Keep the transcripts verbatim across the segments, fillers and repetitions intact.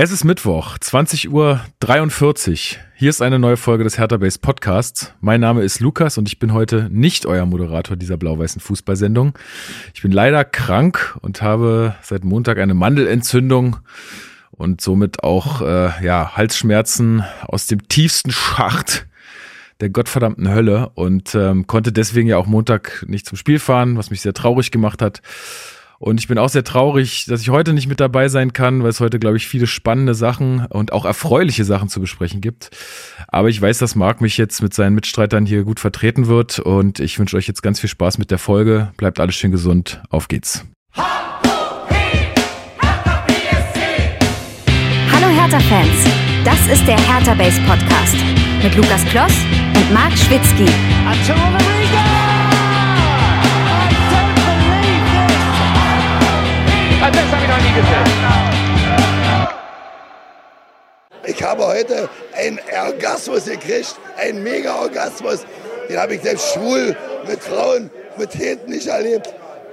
Es ist Mittwoch, zwanzig Uhr dreiundvierzig. Hier ist eine neue Folge des Hertha B S C Podcasts. Mein Name ist Lukas und ich bin heute nicht euer Moderator dieser blau-weißen Fußballsendung. Ich bin leider krank und habe seit Montag eine Mandelentzündung und somit auch äh, ja, Halsschmerzen aus dem tiefsten Schacht der gottverdammten Hölle und ähm, konnte deswegen ja auch Montag nicht zum Spiel fahren, was mich sehr traurig gemacht hat. Und ich bin auch sehr traurig, dass ich heute nicht mit dabei sein kann, weil es heute, glaube ich, viele spannende Sachen und auch erfreuliche Sachen zu besprechen gibt. Aber ich weiß, dass Marc mich jetzt mit seinen Mitstreitern hier gut vertreten wird. Und ich wünsche euch jetzt ganz viel Spaß mit der Folge. Bleibt alles schön gesund. Auf geht's. Hallo Hertha-Fans. Das ist der Hertha-Base-Podcast mit Lukas Kloss und Marc Schwitzky. Ich habe heute einen Orgasmus gekriegt, einen Mega-Orgasmus. Den habe ich selbst schwul mit Frauen, mit Heten nicht erlebt.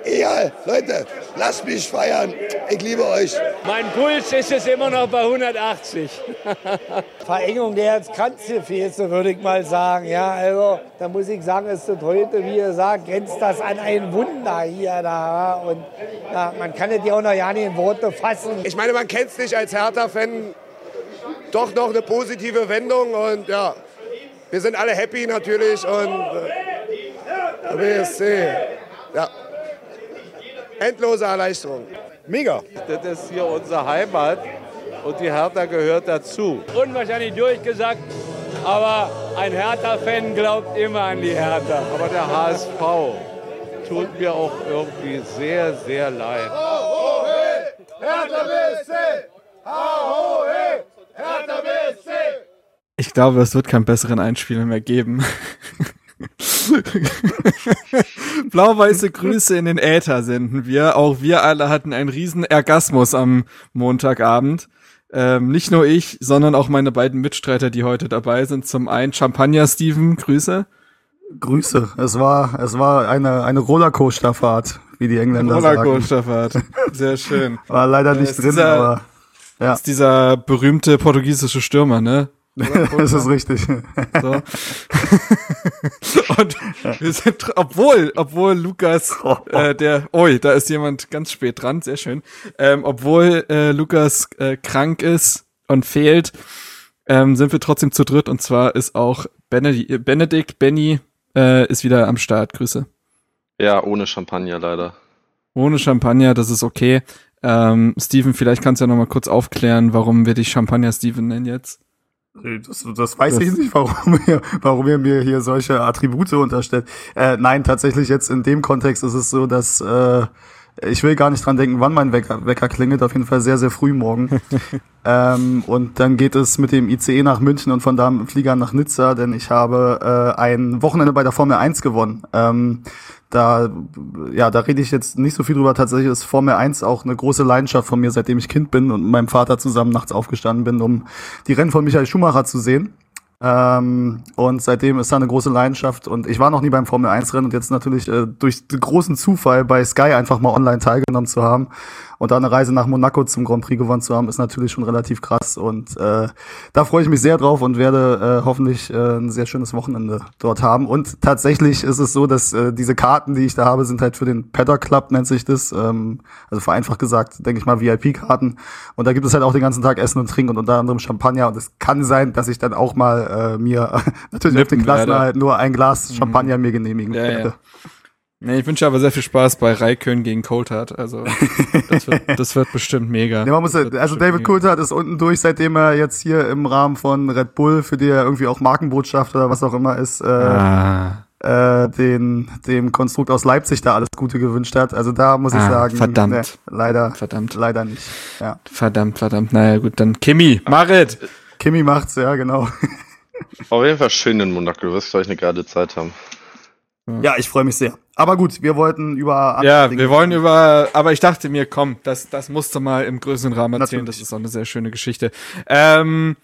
Egal, Leute, lasst mich feiern. Ich liebe euch. Mein Puls ist jetzt immer noch bei hundertachtzig. Verengung der Herzkranzgefäße, würde ich mal sagen. Ja, also, da muss ich sagen, ist das heute, wie ihr sagt, grenzt das an ein Wunder hier. Da. Und ja, man kann es ja auch noch gar nicht in Worte fassen. Ich meine, man kennt es nicht als Hertha-Fan. Doch noch eine positive Wendung. Und ja, wir sind alle happy natürlich. Und äh, B S C, ja. Endlose Erleichterung. Mega. Das ist hier unsere Heimat und die Hertha gehört dazu. Unwahrscheinlich durchgesagt, aber ein Hertha-Fan glaubt immer an die Hertha. Aber der H S V tut mir auch irgendwie sehr, sehr leid. Ahohe! Hertha B S C! Ahohe! Hertha B S C! Ich glaube, es wird keinen besseren Einspieler mehr geben. Blau-weiße Grüße in den Äther senden wir. Auch wir alle hatten einen riesen Orgasmus am Montagabend. Ähm, nicht nur ich, sondern auch meine beiden Mitstreiter, die heute dabei sind. Zum einen Champagner-Steven, Grüße. Grüße. Es war, es war eine, eine Rollercoasterfahrt, wie die Engländer sagen. Rollercoasterfahrt. Sehr schön. War leider nicht äh, drin, dieser, aber, ja. Ist dieser berühmte portugiesische Stürmer, ne? Das ist richtig. So. Und wir sind, obwohl, obwohl Lukas, äh, der, oi, da ist jemand ganz spät dran, sehr schön, ähm, obwohl äh, Lukas äh, krank ist und fehlt, ähm, sind wir trotzdem zu dritt, und zwar ist auch Benedikt, Benedikt Benny äh, ist wieder am Start, Grüße. Ja, ohne Champagner leider. Ohne Champagner, das ist okay. Ähm, Steven, vielleicht kannst du ja nochmal kurz aufklären, warum wir dich Champagner-Steven nennen jetzt. Das, das weiß das ich nicht, warum ihr, warum ihr mir hier solche Attribute unterstellt. Äh, nein, tatsächlich jetzt in dem Kontext ist es so, dass äh, ich will gar nicht dran denken, wann mein Wecker, Wecker klingelt, auf jeden Fall sehr, sehr früh morgen. ähm, und dann geht es mit dem I C E nach München und von da mit dem Flieger nach Nizza, denn ich habe äh, ein Wochenende bei der Formel eins gewonnen. Ähm, da ja, da rede ich jetzt nicht so viel drüber. Tatsächlich ist Formel eins auch eine große Leidenschaft von mir, seitdem ich Kind bin und mit meinem Vater zusammen nachts aufgestanden bin, um die Rennen von Michael Schumacher zu sehen. Ähm, und seitdem ist da eine große Leidenschaft und ich war noch nie beim Formel eins Rennen und jetzt natürlich äh, durch den großen Zufall bei Sky einfach mal online teilgenommen zu haben und da eine Reise nach Monaco zum Grand Prix gewonnen zu haben, ist natürlich schon relativ krass und äh, da freue ich mich sehr drauf und werde äh, hoffentlich äh, ein sehr schönes Wochenende dort haben. Und tatsächlich ist es so, dass äh, diese Karten, die ich da habe, sind halt für den Paddock Club, nennt sich das, ähm, also vereinfacht gesagt, denke ich mal, V I P-Karten, und da gibt es halt auch den ganzen Tag Essen und Trinken und unter anderem Champagner und es kann sein, dass ich dann auch mal Äh, mir natürlich auf den Klassen halt nur ein Glas Champagner mhm. mir genehmigen ja, werde. Ja. Nee, ich wünsche aber sehr viel Spaß bei Raikön gegen Coulthard. Also das wird, das wird bestimmt mega. Nee, man muss, also David Coulthard ist unten durch, seitdem er jetzt hier im Rahmen von Red Bull, für die er irgendwie auch Markenbotschafter oder was auch immer ist, äh, ah. äh, den, dem Konstrukt aus Leipzig da alles Gute gewünscht hat. Also da muss ah, ich sagen, verdammt. Nee, leider, verdammt. leider nicht. Ja. Verdammt, verdammt. Naja gut, dann Kimi, Marit. Kimi macht's, ja genau. Auf jeden Fall schön in Monaco, du wirst gleich eine geile Zeit haben. Ja, ich freue mich sehr. Aber gut, wir wollten über... Ja, wir wollen über... Aber ich dachte mir, komm, das, das musst du mal im größeren Rahmen erzählen. Das ist auch eine sehr schöne Geschichte. Ähm,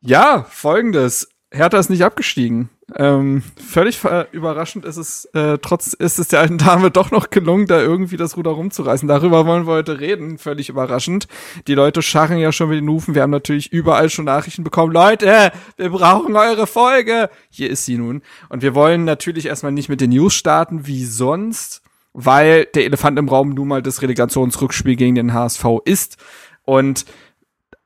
ja, folgendes. Hertha ist nicht abgestiegen. Ähm, völlig äh, überraschend ist es, äh, trotz ist es der alten Dame doch noch gelungen, da irgendwie das Ruder rumzureißen. Darüber wollen wir heute reden, völlig überraschend. Die Leute scharren ja schon mit den Hufen. Wir haben natürlich überall schon Nachrichten bekommen. Leute, wir brauchen eure Folge. Hier ist sie nun. Und wir wollen natürlich erstmal nicht mit den News starten, wie sonst, weil der Elefant im Raum nun mal das Relegationsrückspiel gegen den H S V ist. Und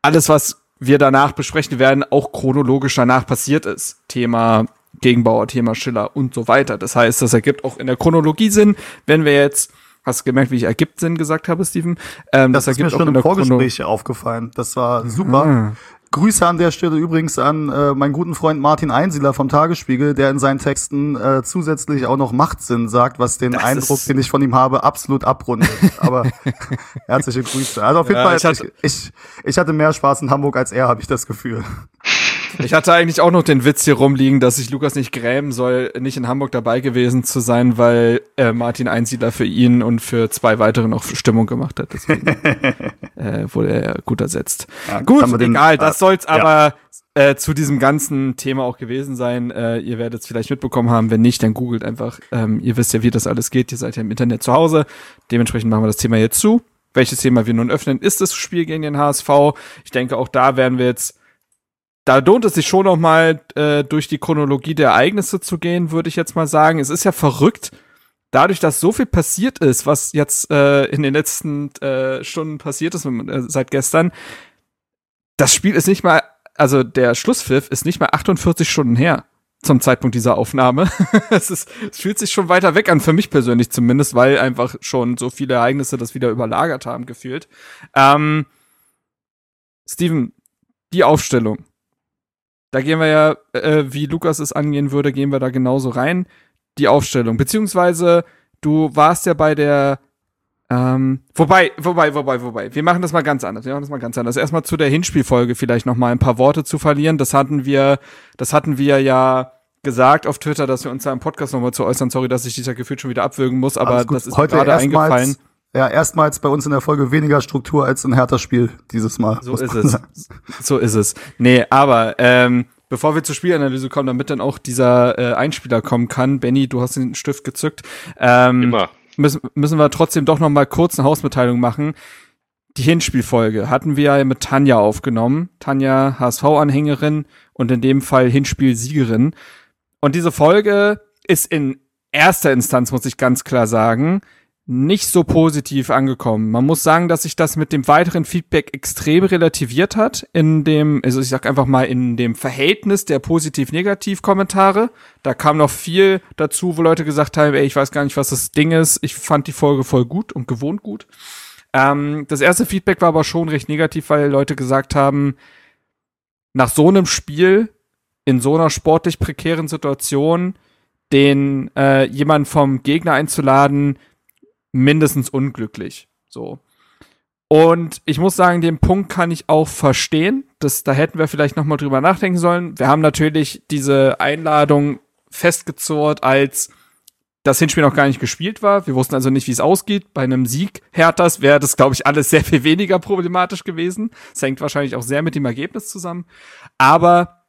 alles, was wir danach besprechen werden, auch chronologisch danach passiert ist. Thema Gegenbauer, Thema Schiller und so weiter. Das heißt, das ergibt auch in der Chronologie Sinn, wenn wir jetzt, hast du gemerkt, wie ich ergibt Sinn gesagt habe, Steven? Ähm, das, das ist ergibt mir schon im Vorgespräch Chrono- aufgefallen. Das war super. Mhm. Grüße an der Stelle übrigens an äh, meinen guten Freund Martin Einsiedler vom Tagesspiegel, der in seinen Texten äh, zusätzlich auch noch Machtsinn sagt, was den das Eindruck, den ich von ihm habe, absolut abrundet. Aber herzliche Grüße. Also auf jeden ja, Fall, ich hatte, ich, ich hatte mehr Spaß in Hamburg als er, habe ich das Gefühl. Ich hatte eigentlich auch noch den Witz hier rumliegen, dass sich Lukas nicht grämen soll, nicht in Hamburg dabei gewesen zu sein, weil äh, Martin Einsiedler für ihn und für zwei weitere noch Stimmung gemacht hat. Deswegen äh, wurde er gut ersetzt. Ja, gut, egal, den, das soll's äh, aber ja. äh, zu diesem ganzen Thema auch gewesen sein. Äh, ihr werdet es vielleicht mitbekommen haben, wenn nicht, dann googelt einfach. Ähm, ihr wisst ja, wie das alles geht, ihr seid ja im Internet zu Hause. Dementsprechend machen wir das Thema jetzt zu. Welches Thema wir nun öffnen, ist das Spiel gegen den H S V. Ich denke, auch da werden wir jetzt Da lohnt es sich schon nochmal äh, durch die Chronologie der Ereignisse zu gehen, würde ich jetzt mal sagen. Es ist ja verrückt, dadurch, dass so viel passiert ist, was jetzt äh, in den letzten äh, Stunden passiert ist, äh, seit gestern. Das Spiel ist nicht mal, also der Schlusspfiff ist nicht mal achtundvierzig Stunden her zum Zeitpunkt dieser Aufnahme. es, ist, es fühlt sich schon weiter weg an, für mich persönlich zumindest, weil einfach schon so viele Ereignisse das wieder überlagert haben, gefühlt. Ähm, Steven, die Aufstellung. Da gehen wir ja, äh, wie Lukas es angehen würde, gehen wir da genauso rein. Die Aufstellung. Beziehungsweise, du warst ja bei der ähm, wobei, wobei, wobei, wobei. Wir machen das mal ganz anders. Wir machen das mal ganz anders. Erstmal zu der Hinspielfolge vielleicht nochmal ein paar Worte zu verlieren. Das hatten wir, das hatten wir ja gesagt auf Twitter, dass wir uns da im Podcast nochmal zu äußern. Sorry, dass ich dich da gefühlt schon wieder abwürgen muss, aber das ist mir gerade eingefallen. Ja, erstmals bei uns in der Folge weniger Struktur als ein härter Spiel dieses Mal. So ist es. Sagen. So ist es. Nee, aber ähm, bevor wir zur Spielanalyse kommen, damit dann auch dieser äh, Einspieler kommen kann, Benni, du hast den Stift gezückt. Ähm, Immer. Müssen, müssen wir trotzdem doch noch mal kurz eine Hausmitteilung machen. Die Hinspielfolge hatten wir ja mit Tanja aufgenommen. Tanja, H S V-Anhängerin und in dem Fall Hinspielsiegerin. Und diese Folge ist in erster Instanz, muss ich ganz klar sagen, nicht so positiv angekommen. Man muss sagen, dass sich das mit dem weiteren Feedback extrem relativiert hat in dem, also ich sag einfach mal in dem Verhältnis der Positiv-Negativ-Kommentare. Da kam noch viel dazu, wo Leute gesagt haben, ey, ich weiß gar nicht, was das Ding ist. Ich fand die Folge voll gut und gewohnt gut. Ähm, das erste Feedback war aber schon recht negativ, weil Leute gesagt haben, nach so einem Spiel, in so einer sportlich prekären Situation, den äh, jemanden vom Gegner einzuladen, mindestens unglücklich, so. Und ich muss sagen, den Punkt kann ich auch verstehen, das, da hätten wir vielleicht nochmal drüber nachdenken sollen. Wir haben natürlich diese Einladung festgezurrt, als das Hinspiel noch gar nicht gespielt war. Wir wussten also nicht, wie es ausgeht. Bei einem Sieg Herthas wäre das, glaube ich, alles sehr viel weniger problematisch gewesen. Das hängt wahrscheinlich auch sehr mit dem Ergebnis zusammen. Aber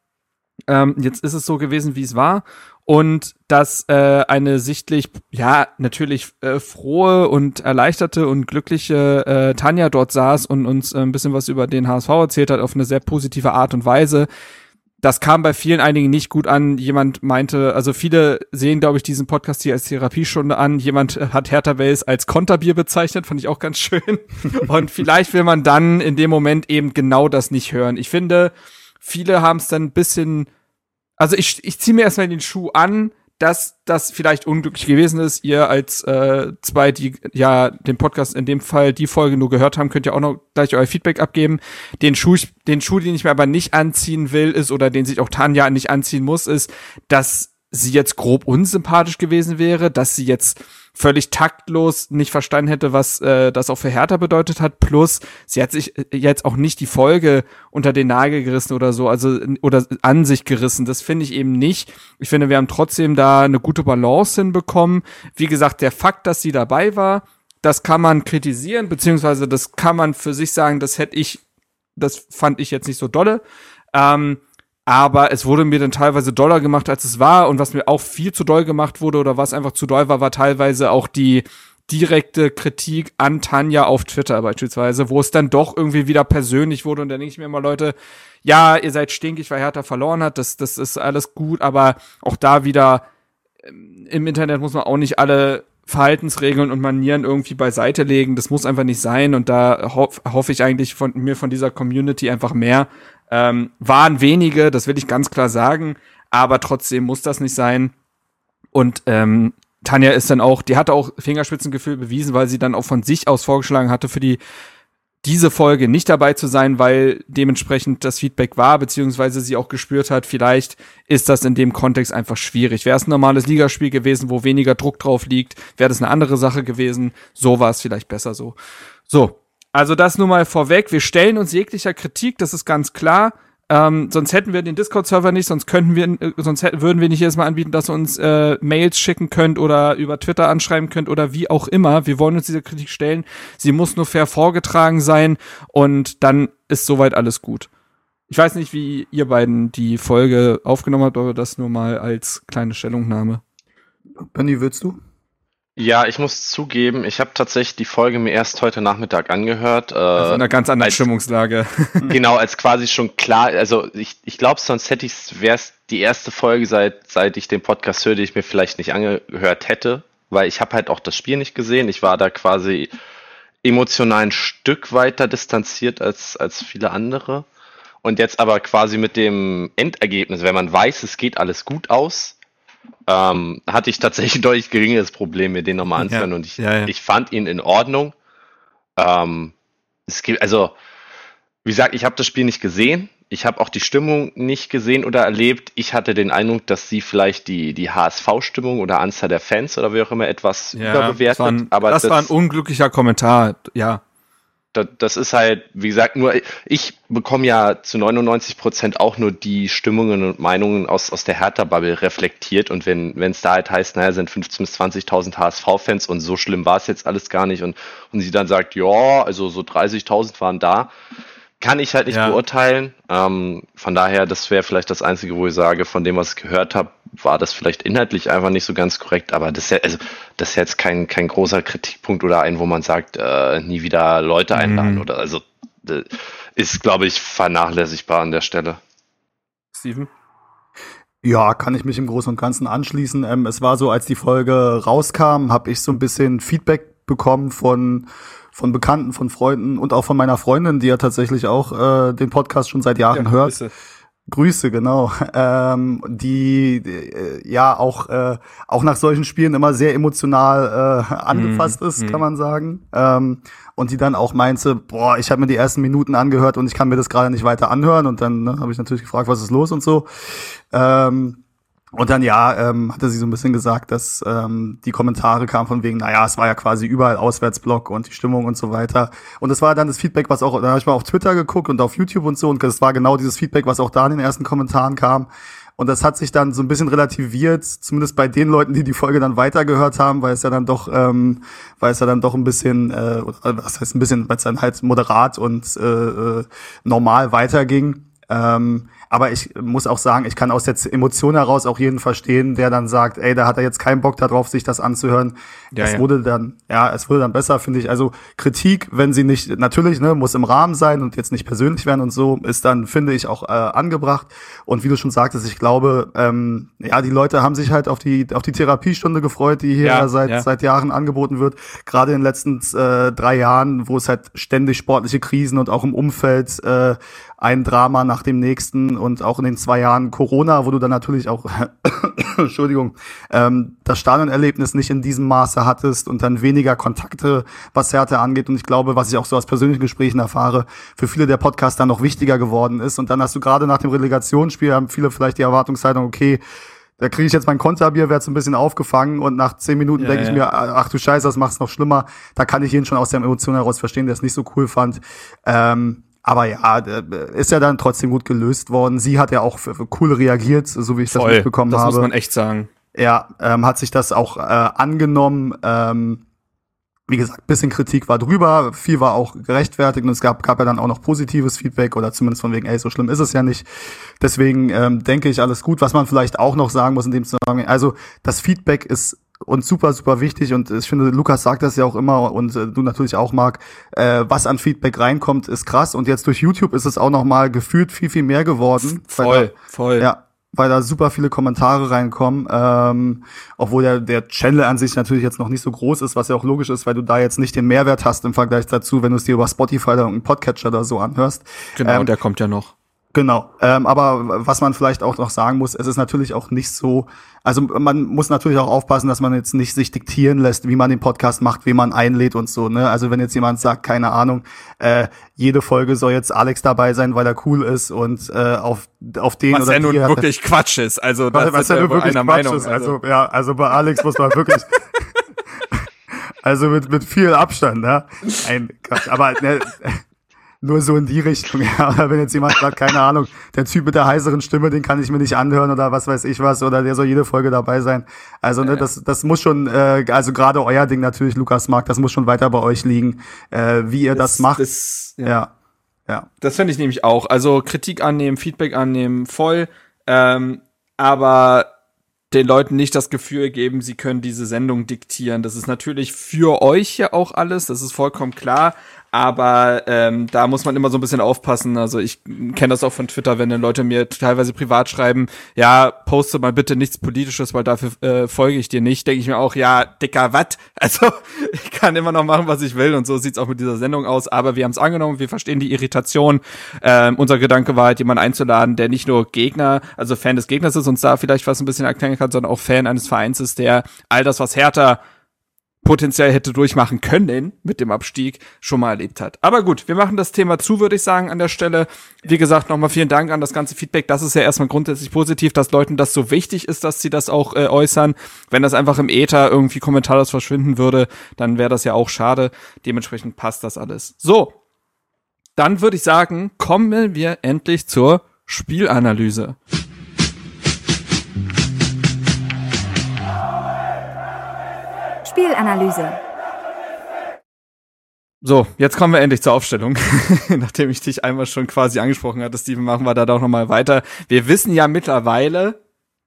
ähm, jetzt ist es so gewesen, wie es war. Und dass äh, eine sichtlich, ja, natürlich äh, frohe und erleichterte und glückliche äh, Tanja dort saß und uns äh, ein bisschen was über den H S V erzählt hat, auf eine sehr positive Art und Weise. Das kam bei vielen einigen nicht gut an. Jemand meinte, also viele sehen, glaube ich, diesen Podcast hier als Therapiestunde an. Jemand hat Hertha B S C als Konterbier bezeichnet, fand ich auch ganz schön. Und vielleicht will man dann in dem Moment eben genau das nicht hören. Ich finde, viele haben es dann ein bisschen... Also ich, ich ziehe mir erstmal den Schuh an, dass das vielleicht unglücklich gewesen ist. Ihr als äh, zwei, die ja den Podcast in dem Fall die Folge nur gehört haben, könnt ja auch noch gleich euer Feedback abgeben. Den Schuh, den Schuh, den ich mir aber nicht anziehen will, ist, oder den sich auch Tanja nicht anziehen muss, ist, dass sie jetzt grob unsympathisch gewesen wäre, dass sie jetzt völlig taktlos nicht verstanden hätte, was äh, das auch für Hertha bedeutet hat. Plus, sie hat sich jetzt auch nicht die Folge unter den Nagel gerissen oder so, also oder an sich gerissen. Das finde ich eben nicht. Ich finde, wir haben trotzdem da eine gute Balance hinbekommen. Wie gesagt, der Fakt, dass sie dabei war, das kann man kritisieren, beziehungsweise das kann man für sich sagen, das hätte ich, das fand ich jetzt nicht so dolle. Ähm, Aber es wurde mir dann teilweise doller gemacht, als es war. Und was mir auch viel zu doll gemacht wurde oder was einfach zu doll war, war teilweise auch die direkte Kritik an Tanja auf Twitter beispielsweise, wo es dann doch irgendwie wieder persönlich wurde. Und dann denke ich mir immer, Leute, ja, ihr seid stinkig, weil Hertha verloren hat. Das, das ist alles gut. Aber auch da wieder, im Internet muss man auch nicht alle Verhaltensregeln und Manieren irgendwie beiseite legen. Das muss einfach nicht sein. Und da hoff, hoffe ich eigentlich von mir, von dieser Community einfach mehr. Ähm, waren wenige, das will ich ganz klar sagen, aber trotzdem muss das nicht sein. Und ähm, Tanja ist dann auch, die hatte auch Fingerspitzengefühl bewiesen, weil sie dann auch von sich aus vorgeschlagen hatte, für die diese Folge nicht dabei zu sein, weil dementsprechend das Feedback war, beziehungsweise sie auch gespürt hat, vielleicht ist das in dem Kontext einfach schwierig. Wäre es ein normales Ligaspiel gewesen, wo weniger Druck drauf liegt, wäre das eine andere Sache gewesen, so war es vielleicht besser so. So. Also das nur mal vorweg, wir stellen uns jeglicher Kritik, das ist ganz klar, ähm, sonst hätten wir den Discord-Server nicht, sonst könnten wir, sonst hätten, würden wir nicht jedes Mal anbieten, dass ihr uns äh, Mails schicken könnt oder über Twitter anschreiben könnt oder wie auch immer. Wir wollen uns dieser Kritik stellen, sie muss nur fair vorgetragen sein und dann ist soweit alles gut. Ich weiß nicht, wie ihr beiden die Folge aufgenommen habt, aber das nur mal als kleine Stellungnahme. Benni, willst du? Ja, ich muss zugeben, ich habe tatsächlich die Folge mir erst heute Nachmittag angehört. Äh, also in einer ganz anderen als, Stimmungslage. Genau, als quasi schon klar, also ich, ich glaube, sonst hätte ich, wäre es die erste Folge, seit seit ich den Podcast höre, die ich mir vielleicht nicht angehört hätte, weil ich habe halt auch das Spiel nicht gesehen. Ich war da quasi emotional ein Stück weiter distanziert als als viele andere. Und jetzt aber quasi mit dem Endergebnis, wenn man weiß, es geht alles gut aus, Ähm, hatte ich tatsächlich ein deutlich geringeres Problem, mir den nochmal anzuhören, ja, und ich, ja, ja. ich fand ihn in Ordnung. Ähm, es gibt, also, wie gesagt, ich habe das Spiel nicht gesehen, ich habe auch die Stimmung nicht gesehen oder erlebt. Ich hatte den Eindruck, dass sie vielleicht die, die H S V-Stimmung oder Anzahl der Fans oder wie auch immer etwas ja, überbewertet. Das war ein, aber das, das war ein unglücklicher Kommentar, ja. Das, das ist halt, wie gesagt, nur ich bekomme ja zu neunundneunzig Prozent auch nur die Stimmungen und Meinungen aus, aus der Hertha-Bubble reflektiert. Und wenn es da halt heißt, naja, sind fünfzehntausend bis zwanzigtausend H S V-Fans und so schlimm war es jetzt alles gar nicht. Und, und sie dann sagt, ja, also so dreißigtausend waren da, kann ich halt nicht ja. beurteilen. Ähm, von daher, das wäre vielleicht das Einzige, wo ich sage, von dem, was ich gehört habe, war das vielleicht inhaltlich einfach nicht so ganz korrekt, aber das ist ja, also, das ist jetzt kein, kein großer Kritikpunkt oder ein, wo man sagt, äh, nie wieder Leute einladen mhm. oder, also, ist, glaube ich, vernachlässigbar an der Stelle. Steven? Ja, kann ich mich im Großen und Ganzen anschließen. Ähm, es war so, als die Folge rauskam, habe ich so ein bisschen Feedback bekommen von, von Bekannten, von Freunden und auch von meiner Freundin, die ja tatsächlich auch äh, den Podcast schon seit Jahren ja, hört. Bisschen. Grüße, genau, ähm, die, die ja auch äh, auch nach solchen Spielen immer sehr emotional äh, angefasst mm, ist, mm. kann man sagen. Ähm, und die dann auch meinte, boah, ich habe mir die ersten Minuten angehört und ich kann mir das gerade nicht weiter anhören. Und dann ne, habe ich natürlich gefragt, was ist los und so. Ähm, und dann ja, ähm, hatte sie so ein bisschen gesagt, dass ähm, die Kommentare kamen von wegen, naja, es war ja quasi überall Auswärtsblock und die Stimmung und so weiter. Und das war dann das Feedback, was auch, dann habe ich mal auf Twitter geguckt und auf YouTube und so, und das war genau dieses Feedback, was auch da in den ersten Kommentaren kam. Und das hat sich dann so ein bisschen relativiert, zumindest bei den Leuten, die die Folge dann weitergehört haben, weil es ja dann doch, ähm, weil es ja dann doch ein bisschen, äh, was heißt ein bisschen, weil es dann halt moderat und äh, normal weiterging. Ähm, aber ich muss auch sagen, ich kann aus der Emotion heraus auch jeden verstehen, der dann sagt, ey, da hat er jetzt keinen Bock darauf, sich das anzuhören. Ja, es ja. wurde dann, ja, es wurde dann besser, finde ich. Also Kritik, wenn sie nicht, natürlich, ne, muss im Rahmen sein und jetzt nicht persönlich werden und so, ist dann, finde ich, auch äh, angebracht. Und wie du schon sagtest, ich glaube, ähm, ja, die Leute haben sich halt auf die auf die Therapiestunde gefreut, die hier ja, seit ja. seit Jahren angeboten wird. Gerade in den letzten äh, drei Jahren, wo es halt ständig sportliche Krisen und auch im Umfeld äh, ein Drama nach dem nächsten und auch in den zwei Jahren Corona, wo du dann natürlich auch Entschuldigung, ähm, das Stadionerlebnis nicht in diesem Maße hattest und dann weniger Kontakte, was Hertha angeht. Und ich glaube, was ich auch so aus persönlichen Gesprächen erfahre, für viele der Podcast dann noch wichtiger geworden ist. Und dann hast du gerade nach dem Relegationsspiel, haben viele vielleicht die Erwartungshaltung, okay, da kriege ich jetzt mein Konterbier, werde so ein bisschen aufgefangen, und nach zehn Minuten ja, denke ja. ich mir, ach du Scheiße, das macht's noch schlimmer. Da kann ich jeden schon aus der Emotion heraus verstehen, der es nicht so cool fand. Ähm, Aber ja, ist ja dann trotzdem gut gelöst worden. Sie hat ja auch cool reagiert, so wie ich das Voll, mitbekommen das habe. Das muss man echt sagen. Ja, ähm, hat sich das auch äh, angenommen. Ähm, wie gesagt, ein bisschen Kritik war drüber, viel war auch gerechtfertigt und es gab, gab ja dann auch noch positives Feedback oder zumindest von wegen, ey, so schlimm ist es ja nicht. Deswegen ähm, denke ich, alles gut. Was man vielleicht auch noch sagen muss in dem Zusammenhang, also das Feedback ist und super, super wichtig und ich finde, Lukas sagt das ja auch immer und äh, du natürlich auch, Marc, äh, was an Feedback reinkommt, ist krass und jetzt durch YouTube ist es auch nochmal gefühlt viel, viel mehr geworden. Voll, da, voll. Ja, weil da super viele Kommentare reinkommen, ähm, obwohl der, der Channel an sich natürlich jetzt noch nicht so groß ist, was ja auch logisch ist, weil du da jetzt nicht den Mehrwert hast im Vergleich dazu, wenn du es dir über Spotify oder einen Podcatcher oder so anhörst. Genau, ähm, und der kommt ja noch. Genau, ähm, aber was man vielleicht auch noch sagen muss, es ist natürlich auch nicht so, also man muss natürlich auch aufpassen, dass man jetzt nicht sich diktieren lässt, wie man den Podcast macht, wen man einlädt und so, ne? Also wenn jetzt jemand sagt, keine Ahnung, äh, jede Folge soll jetzt Alex dabei sein, weil er cool ist und äh, auf auf den was oder ja nun die wirklich hat, Quatsch ist, also das was ist ja wirklich einer Quatsch Meinung, ist. Also, also ja, also bei Alex muss man wirklich also mit mit viel Abstand, ne? Ein Quatsch, aber ne, nur so in die Richtung, ja. Oder wenn jetzt jemand sagt, keine Ahnung, der Typ mit der heiseren Stimme, den kann ich mir nicht anhören oder was weiß ich was, oder der soll jede Folge dabei sein. Also ne, das das muss schon, äh, also gerade euer Ding natürlich, Lukas, Marc, das muss schon weiter bei euch liegen, äh, wie ihr das, das macht. Das, ja. ja, ja. Das finde ich nämlich auch. Also Kritik annehmen, Feedback annehmen, voll, ähm, aber den Leuten nicht das Gefühl geben, sie können diese Sendung diktieren. Das ist natürlich für euch ja auch alles, das ist vollkommen klar, aber ähm, da muss man immer so ein bisschen aufpassen. Also ich kenne das auch von Twitter, wenn dann Leute mir teilweise privat schreiben, ja, poste mal bitte nichts Politisches, weil dafür äh, folge ich dir nicht. Denke ich mir auch, ja, dicker, wat? Also ich kann immer noch machen, was ich will und so sieht's auch mit dieser Sendung aus, aber wir haben es angenommen, wir verstehen die Irritation. Ähm, unser Gedanke war halt, jemanden einzuladen, der nicht nur Gegner, also Fan des Gegners ist und da vielleicht was ein bisschen erklären kann, sondern auch Fan eines Vereins ist, der all das, was Hertha potenziell hätte durchmachen können mit dem Abstieg, schon mal erlebt hat. Aber gut, wir machen das Thema zu, würde ich sagen, an der Stelle. Wie gesagt, nochmal vielen Dank an das ganze Feedback. Das ist ja erstmal grundsätzlich positiv, dass Leuten das so wichtig ist, dass sie das auch äh, äußern. Wenn das einfach im Äther irgendwie kommentarlos verschwinden würde, dann wäre das ja auch schade. Dementsprechend passt das alles. So, dann würde ich sagen, kommen wir endlich zur Spielanalyse. Spielanalyse. So, jetzt kommen wir endlich zur Aufstellung. Nachdem ich dich einmal schon quasi angesprochen hatte, Steven, machen wir da doch nochmal weiter. Wir wissen ja mittlerweile,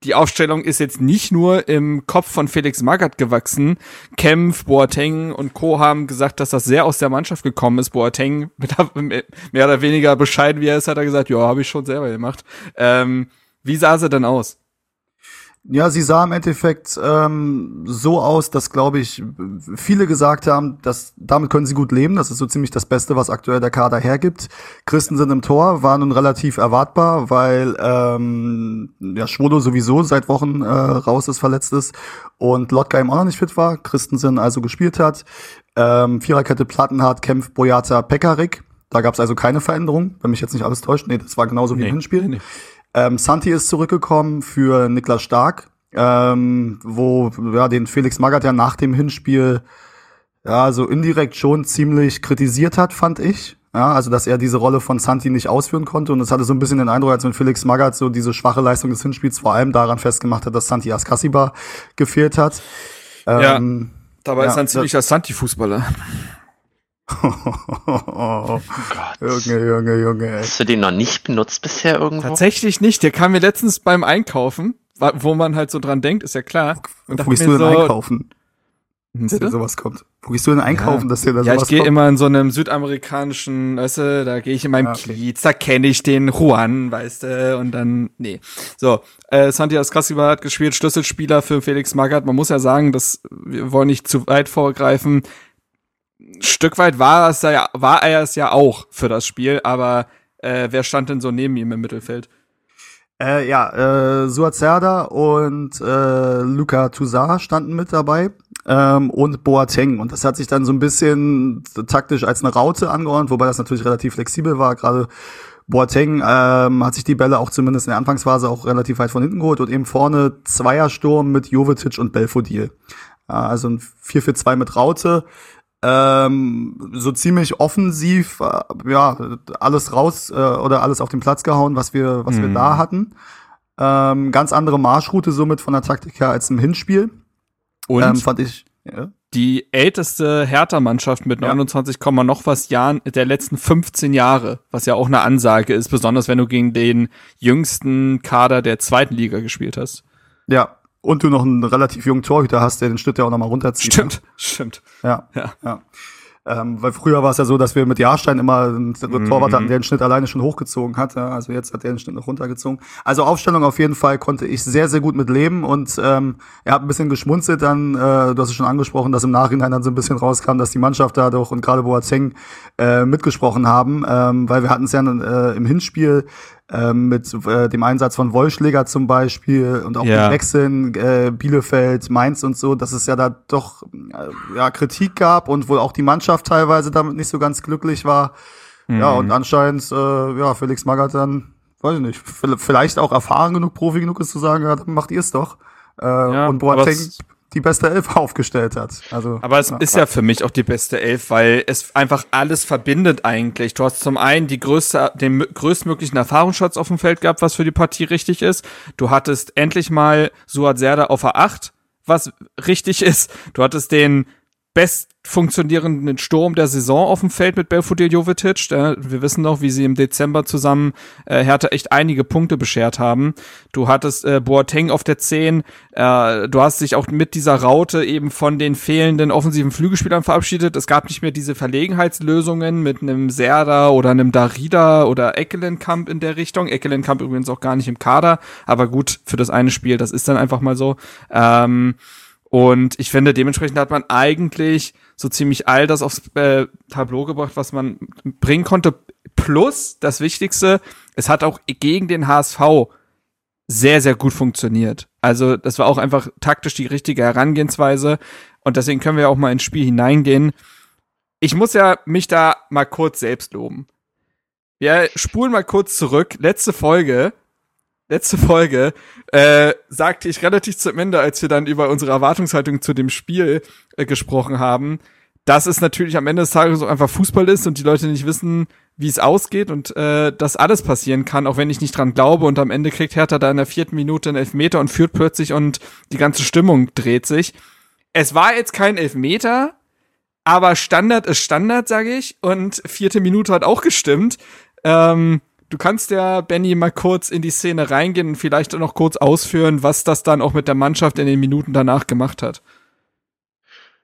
die Aufstellung ist jetzt nicht nur im Kopf von Felix Magath gewachsen. Kempf, Boateng und Co. haben gesagt, dass das sehr aus der Mannschaft gekommen ist. Boateng, mehr oder weniger bescheiden wie er ist, hat er gesagt, ja, habe ich schon selber gemacht. Ähm, wie sah sie denn aus? Ja, sie sah im Endeffekt ähm, so aus, dass, glaube ich, viele gesagt haben, dass damit können sie gut leben. Das ist so ziemlich das Beste, was aktuell der Kader hergibt. Christensen im Tor war nun relativ erwartbar, weil ähm, ja, Schwodo sowieso seit Wochen äh, raus ist, verletzt ist und Lotka eben auch noch nicht fit war. Christensen also gespielt hat. Ähm, Viererkette Plattenhardt, Kempf, Boyata, Pekarík. Da gab es also keine Veränderung, wenn mich jetzt nicht alles täuscht. Nee, das war genauso wie nee, im Hinspiel. Nee. Ähm, Santi ist zurückgekommen für Niklas Stark, ähm, wo ja den Felix Magath ja nach dem Hinspiel ja so indirekt schon ziemlich kritisiert hat, fand ich. Ja, also dass er diese Rolle von Santi nicht ausführen konnte und es hatte so ein bisschen den Eindruck, als wenn Felix Magath so diese schwache Leistung des Hinspiels vor allem daran festgemacht hat, dass Santi Askasiba gefehlt hat. Ähm, ja, dabei ja, ist er ein ziemlicher Santi-Fußballer. Oh, oh, oh. Oh Gott. Junge, Junge, Junge. Ey. Hast du den noch nicht benutzt bisher irgendwo? Tatsächlich nicht. Der kam mir letztens beim Einkaufen, wo man halt so dran denkt, ist ja klar. Und wo gehst du denn so einkaufen? Dass dir sowas kommt. Wo gehst du denn einkaufen, ja. dass dir da sowas kommt? Ja, ich gehe immer in so einem südamerikanischen, weißt du, da gehe ich in meinem ja, okay. Kiez, da kenne ich den Juan, weißt du, und dann, nee. So, äh, Santi Askasiba hat gespielt, Schlüsselspieler für Felix Magath. Man muss ja sagen, das, wir wollen nicht zu weit vorgreifen, Stück weit war, es ja, war er es ja auch für das Spiel, aber äh, wer stand denn so neben ihm im Mittelfeld? Äh, ja, äh, Suat Serdar und äh, Lucas Tousart standen mit dabei ähm, und Boateng. Und das hat sich dann so ein bisschen taktisch als eine Raute angeordnet, wobei das natürlich relativ flexibel war. Gerade Boateng ähm, hat sich die Bälle auch zumindest in der Anfangsphase auch relativ weit von hinten geholt und eben vorne Zweiersturm mit Jovetić und Belfodil. Äh, also ein vier vier zwei mit Raute. Ähm, so ziemlich offensiv, äh, ja, alles raus äh, oder alles auf den Platz gehauen, was wir, was mhm. wir da hatten. Ähm, ganz andere Marschroute somit von der Taktik her als im Hinspiel. Und ähm, fand ich Ja. Die älteste Hertha-Mannschaft mit neunundzwanzig, ja. noch was Jahren der letzten fünfzehn Jahre, was ja auch eine Ansage ist, besonders wenn du gegen den jüngsten Kader der zweiten Liga gespielt hast. Ja, und du noch einen relativ jungen Torhüter hast, der den Schnitt ja auch nochmal runterzieht. Stimmt, ne? stimmt. Ja, ja. ja. Ähm, weil früher war es ja so, dass wir mit Jahrstein immer einen mhm. Torwart hatten, der den Schnitt alleine schon hochgezogen hat. Ja? Also jetzt hat der den Schnitt noch runtergezogen. Also Aufstellung auf jeden Fall konnte ich sehr, sehr gut mit leben. Und ähm, er hat ein bisschen geschmunzelt dann, äh, du hast es schon angesprochen, dass im Nachhinein dann so ein bisschen rauskam, dass die Mannschaft da doch und gerade Boateng äh, mitgesprochen haben. Ähm, weil wir hatten es ja äh, im Hinspiel äh, mit äh, dem Einsatz von Wollschläger zum Beispiel und auch ja. mit Wechseln äh, Bielefeld, Mainz und so, dass es ja da doch äh, ja, Kritik gab und wohl auch die Mannschaft teilweise damit nicht so ganz glücklich war. Mhm. Ja, und anscheinend, äh, ja, Felix Magath dann, weiß ich nicht, vielleicht auch erfahren genug, Profi genug ist zu sagen, ja, dann macht ihr es doch. Äh, ja, und Boateng die beste Elf aufgestellt hat. Also, aber es ja. ist ja für mich auch die beste Elf, weil es einfach alles verbindet eigentlich. Du hast zum einen die größte, den größtmöglichen Erfahrungsschatz auf dem Feld gehabt, was für die Partie richtig ist. Du hattest endlich mal Suat Serdar auf der acht, was richtig ist. Du hattest den best funktionierenden Sturm der Saison auf dem Feld mit Belfodil, Jovetić. Wir wissen noch, wie sie im Dezember zusammen äh, Hertha echt einige Punkte beschert haben. Du hattest äh, Boateng auf der zehn. Äh, du hast dich auch mit dieser Raute eben von den fehlenden offensiven Flügelspielern verabschiedet. Es gab nicht mehr diese Verlegenheitslösungen mit einem Serdar oder einem Darida oder Eckelenkamp in der Richtung. Eckelenkamp übrigens auch gar nicht im Kader, aber gut, für das eine Spiel, das ist dann einfach mal so. Ähm, Und ich finde, dementsprechend hat man eigentlich so ziemlich all das aufs äh, Tableau gebracht, was man bringen konnte. Plus, das Wichtigste, es hat auch gegen den H S V sehr, sehr gut funktioniert. Also das war auch einfach taktisch die richtige Herangehensweise. Und deswegen können wir auch mal ins Spiel hineingehen. Ich muss ja mich da mal kurz selbst loben. Wir spulen mal kurz zurück. Letzte Folge... Letzte Folge äh, sagte ich relativ zum Ende, als wir dann über unsere Erwartungshaltung zu dem Spiel äh, gesprochen haben, dass es natürlich am Ende des Tages auch einfach Fußball ist und die Leute nicht wissen, wie es ausgeht und äh, dass alles passieren kann, auch wenn ich nicht dran glaube. Und am Ende kriegt Hertha da in der vierten Minute einen Elfmeter und führt plötzlich und die ganze Stimmung dreht sich. Es war jetzt kein Elfmeter, aber Standard ist Standard, sage ich. Und vierte Minute hat auch gestimmt. Ähm, Du kannst ja, Benny, mal kurz in die Szene reingehen und vielleicht noch kurz ausführen, was das dann auch mit der Mannschaft in den Minuten danach gemacht hat.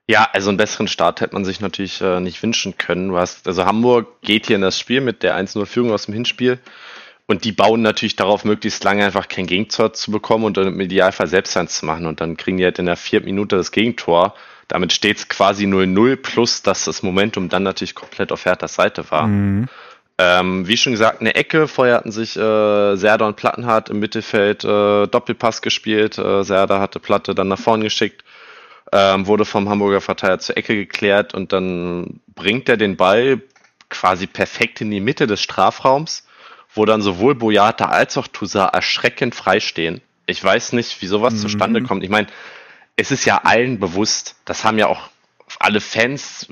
Ja, also einen besseren Start hätte man sich natürlich äh, nicht wünschen können. Du hast, also Hamburg geht hier in das Spiel mit der eins null Führung aus dem Hinspiel und die bauen natürlich darauf, möglichst lange einfach kein Gegentor zu bekommen und dann im Idealfall selbst eins zu machen. Und dann kriegen die halt in der vierten Minute das Gegentor. Damit steht es quasi null null, plus dass das Momentum dann natürlich komplett auf Herthas Seite war. Mhm. Ähm, wie schon gesagt, eine Ecke. Vorher hatten sich äh, Serdar und Plattenhardt im Mittelfeld äh, Doppelpass gespielt. Äh, Serdar hatte Platte dann nach vorn geschickt, ähm, wurde vom Hamburger Verteidiger zur Ecke geklärt und dann bringt er den Ball quasi perfekt in die Mitte des Strafraums, wo dann sowohl Boyata als auch Tousart erschreckend freistehen. Ich weiß nicht, wie sowas mhm. zustande kommt. Ich meine, es ist ja allen bewusst, das haben ja auch alle Fans,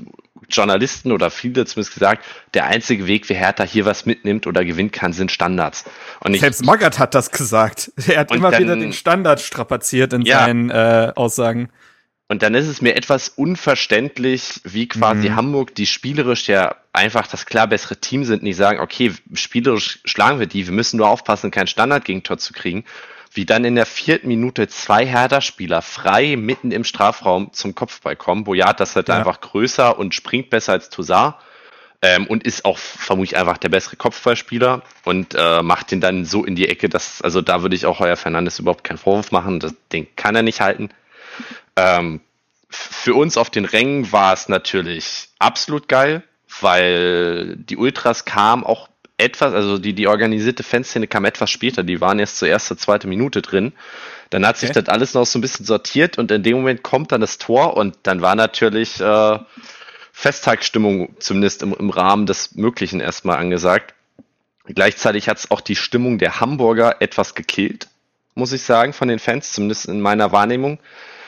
Journalisten oder viele zumindest gesagt, der einzige Weg, wie Hertha hier was mitnimmt oder gewinnen kann, sind Standards. Und ich, selbst Magath hat das gesagt. Er hat immer dann, wieder den Standard strapaziert in ja, seinen äh, Aussagen. Und dann ist es mir etwas unverständlich, wie quasi mhm. Hamburg, die spielerisch ja einfach das klar bessere Team sind, nicht sagen, okay, spielerisch schlagen wir die, wir müssen nur aufpassen, kein Standard-Gegentor zu kriegen, wie dann in der vierten Minute zwei Hertha-Spieler frei mitten im Strafraum zum Kopfball kommen. Boyata ist halt ja. einfach größer und springt besser als Tousart ähm, und ist auch vermutlich einfach der bessere Kopfballspieler und äh, macht den dann so in die Ecke, dass, also da würde ich auch Heuer Fernandes überhaupt keinen Vorwurf machen, das, den kann er nicht halten. Ähm, für uns auf den Rängen war es natürlich absolut geil, weil die Ultras kamen auch etwas, also die, die organisierte Fanszene kam etwas später, die waren erst zur ersten, zweiten Minute drin. Dann hat okay. sich das alles noch so ein bisschen sortiert und in dem Moment kommt dann das Tor und dann war natürlich äh, Festtagsstimmung zumindest im, im Rahmen des Möglichen erstmal angesagt. Gleichzeitig hat es auch die Stimmung der Hamburger etwas gekillt, muss ich sagen, von den Fans, zumindest in meiner Wahrnehmung.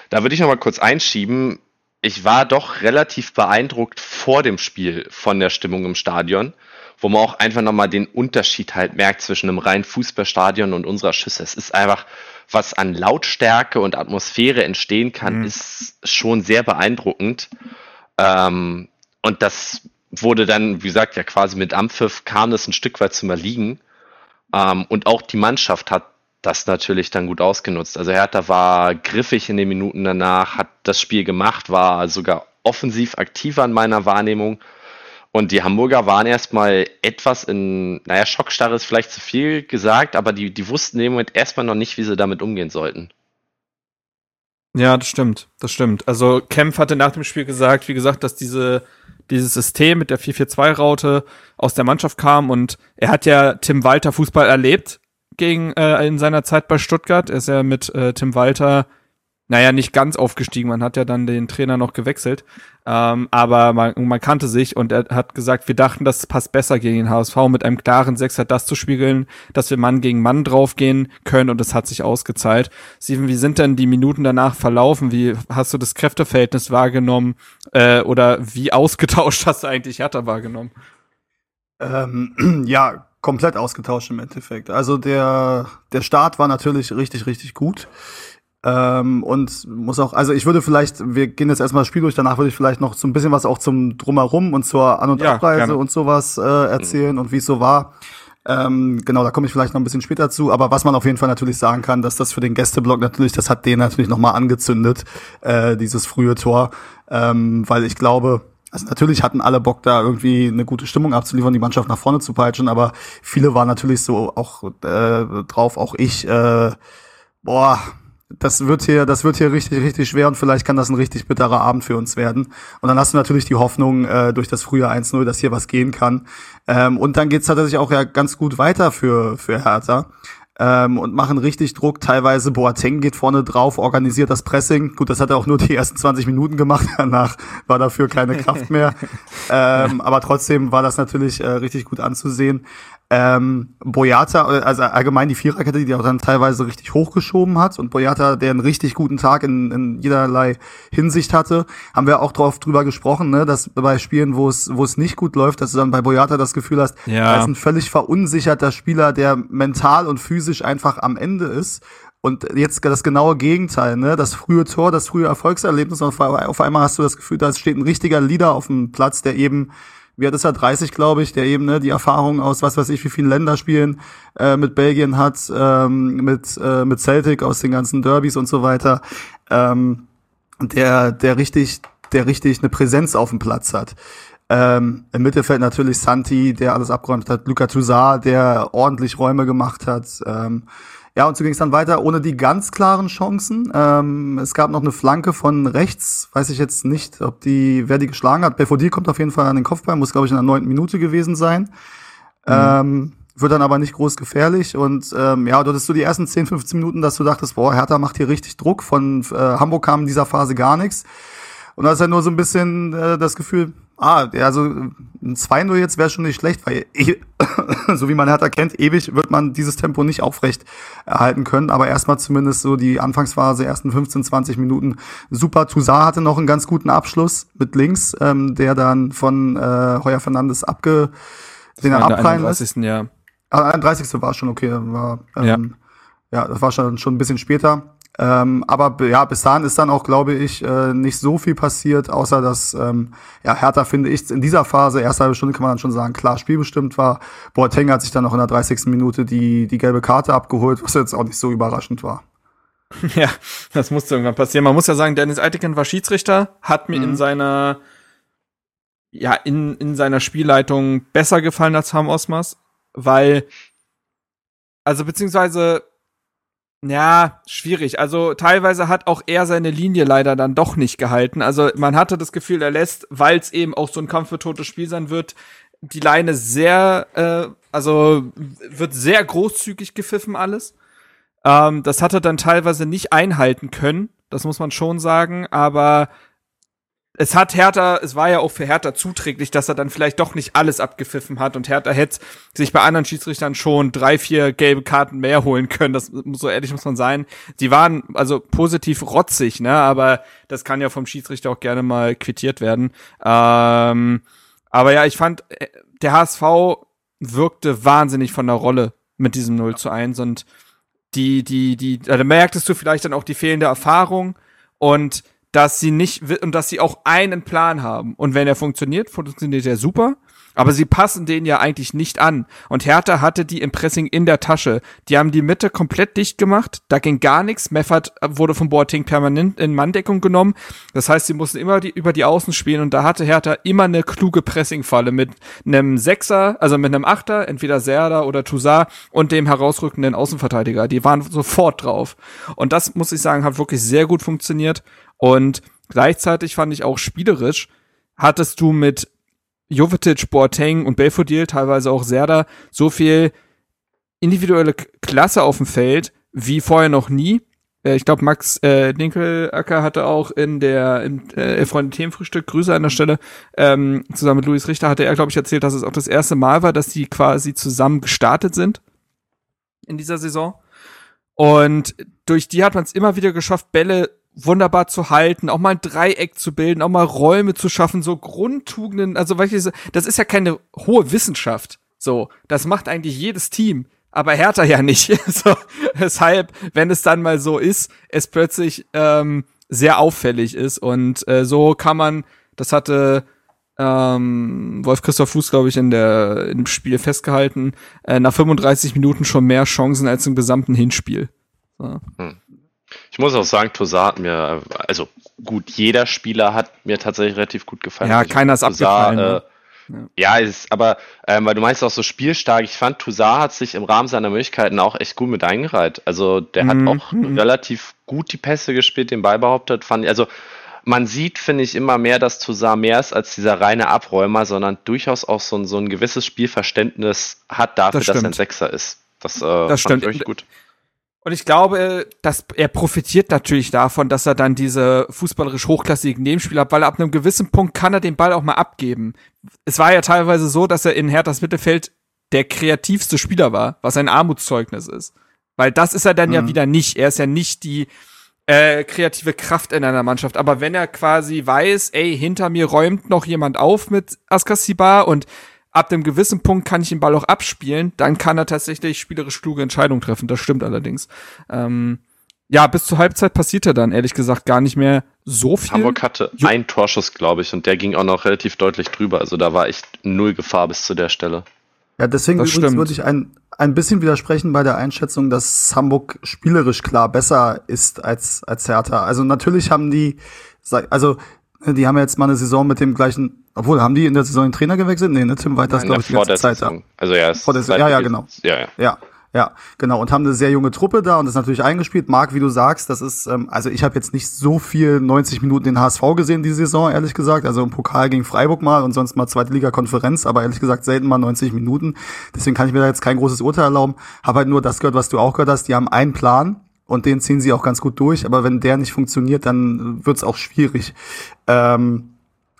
Da würde ich nochmal kurz einschieben, ich war doch relativ beeindruckt vor dem Spiel von der Stimmung im Stadion. wo man auch einfach nochmal den Unterschied halt merkt zwischen einem reinen Fußballstadion und unserer Schüsse. Es ist einfach, was an Lautstärke und Atmosphäre entstehen kann, mhm. ist schon sehr beeindruckend. Ähm, und das wurde dann, wie gesagt, ja quasi mit Ampfiff kam das ein Stück weit zum Erliegen. Ähm, und auch die Mannschaft hat das natürlich dann gut ausgenutzt. Also Hertha war griffig in den Minuten danach, hat das Spiel gemacht, war sogar offensiv aktiver in meiner Wahrnehmung. Und die Hamburger waren erstmal etwas in, naja, Schockstarre ist vielleicht zu viel gesagt, aber die, die wussten in dem Moment erstmal noch nicht, wie sie damit umgehen sollten. Ja, das stimmt, das stimmt. Also Kempf hatte nach dem Spiel gesagt, wie gesagt, dass diese, dieses System mit der vier vier zwei Raute aus der Mannschaft kam, und er hat ja Tim Walter Fußball erlebt gegen äh, in seiner Zeit bei Stuttgart. Er ist ja mit äh, Tim Walter, naja, nicht ganz aufgestiegen. Man hat ja dann den Trainer noch gewechselt. Ähm, aber man, man kannte sich, und er hat gesagt, wir dachten, das passt besser gegen den H S V, mit einem klaren Sechser das zu spiegeln, dass wir Mann gegen Mann draufgehen können, und das hat sich ausgezahlt. Steven, wie sind denn die Minuten danach verlaufen? Wie hast du das Kräfteverhältnis wahrgenommen? Äh, oder wie ausgetauscht hast du eigentlich Hertha wahrgenommen? Ähm, ja, komplett ausgetauscht im Endeffekt. Also der, der Start war natürlich richtig, richtig gut. Ähm, und muss auch, also ich würde vielleicht, wir gehen jetzt erstmal das Spiel durch, danach würde ich vielleicht noch so ein bisschen was auch zum Drumherum und zur An- und ja, Abreise gerne. Und sowas äh, erzählen mhm. und wie es so war. Ähm, genau, da komme ich vielleicht noch ein bisschen später zu, aber was man auf jeden Fall natürlich sagen kann, dass das für den Gästeblock natürlich, das hat den natürlich nochmal angezündet, äh, dieses frühe Tor, ähm, weil ich glaube, also natürlich hatten alle Bock, da irgendwie eine gute Stimmung abzuliefern, die Mannschaft nach vorne zu peitschen, aber viele waren natürlich so auch äh, drauf, auch ich, äh, boah, das wird hier, das wird hier richtig, richtig schwer, und vielleicht kann das ein richtig bitterer Abend für uns werden. Und dann hast du natürlich die Hoffnung, äh, durch das frühe eins null, dass hier was gehen kann. Ähm, und dann geht's tatsächlich auch ja ganz gut weiter für, für Hertha. Ähm, und machen richtig Druck, teilweise Boateng geht vorne drauf, organisiert das Pressing. Gut, das hat er auch nur die ersten zwanzig Minuten gemacht, danach war dafür keine Kraft mehr. ähm, aber trotzdem war das natürlich äh, richtig gut anzusehen. Ähm, Boyata, also allgemein die Viererkette, die auch dann teilweise richtig hochgeschoben hat, und Boyata, der einen richtig guten Tag in, in jederlei Hinsicht hatte, haben wir auch drauf drüber gesprochen, ne, dass bei Spielen, wo es wo es nicht gut läuft, dass du dann bei Boyata das Gefühl hast, ja. da ist ein völlig verunsicherter Spieler, der mental und physisch einfach am Ende ist. Und jetzt das genaue Gegenteil, ne? Das frühe Tor, das frühe Erfolgserlebnis, und auf einmal hast du das Gefühl, da steht ein richtiger Leader auf dem Platz, der eben, wie hat es ja dreißig, glaube ich, der eben, ne, die Erfahrung aus was weiß ich wie vielen Länderspielen äh, mit Belgien hat, ähm, mit äh, mit Celtic, aus den ganzen Derbys und so weiter, ähm, der der richtig der richtig eine Präsenz auf dem Platz hat. Ähm, im Mittelfeld natürlich Santi, der alles abgeräumt hat, Lucas Tousart, der ordentlich Räume gemacht hat. Ähm, ja, und so ging es dann weiter, ohne die ganz klaren Chancen. Ähm, es gab noch eine Flanke von rechts, weiß ich jetzt nicht, ob die, wer die geschlagen hat. Belfodil kommt auf jeden Fall an den Kopfball, muss, glaube ich, in der neunten Minute gewesen sein. Mhm. Ähm, wird dann aber nicht groß gefährlich, und ähm, ja, du hattest so die ersten zehn, fünfzehn Minuten, dass du dachtest, boah, Hertha macht hier richtig Druck, von äh, Hamburg kam in dieser Phase gar nichts. Und da ist halt nur so ein bisschen äh, das Gefühl, ah, also ein zwei null jetzt wäre schon nicht schlecht, weil e- so wie man Hertha kennt, ewig wird man dieses Tempo nicht aufrecht erhalten können, aber erstmal zumindest so die Anfangsphase, ersten fünfzehn, zwanzig Minuten super. Tousart hatte noch einen ganz guten Abschluss mit links, ähm, der dann von äh, Heuer Fernandes abge... Das den er abprallen lässt. Ja. Ah, einunddreißigste war schon okay, war ähm, ja. ja, das war schon, schon ein bisschen später. Ähm, aber ja, bis dahin ist dann auch, glaube ich, äh, nicht so viel passiert, außer dass ähm, ja, Hertha, finde ich, in dieser Phase, erste halbe Stunde kann man dann schon sagen, klar spielbestimmt war. Boateng hat sich dann noch in der dreißigsten Minute die die gelbe Karte abgeholt, was jetzt auch nicht so überraschend war. Ja, das musste irgendwann passieren. Man muss ja sagen, Dennis Eitikin war Schiedsrichter, hat mir mhm. in seiner ja in in seiner Spielleitung besser gefallen als Ham Osmaz, weil also beziehungsweise ja, schwierig. Also teilweise hat auch er seine Linie leider dann doch nicht gehalten. Also man hatte das Gefühl, er lässt, weil es eben auch so ein Kampf für totes Spiel sein wird, die Leine sehr, äh, also wird sehr großzügig gepfiffen alles. Ähm, das hat er dann teilweise nicht einhalten können, das muss man schon sagen, aber es hat Hertha, es war ja auch für Hertha zuträglich, dass er dann vielleicht doch nicht alles abgepfiffen hat, und Hertha hätte sich bei anderen Schiedsrichtern schon drei, vier gelbe Karten mehr holen können, das, so ehrlich muss man sein. Sie waren also positiv rotzig, ne, aber das kann ja vom Schiedsrichter auch gerne mal quittiert werden. Ähm, aber ja, ich fand, der H S V wirkte wahnsinnig von der Rolle mit diesem null zu eins und die, die, die, da merktest du vielleicht dann auch die fehlende Erfahrung und dass sie nicht, und dass sie auch einen Plan haben. Und wenn er funktioniert, funktioniert er super. Aber sie passen den ja eigentlich nicht an. Und Hertha hatte die im Pressing in der Tasche. Die haben die Mitte komplett dicht gemacht. Da ging gar nichts. Meffert wurde von Boateng permanent in Manndeckung genommen. Das heißt, sie mussten immer die, über die Außen spielen. Und da hatte Hertha immer eine kluge Pressingfalle mit einem Sechser, also mit einem Achter, entweder Serdar oder Tousart und dem herausrückenden Außenverteidiger. Die waren sofort drauf. Und das, muss ich sagen, hat wirklich sehr gut funktioniert. Und gleichzeitig fand ich auch spielerisch, hattest du mit Jovetić, Boateng und Belfodil, teilweise auch Serdar, so viel individuelle Klasse auf dem Feld wie vorher noch nie. Ich glaube, Max äh, Dinkelacker hatte auch in der im äh, Freunde-Themenfrühstück, Grüße an der Stelle, ähm, zusammen mit Luis Richter, hatte er, glaube ich, erzählt, dass es auch das erste Mal war, dass die quasi zusammen gestartet sind in dieser Saison. Und durch die hat man es immer wieder geschafft, Bälle wunderbar zu halten, auch mal ein Dreieck zu bilden, auch mal Räume zu schaffen, so Grundtugenden, also weißt du, das ist ja keine hohe Wissenschaft, so, das macht eigentlich jedes Team, aber Hertha ja nicht, so, deshalb, wenn es dann mal so ist, es plötzlich ähm, sehr auffällig ist und äh, so kann man, das hatte ähm, Wolf-Christoph Fuß, glaube ich, in der im Spiel festgehalten, äh, nach fünfunddreißig Minuten schon mehr Chancen als im gesamten Hinspiel. So. Hm. Ich muss auch sagen, Tousart hat mir, also gut, jeder Spieler hat mir tatsächlich relativ gut gefallen. Ja, keiner ist Tousart, abgefallen. Äh, ne? Ja, ist, aber ähm, weil du meinst auch so spielstark, ich fand, Tousart hat sich im Rahmen seiner Möglichkeiten auch echt gut mit eingereiht. Also der mhm. hat auch mhm. relativ gut die Pässe gespielt, den Ball behauptet, fand ich. Also man sieht, finde ich, immer mehr, dass Tousart mehr ist als dieser reine Abräumer, sondern durchaus auch so ein, so ein gewisses Spielverständnis hat dafür, das dass er ein Sechser ist. Das, äh, das fand ich echt gut. Und ich glaube, dass er profitiert natürlich davon, dass er dann diese fußballerisch hochklassigen Nebenspieler hat, weil er ab einem gewissen Punkt kann er den Ball auch mal abgeben. Es war ja teilweise so, dass er in Herthas Mittelfeld der kreativste Spieler war, was ein Armutszeugnis ist. Weil das ist er dann mhm. ja wieder nicht. Er ist ja nicht die äh, kreative Kraft in einer Mannschaft. Aber wenn er quasi weiß, ey, hinter mir räumt noch jemand auf mit Askasiba und ab dem gewissen Punkt kann ich den Ball auch abspielen, dann kann er tatsächlich spielerisch kluge Entscheidungen treffen. Das stimmt allerdings. Ähm, ja, bis zur Halbzeit passierte dann, ehrlich gesagt, gar nicht mehr so viel. Hamburg hatte jo- einen Torschuss, glaube ich, und der ging auch noch relativ deutlich drüber. Also da war echt null Gefahr bis zu der Stelle. Ja, deswegen würde ich ein, ein bisschen widersprechen bei der Einschätzung, dass Hamburg spielerisch klar besser ist als, als Hertha. Also natürlich haben die, also die haben jetzt mal eine Saison mit dem gleichen. Obwohl, haben die in der Saison den Trainer gewechselt? Nee, ne, Tim Weiters, glaube ich, die ganze Zeit da. Also ja, es vor der Saison. Ja, ja, genau. Ja, ja. Ja, ja, genau. Und haben eine sehr junge Truppe da und das ist natürlich eingespielt. Marc, wie du sagst, das ist, ähm, also ich habe jetzt nicht so viel neunzig Minuten den H S V gesehen diese Saison, ehrlich gesagt. Also im Pokal gegen Freiburg mal und sonst mal Zweitliga-Konferenz, aber ehrlich gesagt selten mal neunzig Minuten. Deswegen kann ich mir da jetzt kein großes Urteil erlauben. Habe halt nur das gehört, was du auch gehört hast. Die haben einen Plan. Und den ziehen sie auch ganz gut durch. Aber wenn der nicht funktioniert, dann wird's auch schwierig. Ähm,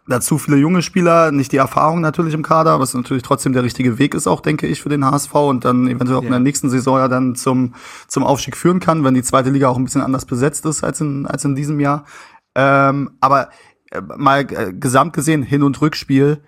dazu viele junge Spieler, nicht die Erfahrung natürlich im Kader, was natürlich trotzdem der richtige Weg ist auch, denke ich, für den H S V. Und dann eventuell auch yeah. in der nächsten Saison ja dann zum zum Aufstieg führen kann, wenn die zweite Liga auch ein bisschen anders besetzt ist als in als in diesem Jahr. Ähm, aber äh, mal äh, gesamt gesehen, Hin- und Rückspiel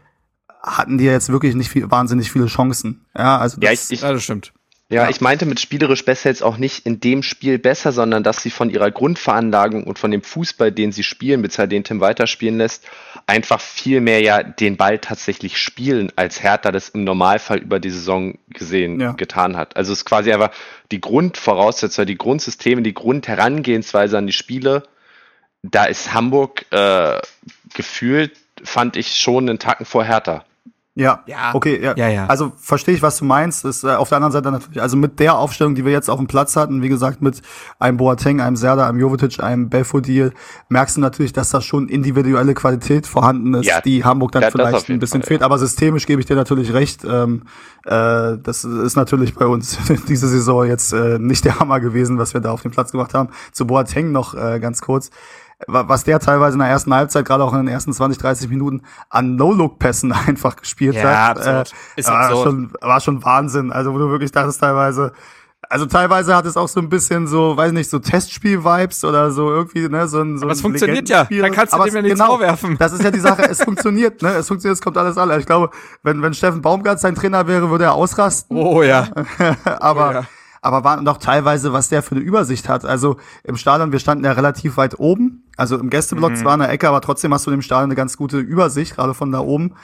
hatten die ja jetzt wirklich nicht viel, wahnsinnig viele Chancen. Ja, also das, ja, ich, ich, ja, das stimmt. Ja, ja, ich meinte mit spielerisch besser jetzt auch nicht in dem Spiel besser, sondern dass sie von ihrer Grundveranlagung und von dem Fußball, den sie spielen, beziehungsweise den Tim weiterspielen lässt, einfach viel mehr ja den Ball tatsächlich spielen, als Hertha das im Normalfall über die Saison gesehen ja. getan hat. Also es ist quasi einfach die Grundvoraussetzungen, die Grundsysteme, die Grundherangehensweise an die Spiele, da ist Hamburg äh, gefühlt, fand ich, schon einen Tacken vor Hertha. Ja, ja, okay, ja. Ja, ja. Also verstehe ich, was du meinst. Ist äh, auf der anderen Seite natürlich, also mit der Aufstellung, die wir jetzt auf dem Platz hatten, wie gesagt, mit einem Boateng, einem Serdar, einem Jovetić, einem Belfodil, merkst du natürlich, dass da schon individuelle Qualität vorhanden ist, ja, die Hamburg dann ja, vielleicht ein bisschen Fall, fehlt. Ja. Aber systemisch gebe ich dir natürlich recht. Ähm, äh, das ist natürlich bei uns diese Saison jetzt äh, nicht der Hammer gewesen, was wir da auf dem Platz gemacht haben. Zu Boateng noch äh, ganz kurz. Was der teilweise in der ersten Halbzeit, gerade auch in den ersten zwanzig, dreißig Minuten an No-Look-Pässen einfach gespielt ja, hat, äh, war, schon, war schon Wahnsinn. Also wo du wirklich dachtest teilweise, Also teilweise hat es auch so ein bisschen so, weiß nicht, so Testspiel-Vibes oder so irgendwie, ne, so ein so aber es ein funktioniert ja, dann kannst du dem ja nichts genau, vorwerfen. Das ist ja die Sache, es funktioniert, ne, es funktioniert, es kommt alles an. Ich glaube, wenn wenn Steffen Baumgart sein Trainer wäre, würde er ausrasten. Oh ja. aber oh, ja. aber waren doch teilweise, was der für eine Übersicht hat. Also im Stadion, wir standen ja relativ weit oben, also im Gästeblock mhm. zwar in der Ecke, aber trotzdem hast du im Stadion eine ganz gute Übersicht, gerade von da oben.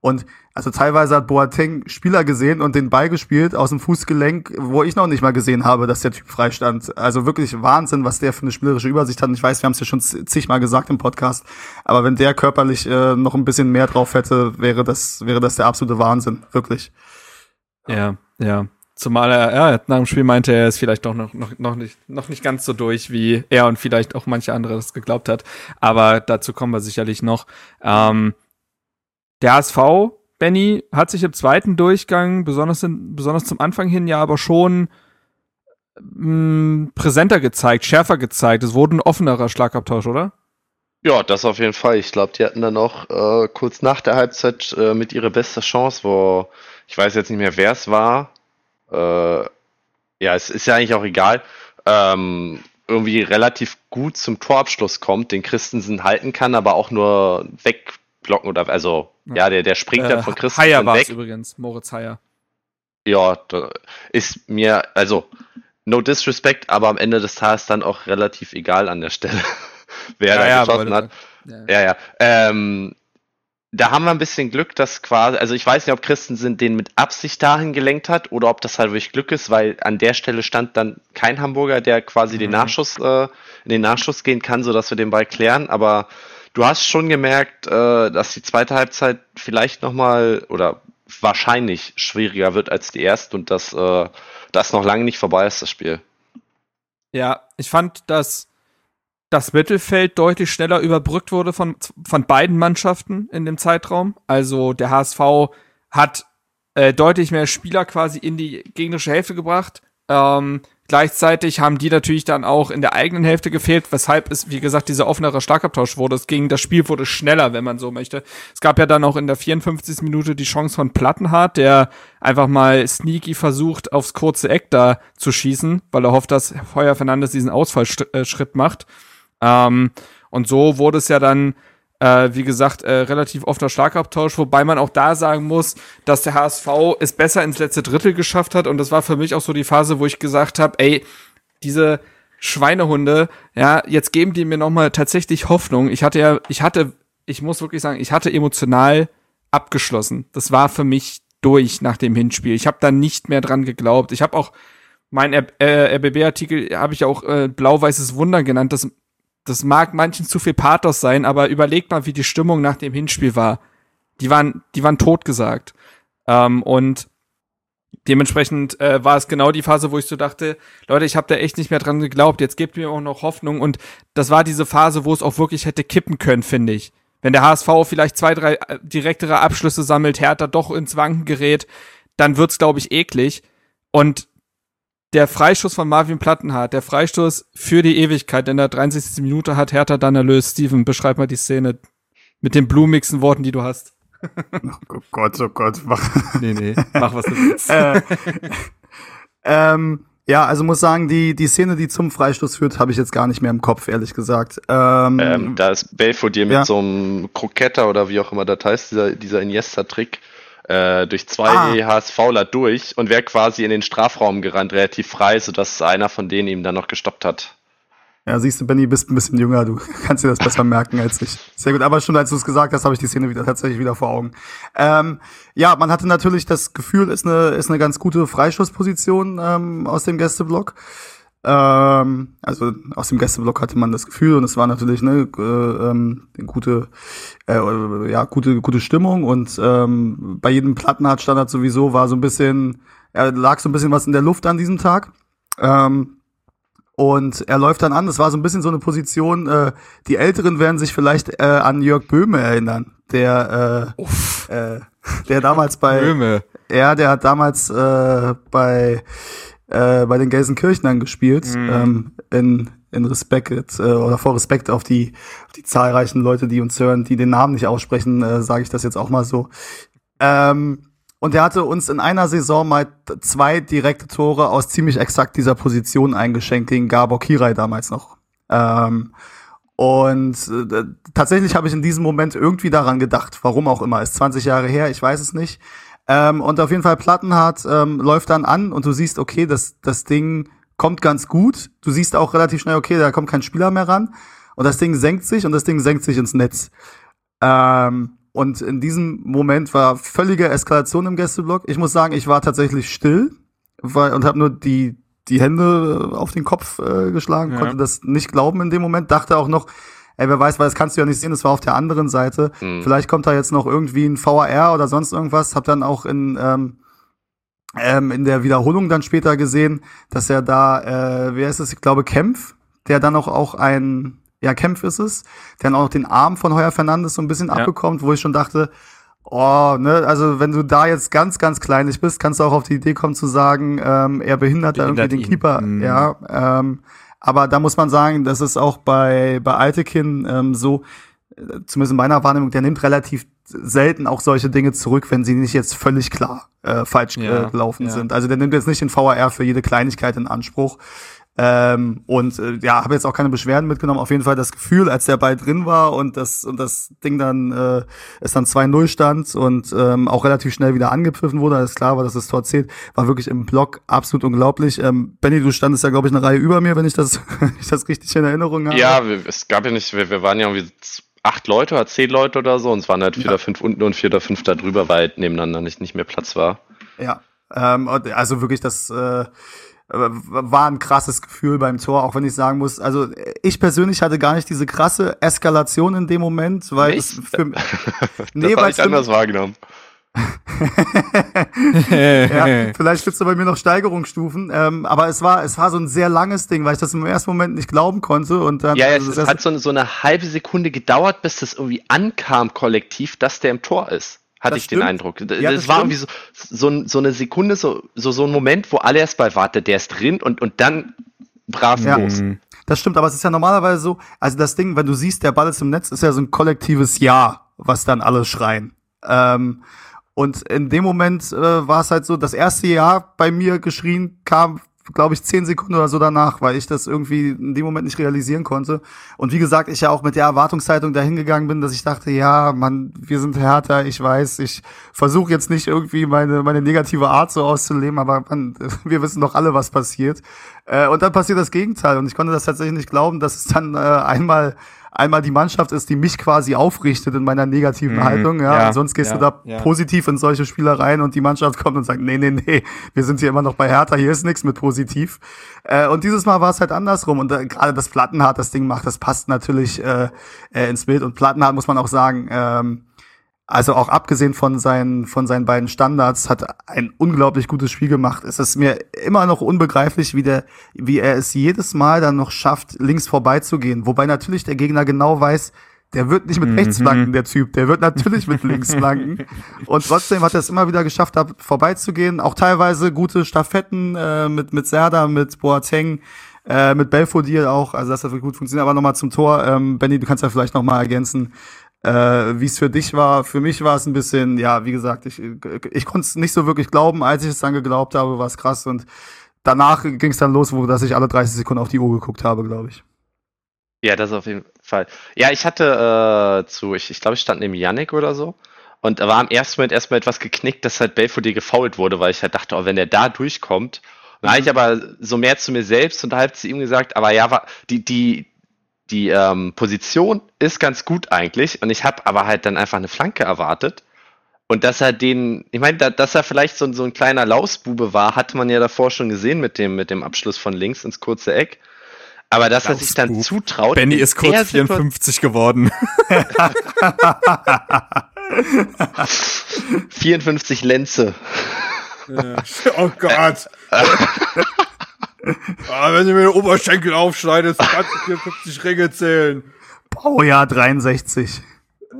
Und also teilweise hat Boateng Spieler gesehen und den Ball gespielt aus dem Fußgelenk, wo ich noch nicht mal gesehen habe, dass der Typ frei stand. Also wirklich Wahnsinn, was der für eine spielerische Übersicht hat. Und ich weiß, wir haben es ja schon zigmal gesagt im Podcast, aber wenn der körperlich äh, noch ein bisschen mehr drauf hätte, wäre das wäre das der absolute Wahnsinn, wirklich. Ja, ja. Zumal er ja, nach dem Spiel meinte, er ist vielleicht doch noch noch noch nicht noch nicht ganz so durch, wie er und vielleicht auch manche andere das geglaubt hat. Aber dazu kommen wir sicherlich noch. Ähm, Der H S V, Benny, hat sich im zweiten Durchgang, besonders, in, besonders zum Anfang hin, ja aber schon mh, präsenter gezeigt, schärfer gezeigt. Es wurde ein offenerer Schlagabtausch, oder? Ja, das auf jeden Fall. Ich glaube, die hatten dann auch äh, kurz nach der Halbzeit äh, mit ihrer beste Chance, wo ich weiß jetzt nicht mehr, wer es war. Äh, ja, es ist ja eigentlich auch egal. Ähm, irgendwie relativ gut zum Torabschluss kommt, den Christensen halten kann, aber auch nur weg. Blocken oder, also, ja, ja der, der springt äh, dann von Christensen Heyer war's weg. Übrigens, Moritz Heyer. Ja, da ist mir, also, no disrespect, aber am Ende des Tages dann auch relativ egal an der Stelle, wer ja, da ja, geschossen hat. Ja, ja. ja, ja. Ähm, da haben wir ein bisschen Glück, dass quasi, also ich weiß nicht, ob Christensen den mit Absicht dahin gelenkt hat oder ob das halt wirklich Glück ist, weil an der Stelle stand dann kein Hamburger, der quasi mhm. den Nachschuss, äh, in den Nachschuss gehen kann, sodass wir den Ball klären, aber du hast schon gemerkt, dass die zweite Halbzeit vielleicht nochmal oder wahrscheinlich schwieriger wird als die erste und dass das noch lange nicht vorbei ist, das Spiel. Ja, ich fand, dass das Mittelfeld deutlich schneller überbrückt wurde von, von beiden Mannschaften in dem Zeitraum. Also der H S V hat äh, deutlich mehr Spieler quasi in die gegnerische Hälfte gebracht. Ähm, Gleichzeitig haben die natürlich dann auch in der eigenen Hälfte gefehlt, weshalb es, wie gesagt, dieser offenere Schlagabtausch wurde. Es ging, das Spiel wurde schneller, wenn man so möchte. Es gab ja dann auch in der vierundfünfzigsten Minute die Chance von Plattenhardt, der einfach mal sneaky versucht, aufs kurze Eck da zu schießen, weil er hofft, dass Heuer Fernandes diesen Ausfallschritt macht. Ähm, und so wurde es ja dann, äh, wie gesagt, äh, relativ offener Schlagabtausch, wobei man auch da sagen muss, dass der H S V es besser ins letzte Drittel geschafft hat und das war für mich auch so die Phase, wo ich gesagt habe, ey, diese Schweinehunde, ja, jetzt geben die mir nochmal tatsächlich Hoffnung. Ich hatte ja, ich hatte, ich muss wirklich sagen, ich hatte emotional abgeschlossen. Das war für mich durch nach dem Hinspiel. Ich habe da nicht mehr dran geglaubt. Ich habe auch, mein äh, R B B-Artikel habe ich auch äh, blau-weißes Wunder genannt, das Das mag manchen zu viel Pathos sein, aber überlegt mal, wie die Stimmung nach dem Hinspiel war. Die waren, die waren totgesagt. Ähm, und dementsprechend äh, war es genau die Phase, wo ich so dachte, Leute, ich habe da echt nicht mehr dran geglaubt. Jetzt gebt mir auch noch Hoffnung. Und das war diese Phase, wo es auch wirklich hätte kippen können, finde ich. Wenn der H S V vielleicht zwei, drei direktere Abschlüsse sammelt, Hertha doch ins Wanken gerät, dann wird's, glaube ich, eklig. Und der Freistoß von Marvin Plattenhardt, der Freistoß für die Ewigkeit, in der dreiundsechzigsten Minute hat Hertha dann erlöst. Steven, beschreib mal die Szene mit den blumigsten Worten, die du hast. Oh Gott, oh Gott. Mach. Nee, nee, mach was du willst. Äh, ähm, ja, also muss sagen, die die Szene, die zum Freistoß führt, habe ich jetzt gar nicht mehr im Kopf, ehrlich gesagt. Ähm, ähm, da ist Belfodil mit ja. so einem Croquetta oder wie auch immer das heißt, dieser, dieser Iniesta-Trick. Äh, durch zwei ah. HSVler durch und wäre quasi in den Strafraum gerannt, relativ frei, sodass einer von denen ihm dann noch gestoppt hat. Ja, siehst du, Benni, bist ein bisschen jünger, du kannst dir das besser merken als ich. Sehr gut, aber schon als du es gesagt hast, habe ich die Szene wieder tatsächlich wieder vor Augen. Ähm, ja, man hatte natürlich das Gefühl, ist eine ist eine ganz gute Freistoßposition ähm, aus dem Gästeblock. Ähm, also aus dem Gästeblock hatte man das Gefühl und es war natürlich eine äh, ähm, gute, äh, ja gute, gute Stimmung und ähm, bei jedem Plattenhardt-Standard sowieso war so ein bisschen, er lag so ein bisschen was in der Luft an diesem Tag. Ähm, Und er läuft dann an, das war so ein bisschen so eine Position, äh, die Älteren werden sich vielleicht äh, an Jörg Böhme erinnern, der äh, äh, der damals bei Böhme. Ja, der hat damals äh, bei äh, bei den Gelsenkirchenern gespielt, mhm. ähm, in in Respekt äh, oder vor Respekt auf die auf die zahlreichen Leute, die uns hören, die den Namen nicht aussprechen, äh, sage ich das jetzt auch mal so. Ähm, Und er hatte uns in einer Saison mal zwei direkte Tore aus ziemlich exakt dieser Position eingeschenkt, gegen Gabor Kirai damals noch. Ähm, und äh, tatsächlich habe ich in diesem Moment irgendwie daran gedacht, warum auch immer. Ist zwanzig Jahre her, ich weiß es nicht. Ähm, und auf jeden Fall Plattenhardt ähm, läuft dann an und du siehst, okay, das, das Ding kommt ganz gut. Du siehst auch relativ schnell, okay, da kommt kein Spieler mehr ran. Und das Ding senkt sich und das Ding senkt sich ins Netz. Ähm, und in diesem Moment war völlige Eskalation im Gästeblock. Ich muss sagen, ich war tatsächlich still weil, und habe nur die, die Hände auf den Kopf äh, geschlagen, ja. Konnte das nicht glauben in dem Moment, dachte auch noch, ey, wer weiß, weil das kannst du ja nicht sehen, das war auf der anderen Seite. Mhm. Vielleicht kommt da jetzt noch irgendwie ein V A R oder sonst irgendwas. Hab dann auch in ähm, ähm, in der Wiederholung dann später gesehen, dass er da, äh, wer ist es, ich glaube Kempf, der dann auch, auch ein, ja Kempf ist es, der dann auch den Arm von Heuer Fernandes so ein bisschen ja. abbekommt, wo ich schon dachte, oh, ne, also wenn du da jetzt ganz, ganz kleinlich bist, kannst du auch auf die Idee kommen zu sagen, ähm, er behindert, behindert da irgendwie ihn. den Keeper, mhm. ja, ähm, aber da muss man sagen, das ist auch bei bei Altekin ähm, so, äh, zumindest in meiner Wahrnehmung, der nimmt relativ selten auch solche Dinge zurück, wenn sie nicht jetzt völlig klar äh, falsch ja, äh, gelaufen ja. sind. Also der nimmt jetzt nicht den V A R für jede Kleinigkeit in Anspruch. Ähm, und äh, ja, habe jetzt auch keine Beschwerden mitgenommen. Auf jeden Fall das Gefühl, als der Ball drin war und das und das Ding dann äh, es dann zwei null stand und ähm, auch relativ schnell wieder angepfiffen wurde, als klar war, dass das Tor zählt, war wirklich im Block absolut unglaublich. Ähm, Benni, du standest ja, glaube ich, eine Reihe über mir, wenn ich das ich das richtig in Erinnerung habe. Ja, wir, es gab ja nicht, wir, wir waren ja irgendwie acht Leute oder zehn Leute oder so und es waren halt vier ja. oder fünf unten und vier oder fünf da drüber, weil halt nebeneinander nicht, nicht mehr Platz war. Ja, ähm, also wirklich das äh, war ein krasses Gefühl beim Tor, auch wenn ich sagen muss, also ich persönlich hatte gar nicht diese krasse Eskalation in dem Moment, weil nicht? es für mich... nee, weil ich anders wahrgenommen. ja, vielleicht gibt's da bei mir noch Steigerungsstufen, ähm, aber es war es war so ein sehr langes Ding, weil ich das im ersten Moment nicht glauben konnte und dann ja, ja also es hat so eine, so eine halbe Sekunde gedauert, bis das irgendwie ankam kollektiv, dass der im Tor ist. Hatte das ich stimmt. den Eindruck. Es ja, war stimmt. irgendwie so, so, so eine Sekunde, so, so, so ein Moment, wo alle erst bei wartet, der ist drin und, und dann brav ja, los. Das stimmt, aber es ist ja normalerweise so, also das Ding, wenn du siehst, der Ball ist im Netz, ist ja so ein kollektives Ja, was dann alle schreien. Ähm, und in dem Moment äh, war es halt so, das erste Ja bei mir geschrien kam, glaube ich, zehn Sekunden oder so danach, weil ich das irgendwie in dem Moment nicht realisieren konnte. Und wie gesagt, ich ja auch mit der Erwartungshaltung dahin gegangen bin, dass ich dachte, ja, Mann, wir sind Hertha, ich weiß, ich versuche jetzt nicht irgendwie meine meine negative Art so auszuleben, aber Mann, wir wissen doch alle, was passiert. Äh, und dann passiert das Gegenteil und ich konnte das tatsächlich nicht glauben, dass es dann äh, einmal einmal die Mannschaft ist, die mich quasi aufrichtet in meiner negativen mhm, Haltung, ja, ja, und sonst gehst ja, du da ja. positiv in solche Spielereien und die Mannschaft kommt und sagt, nee, nee, nee, wir sind hier immer noch bei Hertha, hier ist nichts mit positiv. Äh, und dieses Mal war es halt andersrum und äh, gerade das Plattenhardt das Ding macht, das passt natürlich äh, äh, ins Bild und Plattenhardt muss man auch sagen, ähm, also auch abgesehen von seinen von seinen beiden Standards hat ein unglaublich gutes Spiel gemacht. Es ist mir immer noch unbegreiflich, wie der wie er es jedes Mal dann noch schafft, links vorbeizugehen, wobei natürlich der Gegner genau weiß, der wird nicht mit rechts flanken, der Typ, der wird natürlich mit links flanken und trotzdem hat er es immer wieder geschafft, da vorbeizugehen, auch teilweise gute Staffetten äh, mit mit Serdar, mit Boateng, äh, mit Belfodil auch, also das hat wirklich gut funktioniert, aber nochmal zum Tor, ähm, Benni, du kannst ja vielleicht nochmal ergänzen. Äh, wie es für dich war, für mich war es ein bisschen, ja, wie gesagt, ich, ich konnte es nicht so wirklich glauben, als ich es dann geglaubt habe, war es krass und danach ging es dann los, wo dass ich alle dreißig Sekunden auf die Uhr geguckt habe, glaube ich. Ja, das auf jeden Fall. Ja, ich hatte äh, zu, ich, ich glaube, ich stand neben Yannick oder so und war im ersten Moment erstmal etwas geknickt, dass halt Belfodil gefoult wurde, weil ich halt dachte, oh, wenn der da durchkommt, dann habe ich aber so mehr zu mir selbst und halb zu ihm gesagt, aber ja, die, die, Die ähm, Position ist ganz gut eigentlich und ich habe aber halt dann einfach eine Flanke erwartet und dass er den, ich meine, da, dass er vielleicht so, so ein kleiner Lausbube war, hatte man ja davor schon gesehen mit dem, mit dem Abschluss von links ins kurze Eck, aber dass Lausbub. er sich dann zutraut. Benni ist kurz vierundfünfzig geworden. vierundfünfzig Lenze. Ja. Oh Gott. Ah, wenn du mir den Oberschenkel aufschneidest, kannst du vierundfünfzig Ringe zählen. Baujahr dreiundsechzig.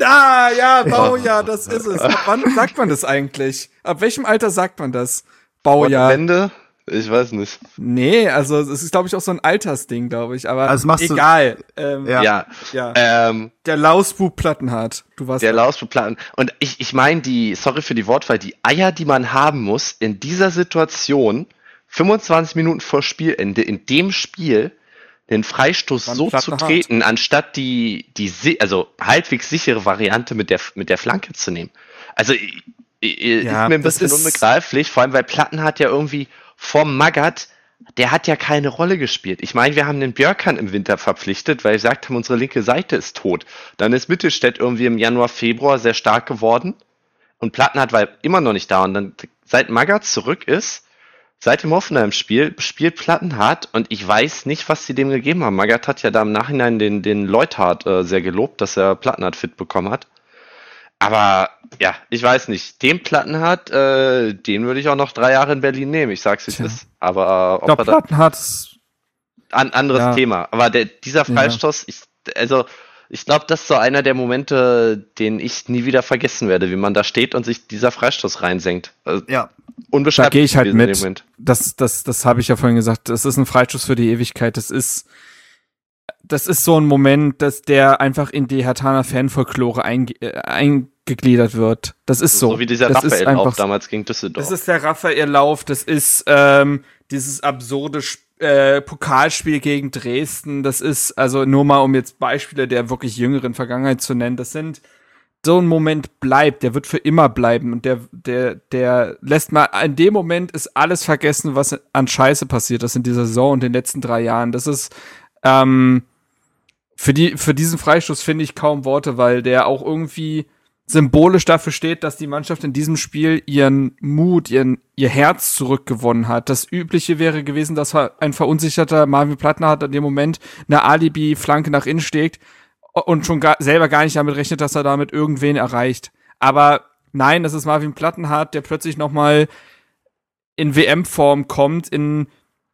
Ah, ja, Baujahr, das ist es. Ab wann sagt man das eigentlich? Ab welchem Alter sagt man das? Baujahr. Ende Ich weiß nicht. Nee, also es ist, glaube ich, auch so ein Altersding, glaube ich. Aber also machst egal. Du, ähm, ja. ja. ja. Ähm, der Lausbub Plattenhardt. Du warst der Lausbub Plattenhardt. Und ich, ich meine, die, sorry für die Wortwahl, die Eier, die man haben muss, in dieser Situation, fünfundzwanzig Minuten vor Spielende, in dem Spiel, den Freistoß so zu treten, anstatt die, die also halbwegs sichere Variante mit der, mit der Flanke zu nehmen. Also ja, ist mir ein bisschen unbegreiflich, vor allem weil Plattenhardt ja irgendwie vor Magath, der hat ja keine Rolle gespielt. Ich meine, wir haben den Björkan im Winter verpflichtet, weil wir gesagt haben, unsere linke Seite ist tot. Dann ist Mittelstädt irgendwie im Januar, Februar sehr stark geworden und Plattenhardt war immer noch nicht da. Und dann, seit Magath zurück ist, seit dem Hoffenheim-Spiel, spielt Plattenhardt und ich weiß nicht, was sie dem gegeben haben. Magath hat ja da im Nachhinein den, den Leuthardt äh, sehr gelobt, dass er Plattenhardt fit bekommen hat. Aber ja, ich weiß nicht. Den Plattenhardt, äh, den würde ich auch noch drei Jahre in Berlin nehmen. Ich sag's jetzt nicht. Aber äh, ob er da, Plattenhardt ist ein anderes ja. Thema. Aber der, dieser Freistoß, ja. ich, also ich glaube, das ist so einer der Momente, den ich nie wieder vergessen werde, wie man da steht und sich dieser Freistoß reinsenkt. Also, ja, unbeschreiblich. Da gehe ich halt mit. Das, das, das habe ich ja vorhin gesagt. Das ist ein Freistoß für die Ewigkeit. Das ist Das ist so ein Moment, dass der einfach in die Herthaner Fanfolklore einge- äh, eingegliedert wird. Das ist so. So wie dieser Raphael-Lauf damals gegen Düsseldorf. Das ist der Raphael-Lauf, das ist ähm, dieses absurde äh, Pokalspiel gegen Dresden. Das ist, also nur mal um jetzt Beispiele der wirklich jüngeren Vergangenheit zu nennen, das sind, so ein Moment bleibt, der wird für immer bleiben und der, der, der lässt mal, in dem Moment ist alles vergessen, was an Scheiße passiert ist in dieser Saison und den letzten drei Jahren. Das ist Ähm, für die, für diesen Freistoß finde ich kaum Worte, weil der auch irgendwie symbolisch dafür steht, dass die Mannschaft in diesem Spiel ihren Mut, ihren, ihr Herz zurückgewonnen hat. Das Übliche wäre gewesen, dass ein verunsicherter Marvin Plattenhardt in dem Moment eine Alibi-Flanke nach innen schlägt und schon gar, selber gar nicht damit rechnet, dass er damit irgendwen erreicht. Aber nein, das ist Marvin Plattenhardt, der plötzlich nochmal in W M-Form kommt, in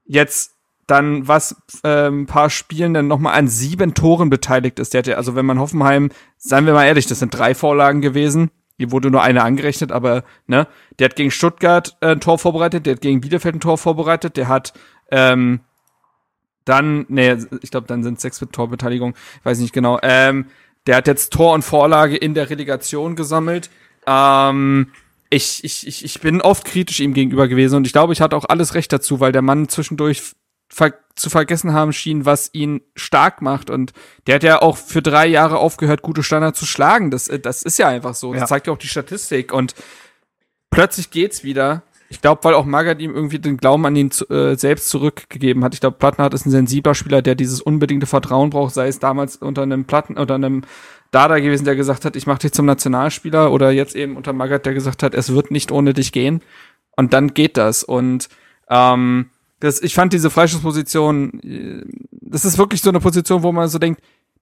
jetzt dann was äh, ein paar Spielen dann nochmal an sieben Toren beteiligt ist. Der hat ja, also wenn man Hoffenheim, seien wir mal ehrlich, das sind drei Vorlagen gewesen, hier wurde nur eine angerechnet, aber ne, der hat gegen Stuttgart äh, ein Tor vorbereitet, der hat gegen Bielefeld ein Tor vorbereitet, der hat ähm, dann, ne, ich glaube, dann sind es sechs mit Torbeteiligung, ich weiß nicht genau, ähm, der hat jetzt Tor und Vorlage in der Relegation gesammelt, ähm, ich, ich, ich, ich bin oft kritisch ihm gegenüber gewesen und ich glaube, ich hatte auch alles recht dazu, weil der Mann zwischendurch Ver- zu vergessen haben schien, was ihn stark macht. Und der hat ja auch für drei Jahre aufgehört, gute Standards zu schlagen. Das, das ist ja einfach so. Das ja. zeigt ja auch die Statistik. Und plötzlich geht's wieder. Ich glaube, weil auch Magath ihm irgendwie den Glauben an ihn zu, äh, selbst zurückgegeben hat. Ich glaube, Plattenhardt ist ein sensibler Spieler, der dieses unbedingte Vertrauen braucht. Sei es damals unter einem Platten, unter einem Dárdai gewesen, der gesagt hat, ich mache dich zum Nationalspieler. Oder jetzt eben unter Magath, der gesagt hat, es wird nicht ohne dich gehen. Und dann geht das. Und ähm, Das, ich fand diese Freistoßposition, das ist wirklich so eine Position, wo man so denkt,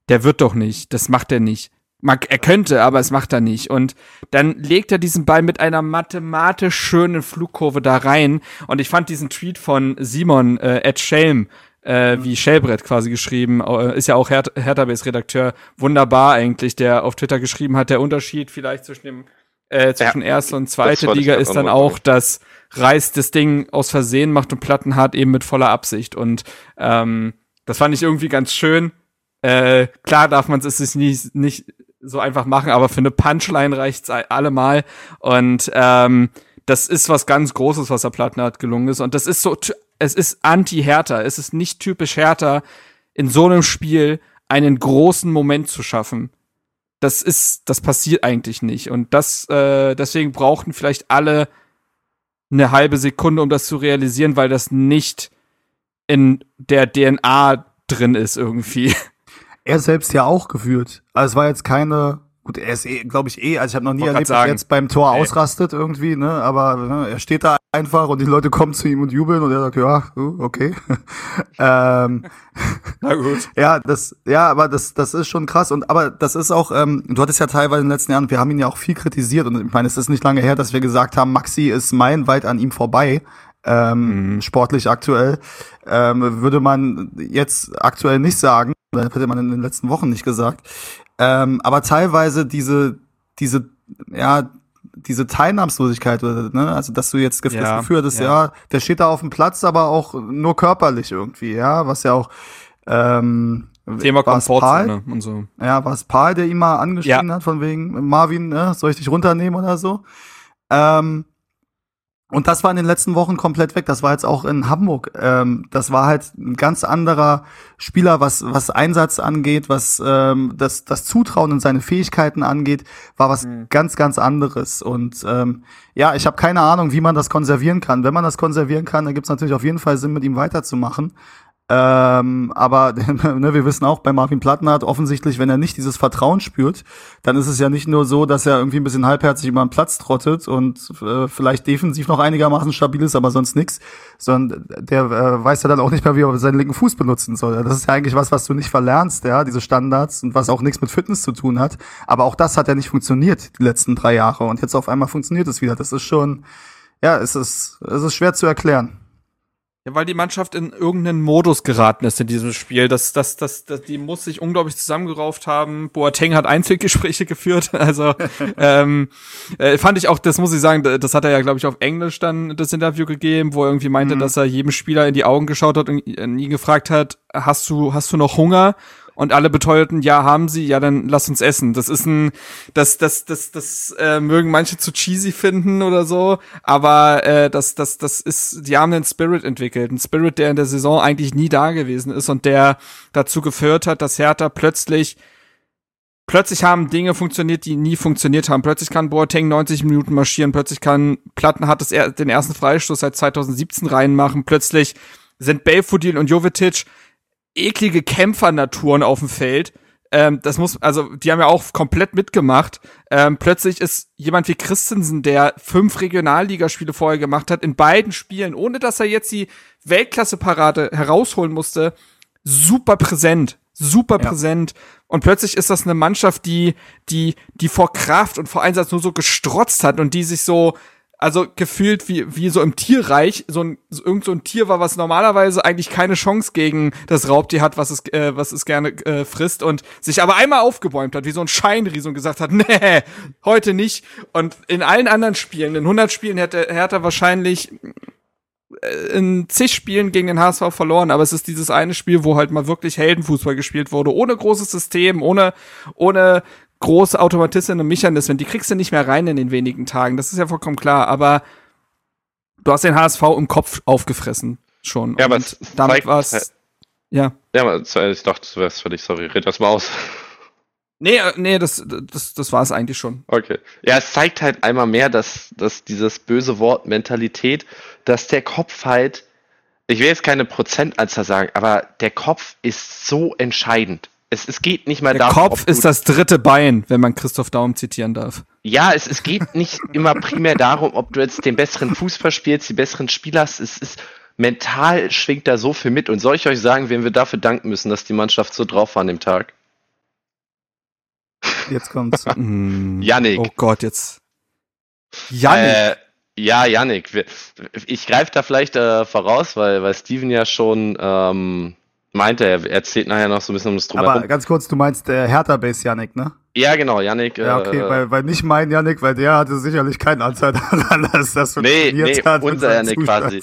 der wird doch nicht, das macht er nicht. Er könnte, aber es macht er nicht. Und dann legt er diesen Ball mit einer mathematisch schönen Flugkurve da rein. Und ich fand diesen Tweet von Simon äh, at Schelm, äh, wie Schellbrett quasi geschrieben, ist ja auch Her- Hertha B S C-Redakteur, wunderbar eigentlich, der auf Twitter geschrieben hat, der Unterschied vielleicht zwischen dem Äh, zwischen ja, erste und zweite Liga ist dann auch, dass Reis das Ding aus Versehen macht und Plattenhardt eben mit voller Absicht. Und ähm, das fand ich irgendwie ganz schön. Äh, klar darf man es nicht, nicht so einfach machen, aber für eine Punchline reicht's allemal. Und ähm, das ist was ganz Großes, was der Plattenhardt gelungen ist. Und das ist so, es ist anti-Hertha. Es ist nicht typisch Hertha, in so einem Spiel einen großen Moment zu schaffen. Das ist, das passiert eigentlich nicht. Und das, äh, deswegen brauchten vielleicht alle eine halbe Sekunde, um das zu realisieren, weil das nicht in der D N A drin ist irgendwie. Er selbst ja auch gefühlt. Also es war jetzt keine, gut, er ist eh, glaube ich, eh, also ich habe noch nie erlebt, dass er jetzt beim Tor nee. ausrastet irgendwie, ne? Aber ne, er steht da einfach und die Leute kommen zu ihm und jubeln und er sagt, ja, okay. ähm, Na gut. Ja, das, ja, aber das, das ist schon krass. Und aber das ist auch, ähm, du hattest ja teilweise in den letzten Jahren, wir haben ihn ja auch viel kritisiert und ich meine, es ist nicht lange her, dass wir gesagt haben, Maxi ist meilenweit an ihm vorbei, ähm, mhm. sportlich aktuell. Ähm, würde man jetzt aktuell nicht sagen, das hätte man in den letzten Wochen nicht gesagt. Ähm, aber teilweise diese, diese, ja, diese Teilnahmslosigkeit, ne? Also dass du jetzt das ja, Gefühl hattest, ja. ja, der steht da auf dem Platz, aber auch nur körperlich irgendwie, ja, was ja auch ähm, Thema Komfortzone und so. Ja, war es Pal, der ihn mal angeschrieben ja. hat, von wegen Marvin, ne, soll ich dich runternehmen oder so. Ähm, und das war in den letzten Wochen komplett weg. Das war jetzt auch in Hamburg. Ähm, das war halt ein ganz anderer Spieler, was was Einsatz angeht, was ähm, das das Zutrauen in seine Fähigkeiten angeht, war was mhm. ganz ganz anderes. Und ähm, ja, ich habe keine Ahnung, wie man das konservieren kann. Wenn man das konservieren kann, dann gibt's natürlich auf jeden Fall Sinn, mit ihm weiterzumachen. Ähm, aber ne, wir wissen auch, bei Marvin Plattenhardt offensichtlich, wenn er nicht dieses Vertrauen spürt, dann ist es ja nicht nur so, dass er irgendwie ein bisschen halbherzig über den Platz trottet und äh, vielleicht defensiv noch einigermaßen stabil ist, aber sonst nix, sondern der äh, weiß ja dann auch nicht mehr, wie er seinen linken Fuß benutzen soll. Das ist ja eigentlich was, was du nicht verlernst, ja, diese Standards, und was auch nichts mit Fitness zu tun hat. Aber auch das hat ja nicht funktioniert die letzten drei Jahre, und jetzt auf einmal funktioniert es wieder. Das ist schon, ja, es ist, es ist schwer zu erklären. Ja, weil die Mannschaft in irgendeinen Modus geraten ist in diesem Spiel. Das, das, das, das, die muss sich unglaublich zusammengerauft haben. Boateng hat Einzelgespräche geführt. Also ähm, äh, fand ich auch, das muss ich sagen, das hat er ja, glaube ich, auf Englisch dann das Interview gegeben, wo er irgendwie meinte, mhm. dass er jedem Spieler in die Augen geschaut hat und ihn gefragt hat, hast du, hast du noch Hunger? Und alle beteuerten, ja, haben sie, ja, dann lass uns essen. Das ist ein, das, das, das, das äh, mögen manche zu cheesy finden oder so, aber äh, das, das, das ist, die haben einen Spirit entwickelt, einen Spirit, der in der Saison eigentlich nie da gewesen ist und der dazu geführt hat, dass Hertha plötzlich, plötzlich haben Dinge funktioniert, die nie funktioniert haben. Plötzlich kann Boateng neunzig Minuten marschieren, plötzlich kann Plattenhardt das er, den ersten Freistoß seit zweitausendsiebzehn reinmachen, plötzlich sind Belfodil und Jovetić eklige Kämpfernaturen auf dem Feld. Ähm, das muss, also die haben ja auch komplett mitgemacht. Ähm, plötzlich ist jemand wie Christensen, der fünf Regionalligaspiele vorher gemacht hat, in beiden Spielen, ohne dass er jetzt die Weltklasseparade herausholen musste, super präsent, super ja. präsent. Und plötzlich ist das eine Mannschaft, die, die, die vor Kraft und vor Einsatz nur so gestrotzt hat und die sich so, also gefühlt wie wie so im Tierreich, so ein so irgend so ein Tier war, was normalerweise eigentlich keine Chance gegen das Raubtier hat, was es äh, was es gerne äh, frisst, und sich aber einmal aufgebäumt hat, wie so ein Scheinriese, und gesagt hat, nee, heute nicht. Und in allen anderen Spielen, in hundert Spielen hätte Hertha wahrscheinlich in zig Spielen gegen den H S V verloren, aber es ist dieses eine Spiel, wo halt mal wirklich Heldenfußball gespielt wurde, ohne großes System, ohne ohne große Automatismen und Mechanismen, die kriegst du nicht mehr rein in den wenigen Tagen, das ist ja vollkommen klar, aber du hast den H S V im Kopf aufgefressen schon. Ja, aber und es damit war es, ja. Ja, aber ich dachte, du wärst völlig, sorry, red das mal aus. Nee, nee, das, das, das war es eigentlich schon. Okay. Ja, es zeigt halt einmal mehr, dass, dass dieses böse Wort Mentalität, dass der Kopf halt, ich will jetzt keine Prozentanzahl sagen, aber der Kopf ist so entscheidend. Es, es geht nicht mal darum. Der Kopf ist das dritte Bein, wenn man Christoph Daum zitieren darf. Ja, es, es geht nicht immer primär darum, ob du jetzt den besseren Fußball spielst, die besseren Spieler hast. Es ist mental, schwingt da so viel mit. Und soll ich euch sagen, wen wir dafür danken müssen, dass die Mannschaft so drauf war an dem Tag? Jetzt kommt's. Jannik. Oh Gott, jetzt. Jannik. Äh, ja, Jannik. Ich greife da vielleicht äh, voraus, weil, weil Steven ja schon. Ähm, Meinte er, er erzählt nachher noch so ein bisschen um das Drumherum. Aber ganz kurz, du meinst der Hertha-Base Jannik, ne? Ja, genau, Jannik. Ja, okay, äh, weil, weil nicht mein Jannik, weil der hatte sicherlich keinen Anteil daran, dass das funktioniert nee, nee, hat. Nee, unser Jannik quasi.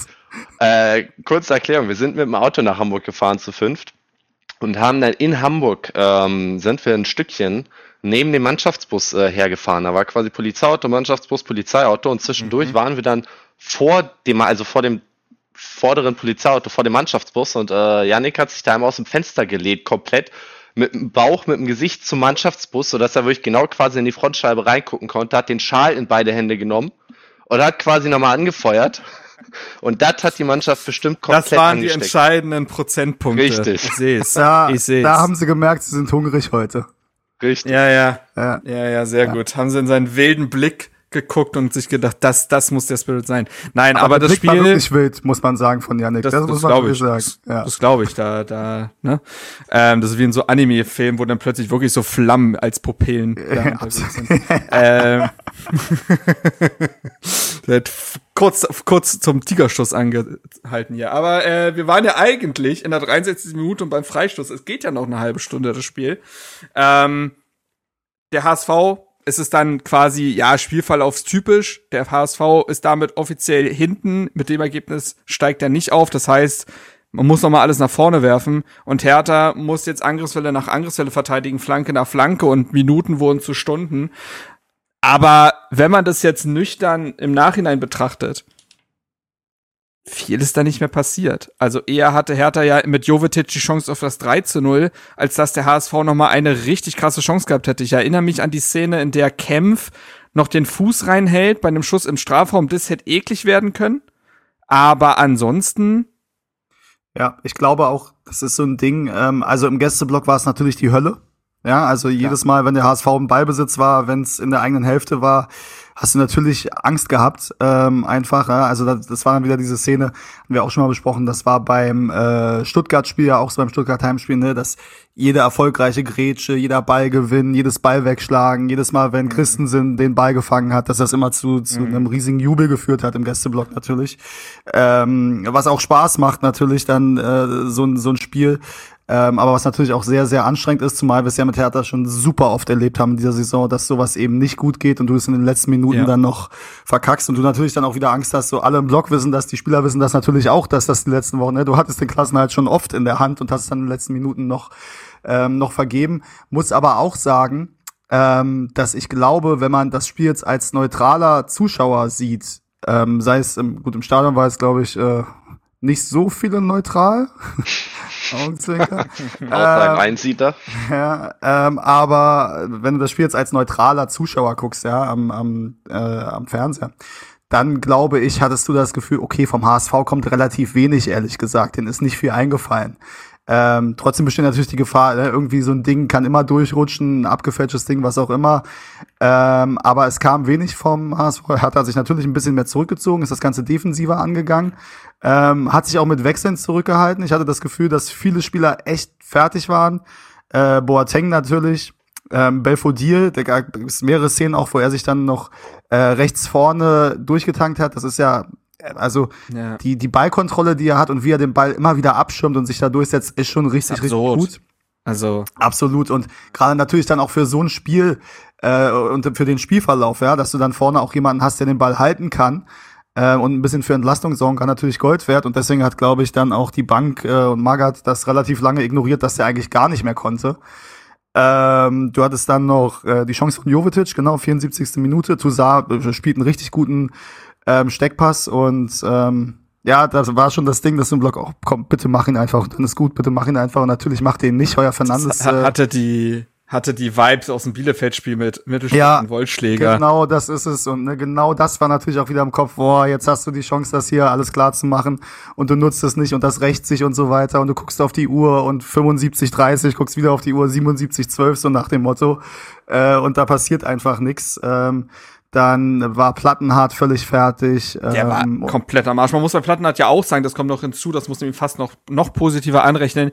Äh, kurze Erklärung, wir sind mit dem Auto nach Hamburg gefahren zu fünft und haben dann in Hamburg, ähm, sind wir ein Stückchen neben dem Mannschaftsbus äh, hergefahren. Da war quasi Polizeiauto, Mannschaftsbus, Polizeiauto, und zwischendurch mhm. waren wir dann vor dem, also vor dem vorderen Polizeiauto, vor dem Mannschaftsbus, und äh, Jannik hat sich da einmal aus dem Fenster gelehnt, komplett mit dem Bauch, mit dem Gesicht zum Mannschaftsbus, sodass er wirklich genau quasi in die Frontscheibe reingucken konnte, hat den Schal in beide Hände genommen und hat quasi nochmal angefeuert, und das hat die Mannschaft bestimmt komplett angesteckt. Das waren angesteckt. Die entscheidenden Prozentpunkte. Richtig. Ich sehe es. Da, ich seh's. Da haben sie gemerkt, sie sind hungrig heute. Richtig. Ja, ja. Ja, ja, ja sehr ja. gut. Haben sie in seinen wilden Blick geguckt und sich gedacht, das, das muss der Spirit sein. Nein, aber, aber das Spiel war wirklich wild, muss man sagen, von Jannik. Das, das, das muss man wirklich sagen. Das, ja. das glaube ich, da, da, ne? Ähm, das ist wie in so Anime-Filmen, wo dann plötzlich wirklich so Flammen als Pupillen da sind. ähm, kurz, kurz zum Tigerstoß angehalten hier. Aber äh, wir waren ja eigentlich in der dreiundsechzigsten Minute und beim Freistoß. Es geht ja noch eine halbe Stunde, das Spiel. Ähm, der H S V es ist dann quasi, ja, Spielverlaufstypisch. Der H S V ist damit offiziell hinten. Mit dem Ergebnis steigt er nicht auf. Das heißt, man muss nochmal alles nach vorne werfen. Und Hertha muss jetzt Angriffswelle nach Angriffswelle verteidigen, Flanke nach Flanke, und Minuten wurden zu Stunden. Aber wenn man das jetzt nüchtern im Nachhinein betrachtet, viel ist da nicht mehr passiert. Also eher hatte Hertha ja mit Jovetić die Chance auf das drei zu null, als dass der H S V nochmal eine richtig krasse Chance gehabt hätte. Ich erinnere mich an die Szene, in der Kempf noch den Fuß reinhält bei einem Schuss im Strafraum. Das hätte eklig werden können. Aber ansonsten... Ja, ich glaube auch, das ist so ein Ding. Ähm, also im Gästeblock war es natürlich die Hölle. Ja, also jedes Mal, wenn der H S V im Ballbesitz war, wenn es in der eigenen Hälfte war, hast du natürlich Angst gehabt, ähm, einfach. Ja? Also das, das war dann wieder diese Szene, haben wir auch schon mal besprochen, das war beim äh, Stuttgart-Spiel, ja auch so beim Stuttgart-Heimspiel, ne, dass jede erfolgreiche Grätsche, jeder Ballgewinn, jedes Ball wegschlagen, jedes Mal, wenn mhm. Christensen den Ball gefangen hat, dass das immer zu, zu mhm. einem riesigen Jubel geführt hat im Gästeblock natürlich. Ähm, was auch Spaß macht natürlich dann äh, so, so ein Spiel. Ähm, aber was natürlich auch sehr, sehr anstrengend ist, zumal wir es ja mit Hertha schon super oft erlebt haben in dieser Saison, dass sowas eben nicht gut geht und du es in den letzten Minuten ja. dann noch verkackst und du natürlich dann auch wieder Angst hast, so alle im Block wissen das, die Spieler wissen das natürlich auch, dass das die letzten Wochen, ne? Du hattest den Klassenerhalt schon oft in der Hand und hast es dann in den letzten Minuten noch, ähm, noch vergeben. Muss aber auch sagen, ähm, dass ich glaube, wenn man das Spiel jetzt als neutraler Zuschauer sieht, ähm, sei es, im, gut, im Stadion war es, glaube ich, äh, nicht so viele neutral. Augenzwinker. ähm, Einsieter. Ja, ähm, aber wenn du das Spiel jetzt als neutraler Zuschauer guckst, ja, am, am, äh, am Fernseher, dann glaube ich, hattest du das Gefühl, okay, vom H S V kommt relativ wenig, ehrlich gesagt. Denen ist nicht viel eingefallen. Ähm, trotzdem besteht natürlich die Gefahr, ne? Irgendwie so ein Ding kann immer durchrutschen, ein abgefälschtes Ding, was auch immer. Ähm, aber es kam wenig vom H S V. Hertha hat sich natürlich ein bisschen mehr zurückgezogen, ist das Ganze defensiver angegangen, ähm, hat sich auch mit Wechseln zurückgehalten. Ich hatte das Gefühl, dass viele Spieler echt fertig waren. Äh, Boateng natürlich, ähm, Belfodil, da gab es mehrere Szenen auch, wo er sich dann noch äh, rechts vorne durchgetankt hat. Das ist ja... Also ja. die die Ballkontrolle, die er hat und wie er den Ball immer wieder abschirmt und sich da durchsetzt, ist schon richtig, Absurd. richtig gut. Also absolut. Und gerade natürlich dann auch für so ein Spiel äh, und für den Spielverlauf, ja, dass du dann vorne auch jemanden hast, der den Ball halten kann äh, und ein bisschen für Entlastung sorgen kann, natürlich Gold wert. Und deswegen hat, glaube ich, dann auch die Bank äh, und Magath das relativ lange ignoriert, dass der eigentlich gar nicht mehr konnte. Ähm, du hattest dann noch äh, die Chance von Jovetić, genau, vierundsiebzigste Minute. Tousart äh, spielt einen richtig guten Ähm, Steckpass und ähm, ja, das war schon das Ding, dass du im Block auch, komm, bitte mach ihn einfach, dann ist gut, bitte mach ihn einfach, und natürlich macht den nicht, Heuer Fernandes. Äh, hatte die hatte die Vibes aus dem Bielefeld-Spiel mit Mittelstück ja, und Wollschläger. Genau, das ist es, und ne, genau das war natürlich auch wieder im Kopf, boah, jetzt hast du die Chance, das hier alles klar zu machen und du nutzt es nicht und das rächt sich und so weiter und du guckst auf die Uhr und fünfundsiebzig dreißig, guckst wieder auf die Uhr, siebenundsiebzig zwölf, so nach dem Motto, äh, und da passiert einfach nichts. Ähm, Dann war Plattenhardt völlig fertig. Der war ähm, komplett am Arsch. Man muss bei Plattenhardt ja auch sagen, das kommt noch hinzu, das muss man ihm fast noch, noch positiver anrechnen.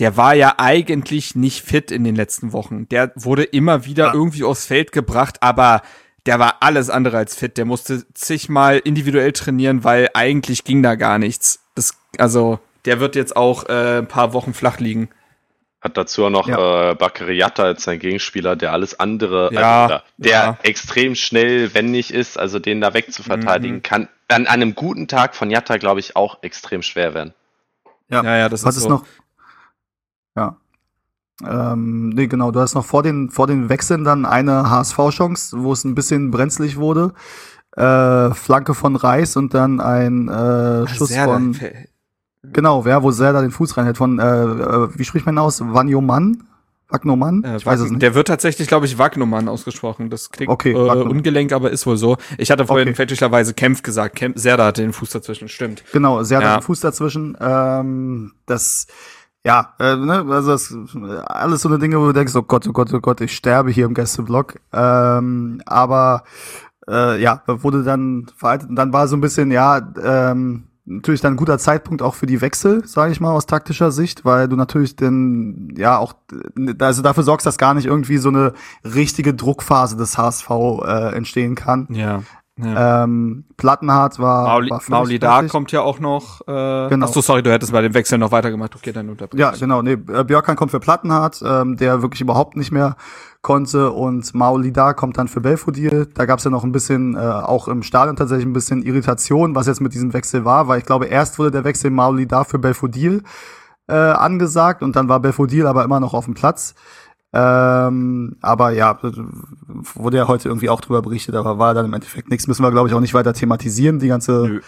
Der war ja eigentlich nicht fit in den letzten Wochen. Der wurde immer wieder ja. irgendwie aufs Feld gebracht, aber der war alles andere als fit. Der musste zigmal individuell trainieren, weil eigentlich ging da gar nichts. Das, also der wird jetzt auch äh, ein paar Wochen flach liegen. Hat dazu auch noch ja. äh, Pekarík als sein Gegenspieler, der alles andere, ja, also, der ja. extrem schnell wendig ist, also den da wegzuverteidigen, mhm. kann an, an einem guten Tag von Jatta, glaube ich, auch extrem schwer werden. Ja, ja, ja das Was ist so. Noch? Ja. Ähm, nee, genau, du hast noch vor den, vor den Wechseln dann eine H S V-Chance, wo es ein bisschen brenzlig wurde. Äh, Flanke von Reis und dann ein äh, Schuss Sehr von... Lang. Genau, wer, wo Serdar den Fuß reinhält von, äh, wie spricht man aus? Wagnoman? Wagnoman? Äh, ich weiß es nicht. Der wird tatsächlich, glaube ich, Wagnoman ausgesprochen. Das klingt okay, äh, ungelenk, aber ist wohl so. Ich hatte vorhin okay. fälschlicherweise Kempf gesagt. Kempf, Serdar hatte den Fuß dazwischen, stimmt. Genau, Serdar ja. den Fuß dazwischen. Ähm, das, ja, äh, ne, also das, alles so eine Dinge, wo du denkst, oh Gott, oh Gott, oh Gott, ich sterbe hier im Gästeblock. Ähm, aber, äh, ja, wurde dann veraltet. Und dann war so ein bisschen, ja, ähm, natürlich dann ein guter Zeitpunkt auch für die Wechsel, sage ich mal, aus taktischer Sicht, weil du natürlich den, ja auch, also dafür sorgst, dass gar nicht irgendwie so eine richtige Druckphase des H S V äh, entstehen kann. Ja. Ja. Ähm, Plattenhardt war, Maoli, war Maolida kommt ja auch noch. Äh, genau. Achso, sorry, du hättest bei dem Wechsel noch weitergemacht. Okay, dann unterbrechen. Ja, genau. Nee, Björkan kommt für Plattenhardt, ähm, der wirklich überhaupt nicht mehr konnte. Und Maolida kommt dann für Belfodil. Da gab es ja noch ein bisschen, äh, auch im Stadion tatsächlich ein bisschen Irritation, was jetzt mit diesem Wechsel war. Weil ich glaube, erst wurde der Wechsel Maolida für Belfodil äh, angesagt. Und dann war Belfodil aber immer noch auf dem Platz. Ähm, aber ja, wurde ja heute irgendwie auch drüber berichtet, aber war dann im Endeffekt nichts. Müssen wir, glaube ich, auch nicht weiter thematisieren, die ganze, Nö.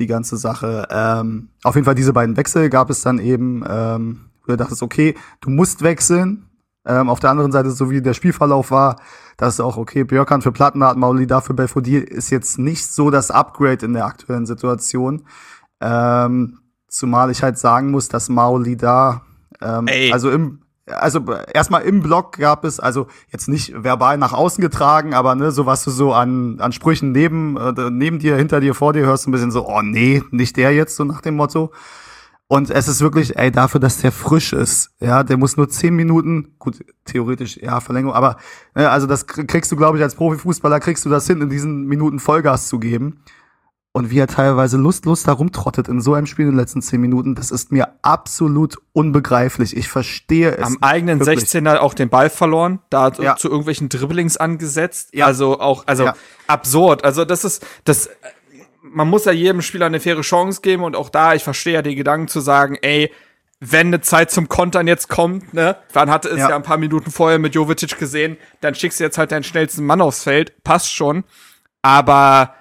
die ganze Sache. Ähm, auf jeden Fall diese beiden Wechsel gab es dann eben, ähm, wo du dachtest, okay, du musst wechseln. Ähm, auf der anderen Seite, so wie der Spielverlauf war, das ist auch okay. Björkan für Plattenhardt, Maolida für Belfodil ist jetzt nicht so das Upgrade in der aktuellen Situation. Ähm, zumal ich halt sagen muss, dass Maolida, ähm, also im, Also erstmal im Block gab es, also jetzt nicht verbal nach außen getragen, aber ne, so was du so an an Sprüchen neben äh, neben dir, hinter dir, vor dir hörst, ein bisschen so, oh nee, nicht der jetzt, so nach dem Motto. Und es ist wirklich, ey, dafür, dass der frisch ist, ja, der muss nur zehn Minuten, gut, theoretisch, ja, Verlängerung, aber ne, also das kriegst du, glaube ich, als Profifußballer kriegst du das hin, in diesen Minuten Vollgas zu geben. Und wie er teilweise lustlos da rumtrottet in so einem Spiel in den letzten zehn Minuten, das ist mir absolut unbegreiflich. Ich verstehe es. Am eigenen wirklich. sechzehner auch den Ball verloren, da ja. zu irgendwelchen Dribblings angesetzt. Ja. Also auch, also ja. absurd. Also das ist, das, man muss ja jedem Spieler eine faire Chance geben und auch da, ich verstehe ja den Gedanken zu sagen, ey, wenn eine Zeit zum Kontern jetzt kommt, ne, man hatte es ja. ja ein paar Minuten vorher mit Jovetić gesehen, dann schickst du jetzt halt deinen schnellsten Mann aufs Feld, passt schon. Aber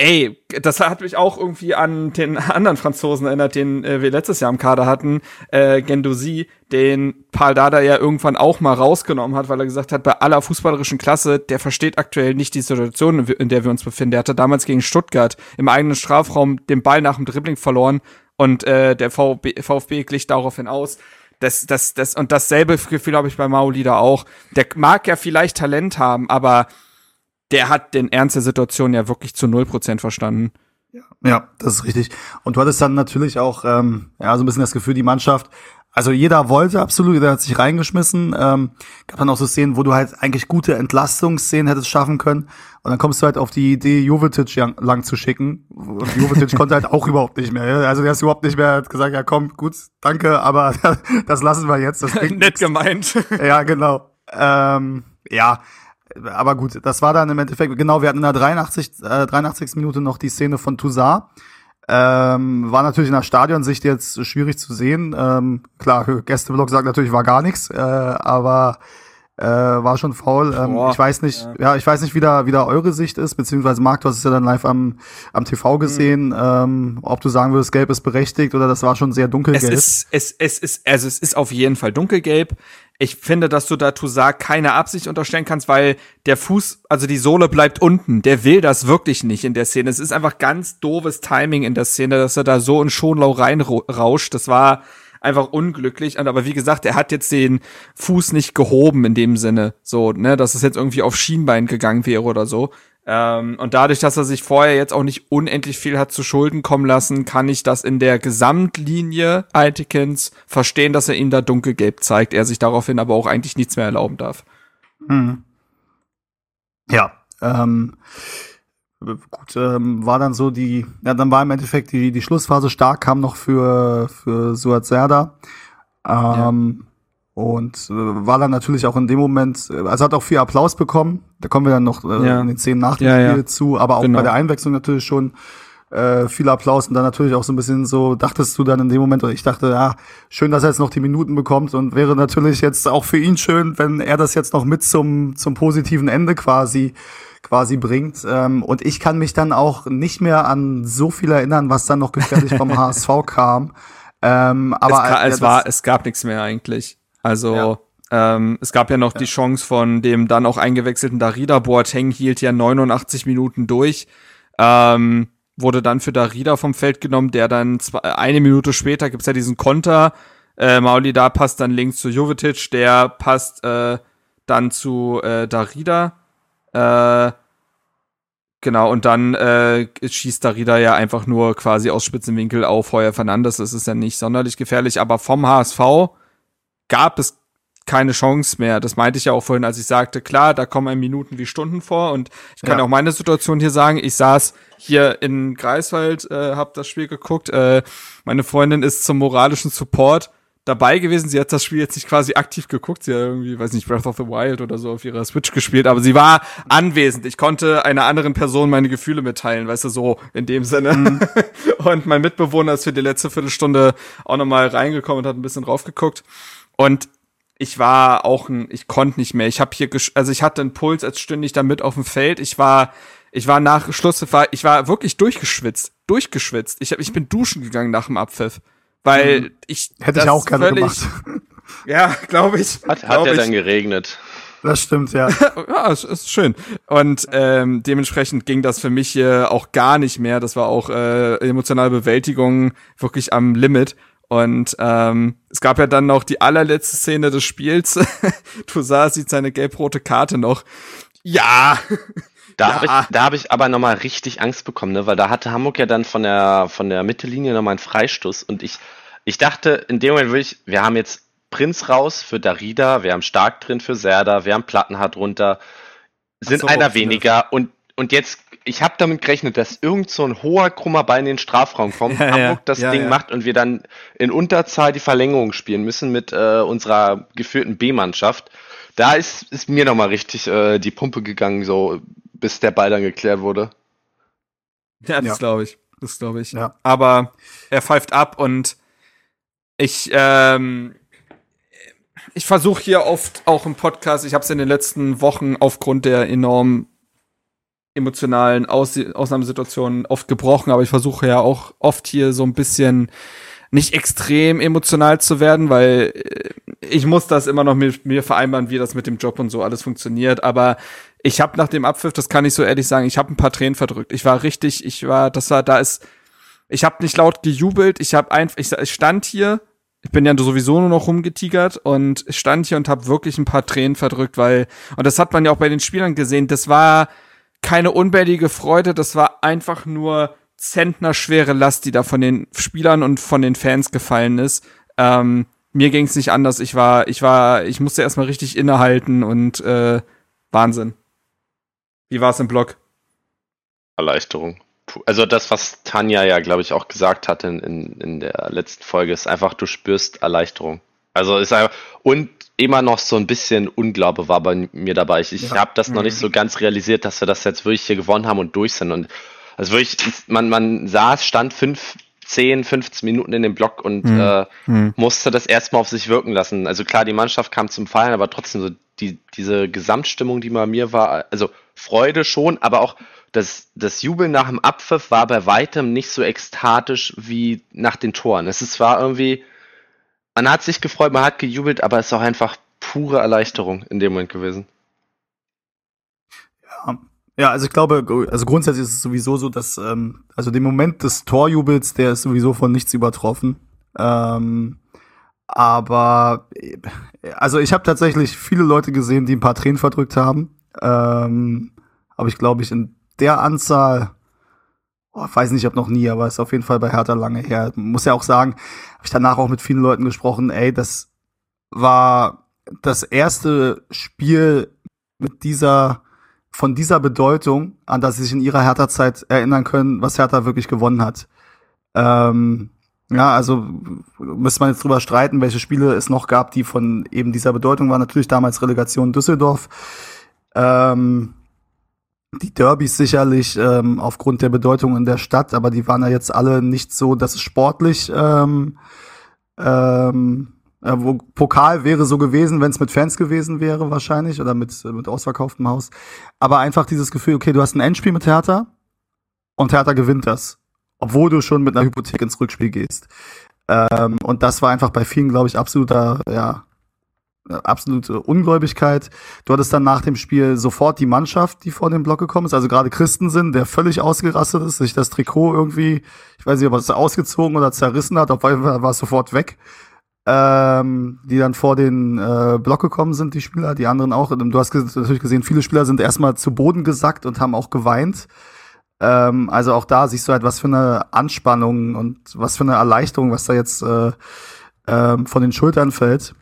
ey, das hat mich auch irgendwie an den anderen Franzosen erinnert, den äh, wir letztes Jahr im Kader hatten, äh, Guendouzi, den Pal Dárdai ja irgendwann auch mal rausgenommen hat, weil er gesagt hat, bei aller fußballerischen Klasse, der versteht aktuell nicht die Situation, in der wir uns befinden. Der hatte damals gegen Stuttgart im eigenen Strafraum den Ball nach dem Dribbling verloren und äh, der VfB glich daraufhin aus. Das, das, das und dasselbe Gefühl habe ich bei Maolida auch. Der mag ja vielleicht Talent haben, aber der hat den Ernst der Situation ja wirklich zu null Prozent verstanden. Ja, ja, das ist richtig. Und du hattest dann natürlich auch ähm, ja, so ein bisschen das Gefühl, die Mannschaft, also jeder wollte absolut, jeder hat sich reingeschmissen. Ähm, gab dann auch so Szenen, wo du halt eigentlich gute Entlastungsszenen hättest schaffen können. Und dann kommst du halt auf die Idee, Jovetić lang zu schicken. Jovetić konnte halt auch überhaupt nicht mehr. Also der ist überhaupt nicht mehr, hat gesagt, ja komm, gut, danke, aber das lassen wir jetzt. Das klingt nett gemeint. Ja, genau. Ähm, ja, aber gut, das war dann im Endeffekt, genau, wir hatten in der dreiundachtzigsten Minute noch die Szene von Tousart. Ähm, war natürlich in der Stadionsicht jetzt schwierig zu sehen. Ähm, klar, Gästeblock sagt natürlich, war gar nichts, äh, aber äh, war schon faul. Ähm, ich weiß nicht, ja. ja, ich weiß nicht, wie da, wie da eure Sicht ist, beziehungsweise Marc, du hast es ja dann live am, am T V gesehen, mhm. ähm, ob du sagen würdest, gelb ist berechtigt oder das war schon sehr dunkelgelb. Es ist, es, es ist, also es ist auf jeden Fall dunkelgelb. Ich finde, dass du da Tousart keine Absicht unterstellen kannst, weil der Fuß, also die Sohle bleibt unten. Der will das wirklich nicht in der Szene. Es ist einfach ganz doofes Timing in der Szene, dass er da so in Schonlau reinrauscht. Das war einfach unglücklich. Aber wie gesagt, er hat jetzt den Fuß nicht gehoben in dem Sinne. So, ne, dass es jetzt irgendwie auf Schienbein gegangen wäre oder so. Ähm, und dadurch, dass er sich vorher jetzt auch nicht unendlich viel hat zu Schulden kommen lassen, kann ich das in der Gesamtlinie Altekins verstehen, dass er ihm da dunkelgelb zeigt, er sich daraufhin aber auch eigentlich nichts mehr erlauben darf. Hm. Ja, ähm, gut, ähm, war dann so die, ja, dann war im Endeffekt die, die Schlussphase. Stark kam noch für, für Suat Serdar. Ähm, ja. Und äh, war dann natürlich auch in dem Moment, also hat auch viel Applaus bekommen, da kommen wir dann noch äh, ja. in den Szenen nach dem ja, Spiel ja. zu, aber auch genau. bei der Einwechslung natürlich schon äh, viel Applaus und dann natürlich auch so ein bisschen so, dachtest du dann in dem Moment, oder ich dachte, ja, schön, dass er jetzt noch die Minuten bekommt und wäre natürlich jetzt auch für ihn schön, wenn er das jetzt noch mit zum zum positiven Ende quasi quasi bringt. Ähm, und ich kann mich dann auch nicht mehr an so viel erinnern, was dann noch gefährlich vom H S V kam. Ähm, aber es, kann, es, ja, war, es gab nichts mehr eigentlich. Also ja. ähm, es gab ja noch ja. die Chance von dem dann auch eingewechselten Darida. Boateng hielt ja neunundachtzig Minuten durch, ähm, wurde dann für Darida vom Feld genommen, der dann zwei, eine Minute später gibt's ja diesen Konter. Äh, Maolida passt dann links zu Jovetić, der passt äh, dann zu äh, Darida. Äh, genau, und dann äh, schießt Darida ja einfach nur quasi aus Spitzenwinkel auf Heuer Fernandes. Das ist ja nicht sonderlich gefährlich, aber vom H S V gab es keine Chance mehr. Das meinte ich ja auch vorhin, als ich sagte, klar, da kommen einem Minuten wie Stunden vor. Und ich kann ja auch meine Situation hier sagen, ich saß hier in Greifswald, äh, habe das Spiel geguckt. Äh, meine Freundin ist zum moralischen Support dabei gewesen. Sie hat das Spiel jetzt nicht quasi aktiv geguckt. Sie hat irgendwie, weiß nicht, Breath of the Wild oder so auf ihrer Switch gespielt. Aber sie war anwesend. Ich konnte einer anderen Person meine Gefühle mitteilen, weißt du, so in dem Sinne. Mhm. Und mein Mitbewohner ist für die letzte Viertelstunde auch nochmal reingekommen und hat ein bisschen draufgeguckt. Und ich war auch ein, ich konnte nicht mehr. Ich habe hier, gesch- also ich hatte einen Puls, als stünde ich da mit auf dem Feld. Ich war, ich war nach Schluss, ich war wirklich durchgeschwitzt, durchgeschwitzt. Ich hab, ich bin duschen gegangen nach dem Abpfiff, weil mhm. ich hätte ich auch gerne völlig, gemacht. Ja, glaube ich. Hat, glaub hat ja dann geregnet. Das stimmt, ja. Ja, es ist schön. Und ähm, dementsprechend ging das für mich hier auch gar nicht mehr. Das war auch äh, emotionale Bewältigung wirklich am Limit. Und ähm, es gab ja dann noch die allerletzte Szene des Spiels. Tousart sieht seine gelb-rote Karte noch. Ja! Da ja. habe ich, da hab ich aber nochmal richtig Angst bekommen, ne? Weil da hatte Hamburg ja dann von der von der Mittellinie nochmal einen Freistoß. Und ich ich dachte, in dem Moment wirklich, wir haben jetzt Prinz raus für Darida, wir haben Stark drin für Serdar, wir haben Plattenhardt runter, sind so, einer weniger. Und, und jetzt, ich habe damit gerechnet, dass irgend so ein hoher, krummer Ball in den Strafraum kommt, ja, Hamburg das ja, Ding ja. macht und wir dann in Unterzahl die Verlängerung spielen müssen mit äh, unserer geführten B-Mannschaft. Da ist, ist mir nochmal richtig äh, die Pumpe gegangen, so bis der Ball dann geklärt wurde. Ja, das ja. glaube ich. Das glaube ich. Ja. Aber er pfeift ab und ich, ähm, ich versuche hier oft auch im Podcast, ich habe es in den letzten Wochen aufgrund der enormen emotionalen Aus- Ausnahmesituationen oft gebrochen, aber ich versuche ja auch oft hier so ein bisschen nicht extrem emotional zu werden, weil ich muss das immer noch mit mir vereinbaren, wie das mit dem Job und so alles funktioniert, aber ich habe nach dem Abpfiff, das kann ich so ehrlich sagen, ich habe ein paar Tränen verdrückt. Ich war richtig, ich war, das war, da ist, ich habe nicht laut gejubelt, ich habe einfach, ich, ich stand hier, ich bin ja sowieso nur noch rumgetigert und stand hier und habe wirklich ein paar Tränen verdrückt, weil, und das hat man ja auch bei den Spielern gesehen, das war keine unbändige Freude, das war einfach nur zentnerschwere Last, die da von den Spielern und von den Fans gefallen ist. Ähm, mir ging's nicht anders. Ich war, ich war, ich musste erstmal richtig innehalten und äh, Wahnsinn. Wie war's im Block? Erleichterung. Also das, was Tanja ja, glaube ich, auch gesagt hatte in, in, in der letzten Folge, ist einfach, du spürst Erleichterung. Also ist einfach, und immer noch so ein bisschen Unglaube war bei mir dabei. Ich, ich ja. habe das noch nicht so ganz realisiert, dass wir das jetzt wirklich hier gewonnen haben und durch sind. Und also wirklich, man, man saß, stand fünf, zehn, fünfzehn Minuten in dem Block und mhm. Äh, mhm. musste das erstmal auf sich wirken lassen. Also klar, die Mannschaft kam zum Fallen, aber trotzdem so die, diese Gesamtstimmung, die bei mir war, also Freude schon, aber auch das, das Jubeln nach dem Abpfiff war bei weitem nicht so ekstatisch wie nach den Toren. Es ist, war irgendwie, man hat sich gefreut, man hat gejubelt, aber es ist auch einfach pure Erleichterung in dem Moment gewesen. Ja, ja, also ich glaube, also grundsätzlich ist es sowieso so, dass ähm, also den Moment des Torjubels, der ist sowieso von nichts übertroffen. Ähm, aber also ich habe tatsächlich viele Leute gesehen, die ein paar Tränen verdrückt haben. Ähm, aber ich glaube, ich in der Anzahl, ich weiß nicht, ob noch nie, aber ist auf jeden Fall bei Hertha lange her. Man muss ja auch sagen, habe ich danach auch mit vielen Leuten gesprochen, ey, das war das erste Spiel mit dieser, von dieser Bedeutung, an das sie sich in ihrer Hertha-Zeit erinnern können, was Hertha wirklich gewonnen hat. Ähm, ja, also müsste man jetzt drüber streiten, welche Spiele es noch gab, die von eben dieser Bedeutung waren. Natürlich damals Relegation Düsseldorf. Ähm, Die Derbys sicherlich ähm, aufgrund der Bedeutung in der Stadt, aber die waren ja jetzt alle nicht so, dass es sportlich ähm, ähm, äh, wo, Pokal wäre so gewesen, wenn es mit Fans gewesen wäre wahrscheinlich oder mit, mit ausverkauftem Haus. Aber einfach dieses Gefühl, okay, du hast ein Endspiel mit Hertha und Hertha gewinnt das, obwohl du schon mit einer Hypothek ins Rückspiel gehst. Ähm, und das war einfach bei vielen, glaube ich, absoluter, ja, absolute Ungläubigkeit. Du hattest dann nach dem Spiel sofort die Mannschaft, die vor den Block gekommen ist, also gerade Christensen, der völlig ausgerastet ist, sich das Trikot irgendwie, ich weiß nicht, ob er es ausgezogen oder zerrissen hat, auf jeden Fall war es sofort weg, ähm, die dann vor den äh, Block gekommen sind, die Spieler, die anderen auch. Du hast ges- natürlich gesehen, viele Spieler sind erstmal zu Boden gesackt und haben auch geweint. Ähm, also auch da siehst du halt, was für eine Anspannung und was für eine Erleichterung, was da jetzt äh, ähm, von den Schultern fällt.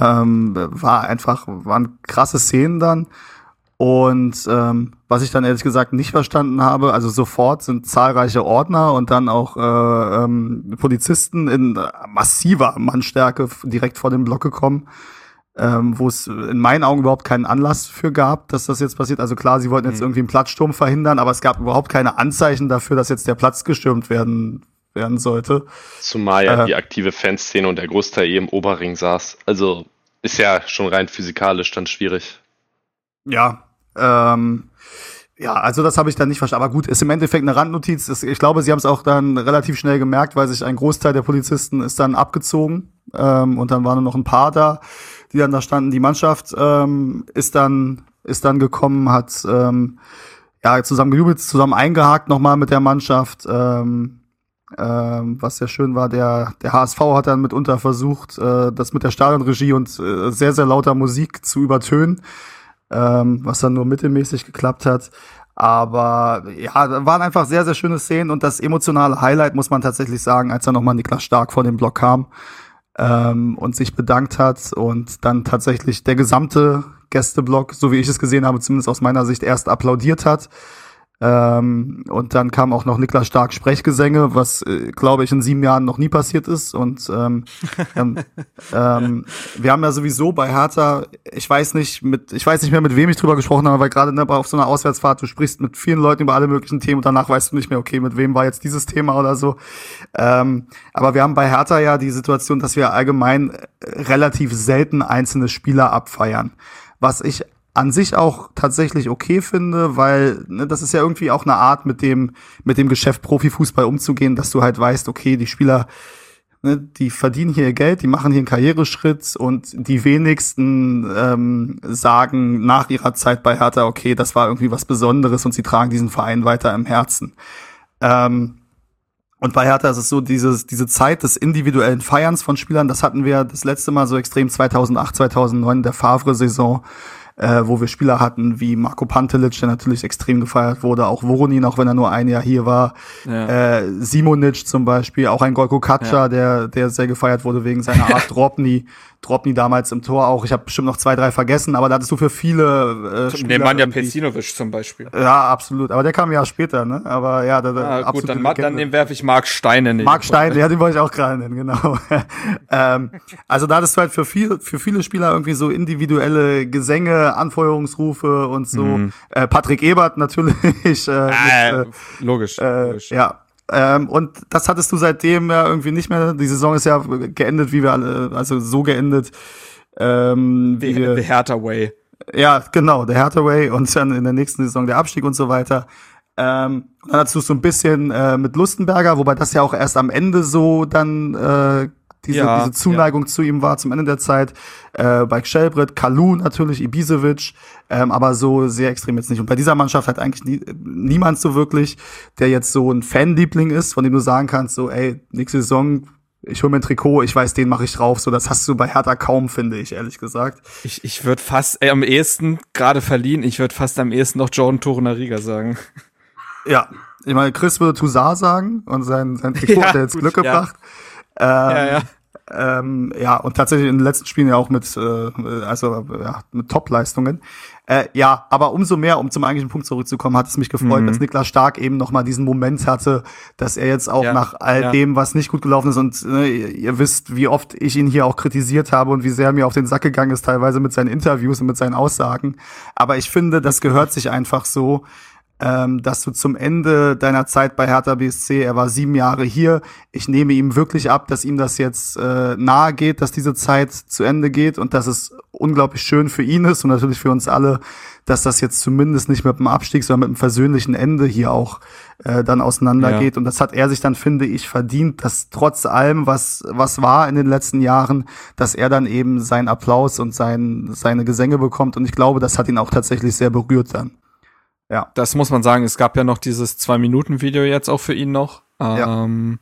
Ähm, war einfach, waren krasse Szenen dann. Und ähm, was ich dann ehrlich gesagt nicht verstanden habe, also sofort sind zahlreiche Ordner und dann auch äh, ähm, Polizisten in massiver Mannstärke direkt vor den Block gekommen, ähm, wo es in meinen Augen überhaupt keinen Anlass für gab, dass das jetzt passiert. Also klar, sie wollten jetzt mhm. irgendwie einen Platzsturm verhindern, aber es gab überhaupt keine Anzeichen dafür, dass jetzt der Platz gestürmt werden werden sollte. Zumal ja äh, die aktive Fanszene und der Großteil eben im Oberring saß. Also ist ja schon rein physikalisch dann schwierig. Ja, ähm, ja, also das habe ich dann nicht verstanden. Aber gut, ist im Endeffekt eine Randnotiz. Ist, ich glaube, sie haben es auch dann relativ schnell gemerkt, weil sich ein Großteil der Polizisten ist dann abgezogen. Ähm, und dann waren nur noch ein paar da, die dann da standen. Die Mannschaft ähm, ist dann ist dann gekommen, hat ähm, ja zusammen gejubelt, zusammen eingehakt nochmal mit der Mannschaft. Ähm, Ähm, was sehr schön war, der, der H S V hat dann mitunter versucht, äh, das mit der Stadionregie und äh, sehr, sehr lauter Musik zu übertönen, ähm, was dann nur mittelmäßig geklappt hat. Aber ja, waren einfach sehr, sehr schöne Szenen und das emotionale Highlight, muss man tatsächlich sagen, als dann nochmal Niklas Stark vor den Block kam ähm, und sich bedankt hat und dann tatsächlich der gesamte Gästeblock, so wie ich es gesehen habe, zumindest aus meiner Sicht, erst applaudiert hat. Ähm, und dann kam auch noch Niklas Stark Sprechgesänge, was, äh, glaube ich, in sieben Jahren noch nie passiert ist. Und ähm, ähm, ähm, wir haben ja sowieso bei Hertha, ich weiß nicht mit, ich weiß nicht mehr, mit wem ich drüber gesprochen habe, weil gerade ne, auf so einer Auswärtsfahrt, du sprichst mit vielen Leuten über alle möglichen Themen und danach weißt du nicht mehr, okay, mit wem war jetzt dieses Thema oder so. Ähm, aber wir haben bei Hertha ja die Situation, dass wir allgemein relativ selten einzelne Spieler abfeiern. Was ich an sich auch tatsächlich okay finde, weil ne, das ist ja irgendwie auch eine Art, mit dem mit dem Geschäft Profifußball umzugehen, dass du halt weißt, okay, die Spieler, ne, die verdienen hier ihr Geld, die machen hier einen Karriereschritt und die wenigsten ähm, sagen nach ihrer Zeit bei Hertha, okay, das war irgendwie was Besonderes und sie tragen diesen Verein weiter im Herzen. Ähm, und bei Hertha ist es so, dieses diese Zeit des individuellen Feierns von Spielern, das hatten wir das letzte Mal so extrem zweitausendacht, zweitausendneun in der Favre-Saison, Äh, wo wir Spieler hatten wie Marko Pantelic, der natürlich extrem gefeiert wurde, auch Voronin, auch wenn er nur ein Jahr hier war, ja. äh, Simonic zum Beispiel, auch ein Gojko Kaca, ja. der der sehr gefeiert wurde wegen seiner Art, Drobny, Drobny damals im Tor auch, ich habe bestimmt noch zwei, drei vergessen, aber da hattest du für viele äh, Spieler. Nemanja Pecinovic zum Beispiel. Ja, absolut, aber der kam ein Jahr später, ne? Aber ja, da, da, ah, absolut. Gut, dann, ma- dann den werfe ich Marc Stein in den Marc Stein, ja, den wollte ich auch gerade nennen, genau. ähm, also da hattest du halt für, viel, für viele Spieler irgendwie so individuelle Gesänge, Anfeuerungsrufe und so. Mhm. Äh, Patrick Ebert natürlich. Äh, ah, mit, äh, logisch. Äh, logisch. Ja. Ähm, und das hattest du seitdem ja irgendwie nicht mehr. Die Saison ist ja geendet, wie wir alle, also so geendet. Ähm, the, wie, the Hertha Way. Ja, genau, der Hertha Way und dann in der nächsten Saison der Abstieg und so weiter. Ähm, dann hattest du so ein bisschen äh, mit Lustenberger, wobei das ja auch erst am Ende so dann äh, Diese, ja, diese Zuneigung ja. zu ihm war zum Ende der Zeit. Äh, bei Kjellbrett, Kalou natürlich, Ibisevic, ähm, aber so sehr extrem jetzt nicht. Und bei dieser Mannschaft hat eigentlich nie, niemand so wirklich, der jetzt so ein Fanliebling ist, von dem du sagen kannst, so ey, nächste Saison, ich hole mir ein Trikot, ich weiß, den mache ich drauf. So, das hast du bei Hertha kaum, finde ich, ehrlich gesagt. Ich, ich würde fast ey, am ehesten, gerade verliehen, ich würde fast am ehesten noch Jordan Torunariga sagen. Ja, ich meine, Chris würde Tousart sagen und sein, sein Trikot ja, hat er jetzt gut, Glück gebracht. Ja. Ähm, ja, ja. Ähm, ja, und tatsächlich in den letzten Spielen ja auch mit, äh, also, ja, mit Top-Leistungen. Äh, ja, aber umso mehr, um zum eigentlichen Punkt zurückzukommen, hat es mich gefreut, mhm. dass Niklas Stark eben nochmal diesen Moment hatte, dass er jetzt auch ja, nach all ja. dem, was nicht gut gelaufen ist, und ne, ihr wisst, wie oft ich ihn hier auch kritisiert habe und wie sehr er mir auf den Sack gegangen ist, teilweise mit seinen Interviews und mit seinen Aussagen. Aber ich finde, das gehört sich einfach so, Ähm, dass du zum Ende deiner Zeit bei Hertha B S C, er war sieben Jahre hier, ich nehme ihm wirklich ab, dass ihm das jetzt äh, nahe geht, dass diese Zeit zu Ende geht und dass es unglaublich schön für ihn ist und natürlich für uns alle, dass das jetzt zumindest nicht mit dem Abstieg, sondern mit einem versöhnlichen Ende hier auch äh, dann auseinandergeht. Ja. Und das hat er sich dann, finde ich, verdient, dass trotz allem, was was war in den letzten Jahren, dass er dann eben seinen Applaus und sein, seine Gesänge bekommt. Und ich glaube, das hat ihn auch tatsächlich sehr berührt dann. Ja, das muss man sagen. Es gab ja noch dieses Zwei-Minuten-Video jetzt auch für ihn noch, ähm, ja.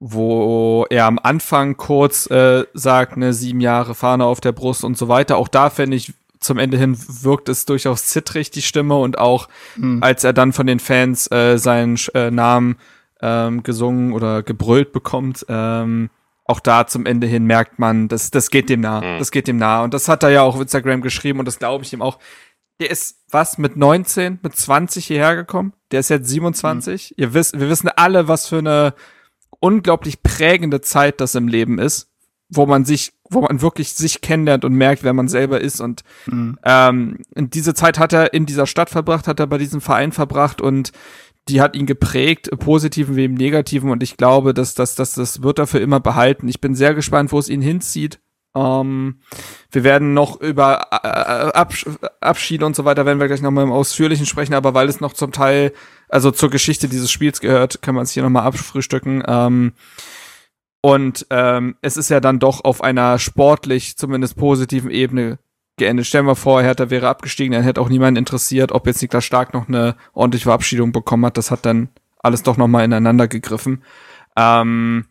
wo er am Anfang kurz äh, sagt, ne, sieben Jahre Fahne auf der Brust und so weiter. Auch da, finde ich, zum Ende hin wirkt es durchaus zittrig, die Stimme. Und auch, hm. als er dann von den Fans äh, seinen äh, Namen ähm, gesungen oder gebrüllt bekommt, ähm, auch da zum Ende hin merkt man, das, das geht dem nah, mhm. das geht dem nah. Und das hat er ja auch auf Instagram geschrieben und das glaube ich ihm auch. Der ist, was, mit neunzehn, mit zwanzig hierher gekommen? Der ist jetzt siebenundzwanzig. Mhm. Ihr wisst, wir wissen alle, was für eine unglaublich prägende Zeit das im Leben ist, wo man sich, wo man wirklich sich kennenlernt und merkt, wer man selber ist. Und mhm. ähm, diese Zeit hat er in dieser Stadt verbracht, hat er bei diesem Verein verbracht und die hat ihn geprägt, im Positiven wie im Negativen. Und ich glaube, dass, dass, dass das wird er für immer behalten. Ich bin sehr gespannt, wo es ihn hinzieht. Ähm, wir werden noch über äh, Absch- Abschiede und so weiter, werden wir gleich nochmal im Ausführlichen sprechen. Aber weil es noch zum Teil, also zur Geschichte dieses Spiels gehört, kann man es hier nochmal abfrühstücken. Ähm, und ähm, es ist ja dann doch auf einer sportlich, zumindest positiven Ebene geendet. Stellen wir vor, Hertha wäre abgestiegen, dann hätte auch niemand interessiert, ob jetzt Niklas Stark noch eine ordentliche Verabschiedung bekommen hat. Das hat dann alles doch nochmal ineinander gegriffen. Ähm,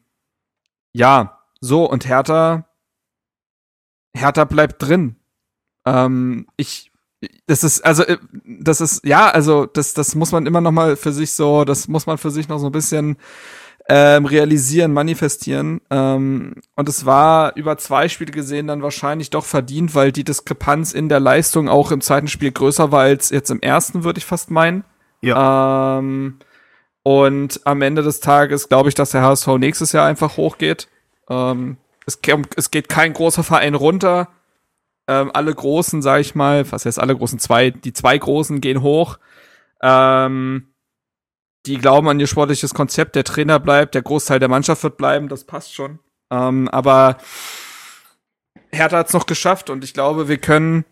ja, so, und Hertha Hertha bleibt drin. Ähm, ich, das ist, also, das ist, ja, also, das, das muss man immer noch mal für sich so, das muss man für sich noch so ein bisschen ähm, realisieren, manifestieren. Ähm, und es war über zwei Spiele gesehen dann wahrscheinlich doch verdient, weil die Diskrepanz in der Leistung auch im zweiten Spiel größer war als jetzt im ersten, würde ich fast meinen. Ja. Ähm, und am Ende des Tages glaube ich, dass der H S V nächstes Jahr einfach hochgeht. Ähm, Es geht kein großer Verein runter. Ähm, alle Großen, sag ich mal, was heißt alle Großen? Zwei, die zwei Großen gehen hoch. Ähm, die glauben an ihr sportliches Konzept. Der Trainer bleibt, der Großteil der Mannschaft wird bleiben. Das passt schon. Ähm, aber Hertha hat es noch geschafft. Und ich glaube, wir können,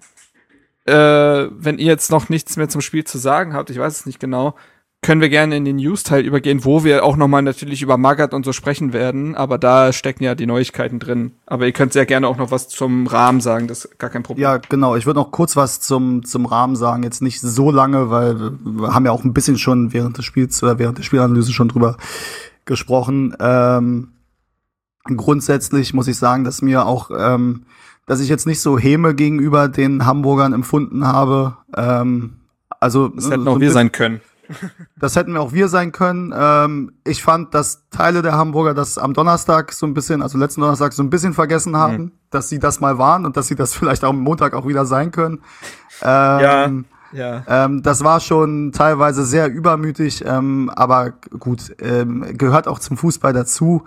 äh, wenn ihr jetzt noch nichts mehr zum Spiel zu sagen habt, ich weiß es nicht genau, können wir gerne in den News-Teil übergehen, wo wir auch nochmal natürlich über Magath und so sprechen werden, aber da stecken ja die Neuigkeiten drin. Aber ihr könnt sehr gerne auch noch was zum Rahmen sagen, das ist gar kein Problem. Ja, genau, ich würde noch kurz was zum zum Rahmen sagen, jetzt nicht so lange, weil wir haben ja auch ein bisschen schon während des Spiels oder während der Spielanalyse schon drüber gesprochen. Ähm, grundsätzlich muss ich sagen, dass mir auch, ähm, dass ich jetzt nicht so Häme gegenüber den Hamburgern empfunden habe. Ähm, also das hätten auch so wir sein können. Das hätten wir auch wir sein können. Ähm, ich fand, dass Teile der Hamburger das am Donnerstag so ein bisschen, also letzten Donnerstag so ein bisschen vergessen haben, mhm. dass sie das mal waren und dass sie das vielleicht auch am Montag auch wieder sein können. Ähm, ja, ja. Ähm, das war schon teilweise sehr übermütig, ähm, aber gut, ähm, gehört auch zum Fußball dazu.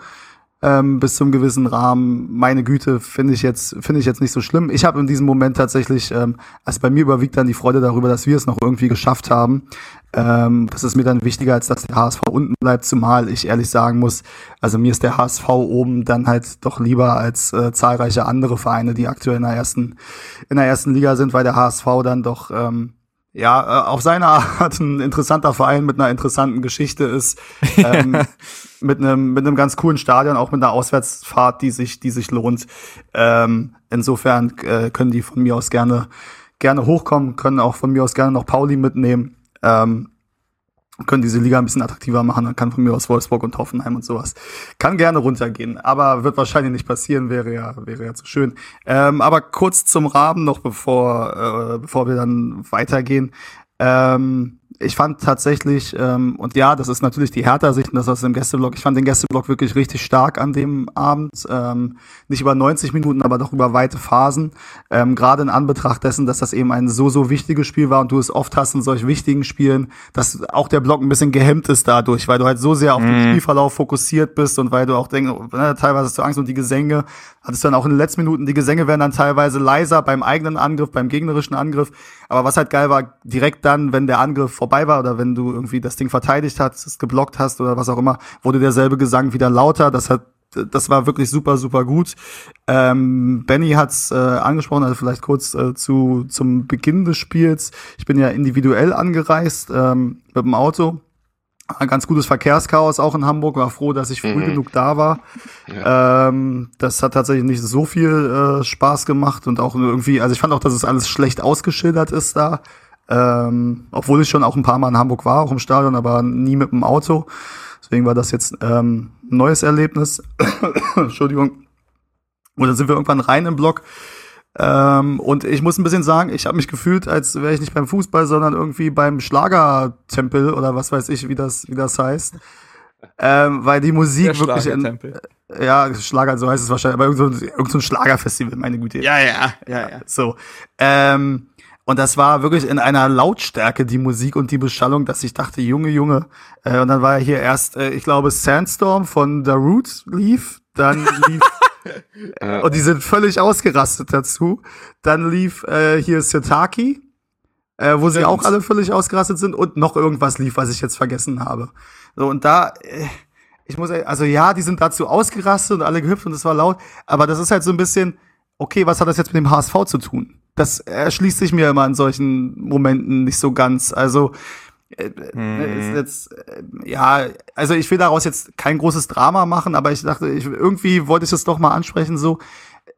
Ähm, bis zum gewissen Rahmen, meine Güte, finde ich jetzt finde ich jetzt nicht so schlimm. Ich habe in diesem Moment tatsächlich, ähm, also bei mir überwiegt dann die Freude darüber, dass wir es noch irgendwie geschafft haben. Ähm, das ist mir dann wichtiger, als dass der H S V unten bleibt, zumal ich ehrlich sagen muss, also mir ist der H S V oben dann halt doch lieber als äh, zahlreiche andere Vereine, die aktuell in der ersten in der ersten Liga sind, weil der H S V dann doch ähm, ja, auf seine Art ein interessanter Verein mit einer interessanten Geschichte ist, ähm, mit einem mit einem ganz coolen Stadion, auch mit einer Auswärtsfahrt, die sich die sich lohnt. Ähm, insofern äh, können die von mir aus gerne gerne hochkommen, können auch von mir aus gerne noch Pauli mitnehmen, ähm, können diese Liga ein bisschen attraktiver machen, dann kann von mir aus Wolfsburg und Hoffenheim und sowas kann gerne runtergehen, aber wird wahrscheinlich nicht passieren, wäre ja wäre ja zu schön. Ähm, aber kurz zum Rahmen noch, bevor äh, bevor wir dann weitergehen. Ähm, ich fand tatsächlich ähm, und ja, das ist natürlich die Hertha-Sicht, und das was im Gästeblock. Ich fand den Gästeblock wirklich richtig stark an dem Abend, ähm, nicht über neunzig Minuten, aber doch über weite Phasen. Ähm, Gerade in Anbetracht dessen, dass das eben ein so so wichtiges Spiel war und du es oft hast in solch wichtigen Spielen, dass auch der Block ein bisschen gehemmt ist dadurch, weil du halt so sehr auf mhm. den Spielverlauf fokussiert bist und weil du auch denkst, ne, teilweise hast du Angst und die Gesänge hattest dann auch in den letzten Minuten. Die Gesänge werden dann teilweise leiser beim eigenen Angriff, beim gegnerischen Angriff. Aber was halt geil war, direkt dann, wenn der Angriff vorbei war oder wenn du irgendwie das Ding verteidigt hast, es geblockt hast oder was auch immer, wurde derselbe Gesang wieder lauter. Das hat, das war wirklich super, super gut. Ähm, Benny hat's äh, angesprochen, also vielleicht kurz äh, zu zum Beginn des Spiels. Ich bin ja individuell angereist ähm, mit dem Auto. Ein ganz gutes Verkehrschaos auch in Hamburg. War froh, dass ich früh mhm. genug da war. Ja. Ähm, das hat tatsächlich nicht so viel äh, Spaß gemacht und auch irgendwie, also ich fand auch, dass es alles schlecht ausgeschildert ist da. Ähm, obwohl ich schon auch ein paar Mal in Hamburg war, auch im Stadion, aber nie mit dem Auto. Deswegen war das jetzt ähm, ein neues Erlebnis. Entschuldigung. Und dann sind wir irgendwann rein im Block. Ähm, und ich muss ein bisschen sagen, ich habe mich gefühlt, als wäre ich nicht beim Fußball, sondern irgendwie beim Schlagertempel oder was weiß ich, wie das, wie das heißt. ähm, weil die Musik wirklich in, ja, Schlager, so heißt es wahrscheinlich, aber irgend so, irgend so ein Schlagerfestival, meine Güte. Ja, ja, ja, ja. So. Ähm, und das war wirklich in einer Lautstärke, die Musik und die Beschallung, dass ich dachte, Junge, Junge. Äh, und dann war hier erst, äh, ich glaube, Sandstorm von The Roots lief, dann lief und die sind völlig ausgerastet dazu. Dann lief äh, hier Setaki, äh, wo sie ja, auch alle völlig ausgerastet sind, und noch irgendwas lief, was ich jetzt vergessen habe. So, und da, ich muss, also ja, die sind dazu ausgerastet und alle gehüpft und es war laut, aber das ist halt so ein bisschen, okay, was hat das jetzt mit dem H S V zu tun? Das erschließt sich mir immer in solchen Momenten nicht so ganz. Also, Hm. Jetzt, ja, also ich will daraus jetzt kein großes Drama machen, aber ich dachte, ich, irgendwie wollte ich das doch mal ansprechen, so.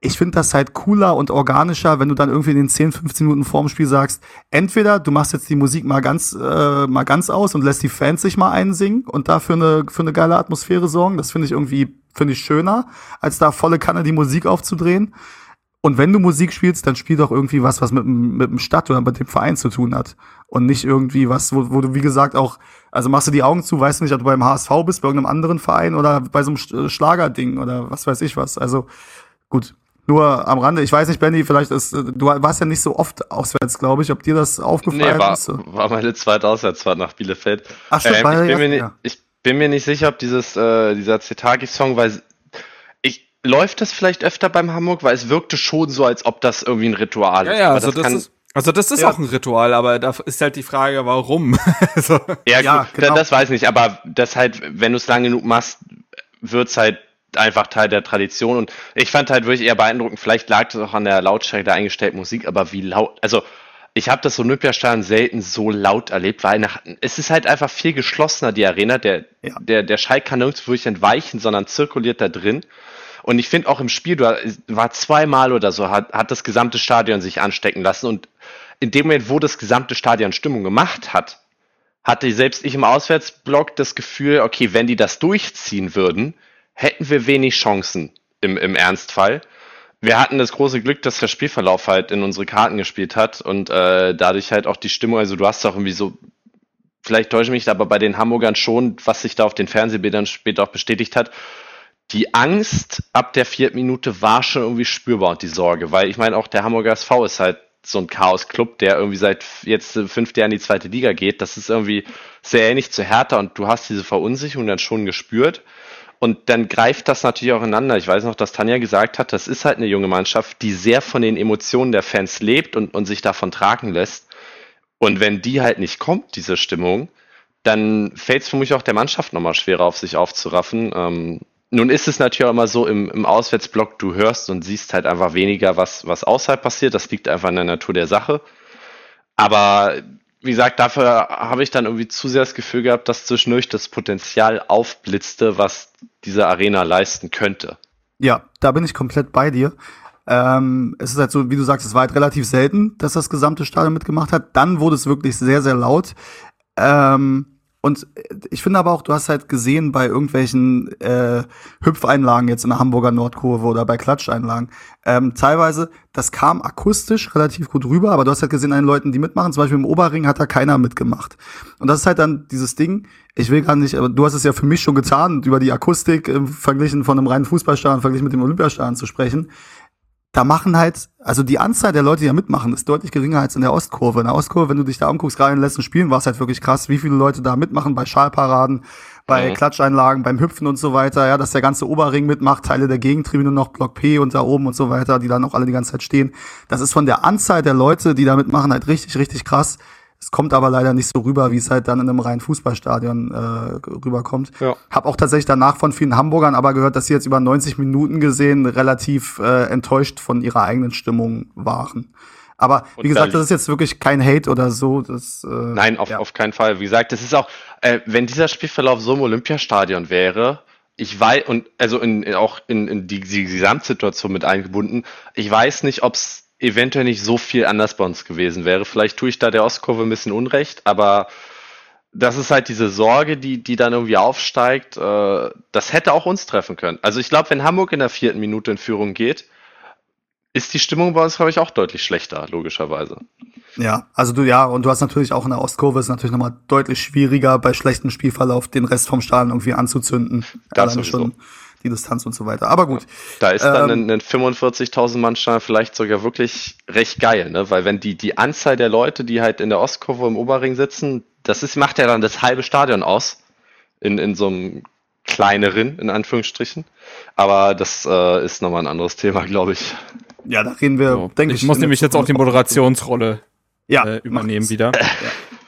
Ich finde das halt cooler und organischer, wenn du dann irgendwie in den zehn, fünfzehn Minuten vorm Spiel sagst, entweder du machst jetzt die Musik mal ganz, äh, mal ganz aus und lässt die Fans sich mal einsingen und dafür eine, für eine geile Atmosphäre sorgen. Das finde ich irgendwie, finde ich schöner, als da volle Kanne die Musik aufzudrehen. Und wenn du Musik spielst, dann spiel doch irgendwie was, was mit, mit dem Stadt oder mit dem Verein zu tun hat. Und nicht irgendwie was, wo, wo du, wie gesagt, auch, also machst du die Augen zu, weißt du nicht, ob du beim H S V bist, bei irgendeinem anderen Verein oder bei so einem Schlagerding oder was weiß ich was. Also gut, nur am Rande. Ich weiß nicht, Benni, vielleicht ist, du warst ja nicht so oft auswärts, glaube ich, ob dir das aufgefallen nee, war, ist. War meine zweite Auswärtsfahrt nach Bielefeld. Ach stimmt, ähm, ich, bin mir nicht, ja. ich bin mir nicht sicher, ob dieses, äh, dieser Zetaki-Song, weil läuft das vielleicht öfter beim Hamburg? Weil es wirkte schon so, als ob das irgendwie ein Ritual ist. Ja, ja, also das, das ist, also das ist ja. auch ein Ritual, aber da ist halt die Frage, warum? so. Ja, gut, ja genau. das weiß ich nicht, aber das halt, wenn du es lang genug machst, wird's halt einfach Teil der Tradition. Und ich fand halt wirklich eher beeindruckend, vielleicht lag das auch an der Lautstärke der eingestellten Musik, aber wie laut, also ich habe das Olympiastadion selten so laut erlebt, weil nach, es ist halt einfach viel geschlossener, die Arena, der, ja. der, der Schall kann nirgendwo wirklich entweichen, sondern zirkuliert da drin. Und ich finde auch im Spiel, du war zweimal oder so, hat, hat das gesamte Stadion sich anstecken lassen. Und in dem Moment, wo das gesamte Stadion Stimmung gemacht hat, hatte selbst ich im Auswärtsblock das Gefühl, okay, wenn die das durchziehen würden, hätten wir wenig Chancen im, im Ernstfall. Wir hatten das große Glück, dass der Spielverlauf halt in unsere Karten gespielt hat und äh, dadurch halt auch die Stimmung, also du hast auch irgendwie so, vielleicht täusche mich, aber bei den Hamburgern schon, was sich da auf den Fernsehbildern später auch bestätigt hat, die Angst ab der vierten Minute war schon irgendwie spürbar und die Sorge, weil ich meine, auch der Hamburger S V ist halt so ein Chaos-Club, der irgendwie seit jetzt fünf Jahren in die zweite Liga geht. Das ist irgendwie sehr ähnlich zu Hertha und du hast diese Verunsicherung dann schon gespürt und dann greift das natürlich auch ineinander. Ich weiß noch, dass Tanja gesagt hat, das ist halt eine junge Mannschaft, die sehr von den Emotionen der Fans lebt und, und sich davon tragen lässt. Und wenn die halt nicht kommt, diese Stimmung, dann fällt es für mich auch der Mannschaft nochmal schwerer auf sich aufzuraffen. Ähm, Nun ist es natürlich auch immer so, im, im Auswärtsblock, du hörst und siehst halt einfach weniger, was, was außerhalb passiert. Das liegt einfach in der Natur der Sache. Aber wie gesagt, dafür habe ich dann irgendwie zu sehr das Gefühl gehabt, dass zwischendurch das Potenzial aufblitzte, was diese Arena leisten könnte. Ja, da bin ich komplett bei dir. Ähm, es ist halt so, wie du sagst, es war halt relativ selten, dass das gesamte Stadion mitgemacht hat. Dann wurde es wirklich sehr, sehr laut. Ähm, Und ich finde aber auch, du hast halt gesehen bei irgendwelchen äh, Hüpfeinlagen jetzt in der Hamburger Nordkurve oder bei Klatscheinlagen, ähm, teilweise, das kam akustisch relativ gut rüber, aber du hast halt gesehen an den Leuten, die mitmachen, zum Beispiel im Oberring hat da keiner mitgemacht. Und das ist halt dann dieses Ding, ich will gar nicht, aber du hast es ja für mich schon getan, über die Akustik äh, verglichen von einem reinen Fußballstadion, verglichen mit dem Olympiastadion zu sprechen. Da machen halt, also die Anzahl der Leute, die da mitmachen, ist deutlich geringer als in der Ostkurve. In der Ostkurve, wenn du dich da umguckst, gerade in den letzten Spielen war es halt wirklich krass, wie viele Leute da mitmachen bei Schalparaden, bei mhm. Klatscheinlagen, beim Hüpfen und so weiter. Ja, dass der ganze Oberring mitmacht, Teile der Gegentribüne noch, Block P und da oben und so weiter, die dann auch alle die ganze Zeit stehen. Das ist von der Anzahl der Leute, die da mitmachen, halt richtig, richtig krass. Es kommt aber leider nicht so rüber, wie es halt dann in einem reinen Fußballstadion äh, rüberkommt. Ja. Hab auch tatsächlich danach von vielen Hamburgern aber gehört, dass sie jetzt über neunzig Minuten gesehen relativ äh, enttäuscht von ihrer eigenen Stimmung waren. Aber wie und gesagt, das ist jetzt wirklich kein Hate oder so. Das, äh, Nein, auf, ja. auf keinen Fall. Wie gesagt, das ist auch, äh, wenn dieser Spielverlauf so im Olympiastadion wäre, ich weiß, und also in, in, auch in, in die, die Gesamtsituation mit eingebunden, ich weiß nicht, ob es eventuell nicht so viel anders bei uns gewesen wäre. Vielleicht tue ich da der Ostkurve ein bisschen Unrecht, aber das ist halt diese Sorge, die, die dann irgendwie aufsteigt. Äh, das hätte auch uns treffen können. Also ich glaube, wenn Hamburg in der vierten Minute in Führung geht, ist die Stimmung bei uns, glaube ich, auch deutlich schlechter, logischerweise. Ja, also du, ja, und du hast natürlich auch in der Ostkurve, ist natürlich nochmal deutlich schwieriger, bei schlechtem Spielverlauf den Rest vom Stadion irgendwie anzuzünden. Das alleine schon die Distanz und so weiter. Aber gut. Da ist dann ähm, ein fünfundvierzigtausend-Mann-Stadion vielleicht sogar wirklich recht geil, ne? Weil wenn die, die Anzahl der Leute, die halt in der Ostkurve im Oberring sitzen, das ist, macht ja dann das halbe Stadion aus. In, in so einem kleineren, in Anführungsstrichen. Aber das äh, ist nochmal ein anderes Thema, glaube ich. Ja, da reden wir, so, denke ich. Ich muss nämlich jetzt auch die Moderationsrolle ja, äh, übernehmen wieder. Ja.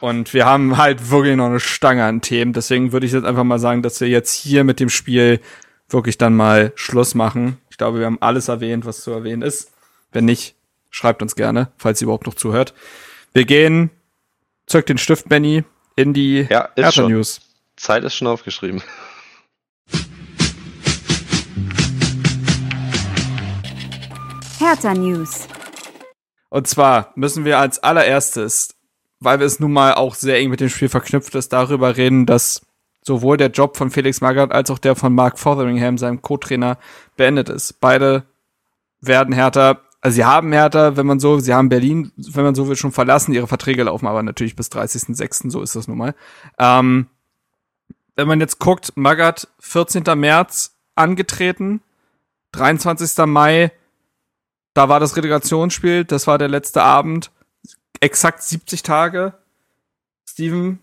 Und wir haben halt wirklich noch eine Stange an Themen. Deswegen würde ich jetzt einfach mal sagen, dass wir jetzt hier mit dem Spiel wirklich dann mal Schluss machen. Ich glaube, wir haben alles erwähnt, was zu erwähnen ist. Wenn nicht, schreibt uns gerne, falls ihr überhaupt noch zuhört. Wir gehen, zück den Stift, Benny, in die ja, Hertha News. Zeit ist schon aufgeschrieben. Hertha News. Und zwar müssen wir als allererstes, weil wir es nun mal auch sehr eng mit dem Spiel verknüpft ist, darüber reden, dass sowohl der Job von Felix Magath als auch der von Mark Fotheringham, seinem Co-Trainer, beendet ist. Beide werden Hertha, also sie haben Hertha, wenn man so, sie haben Berlin, wenn man so will, schon verlassen. Ihre Verträge laufen aber natürlich bis dreißigsten sechsten, so ist das nun mal. Ähm, wenn man jetzt guckt, Magath, vierzehnten März angetreten, dreiundzwanzigsten Mai, da war das Relegationsspiel, das war der letzte Abend, exakt siebzig Tage. Steven,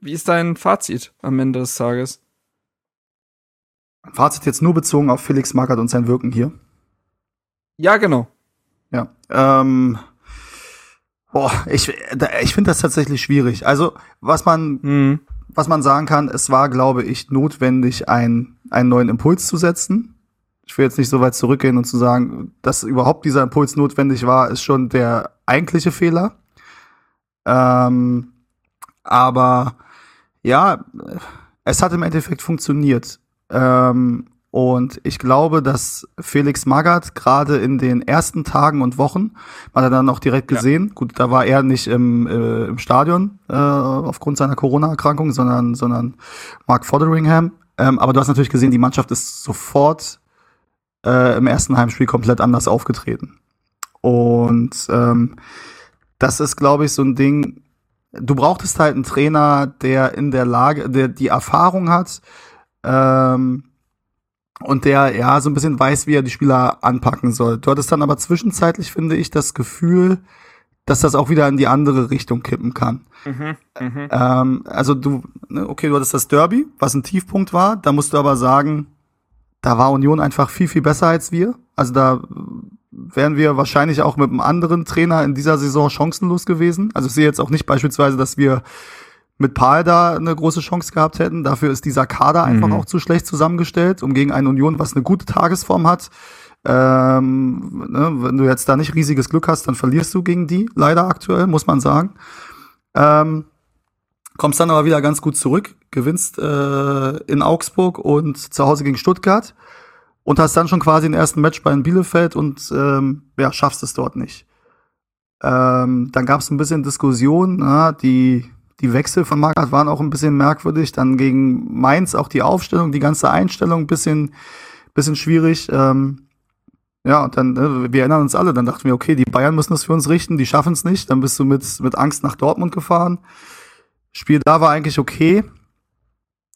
wie ist dein Fazit am Ende des Tages? Fazit jetzt nur bezogen auf Felix Magath und sein Wirken hier? Ja, genau. Ja, ähm, boah, ich, ich finde das tatsächlich schwierig. Also, was man, mhm. was man sagen kann, es war, glaube ich, notwendig, ein, einen neuen Impuls zu setzen. Ich will jetzt nicht so weit zurückgehen und zu sagen, dass überhaupt dieser Impuls notwendig war, ist schon der eigentliche Fehler. Ähm, aber ja, es hat im Endeffekt funktioniert. Ähm, und ich glaube, dass Felix Magath gerade in den ersten Tagen und Wochen, man hat dann auch direkt gesehen, ja. Gut, da war er nicht im, äh, im Stadion äh, aufgrund seiner Corona-Erkrankung, sondern, sondern Mark Fotheringham. Ähm, aber du hast natürlich gesehen, die Mannschaft ist sofort Äh, im ersten Heimspiel komplett anders aufgetreten. Und ähm, das ist, glaube ich, so ein Ding, du brauchtest halt einen Trainer, der in der Lage, der die Erfahrung hat ähm, und der ja so ein bisschen weiß, wie er die Spieler anpacken soll. Du hattest dann aber zwischenzeitlich, finde ich, das Gefühl, dass das auch wieder in die andere Richtung kippen kann. Mhm, mh. ähm, also du, okay, du hattest das Derby, was ein Tiefpunkt war, da musst du aber sagen, da war Union einfach viel, viel besser als wir. Also da wären wir wahrscheinlich auch mit einem anderen Trainer in dieser Saison chancenlos gewesen. Also ich sehe jetzt auch nicht beispielsweise, dass wir mit Pal da eine große Chance gehabt hätten. Dafür ist dieser Kader einfach mhm. auch zu schlecht zusammengestellt, um gegen eine Union, was eine gute Tagesform hat. Ähm, ne, wenn du jetzt da nicht riesiges Glück hast, dann verlierst du gegen die, leider aktuell, muss man sagen. Ähm, kommst dann aber wieder ganz gut zurück, gewinnst äh, in Augsburg und zu Hause gegen Stuttgart und hast dann schon quasi den ersten Match bei Bielefeld und ähm, ja, schaffst es dort nicht. Ähm, dann gab es ein bisschen Diskussion, na, die, die Wechsel von Magath waren auch ein bisschen merkwürdig, dann gegen Mainz auch die Aufstellung, die ganze Einstellung ein bisschen, bisschen schwierig. Ähm, ja, und dann, äh, wir erinnern uns alle, dann dachten wir, okay, die Bayern müssen das für uns richten, die schaffen es nicht, dann bist du mit, mit Angst nach Dortmund gefahren. Spiel da war eigentlich okay.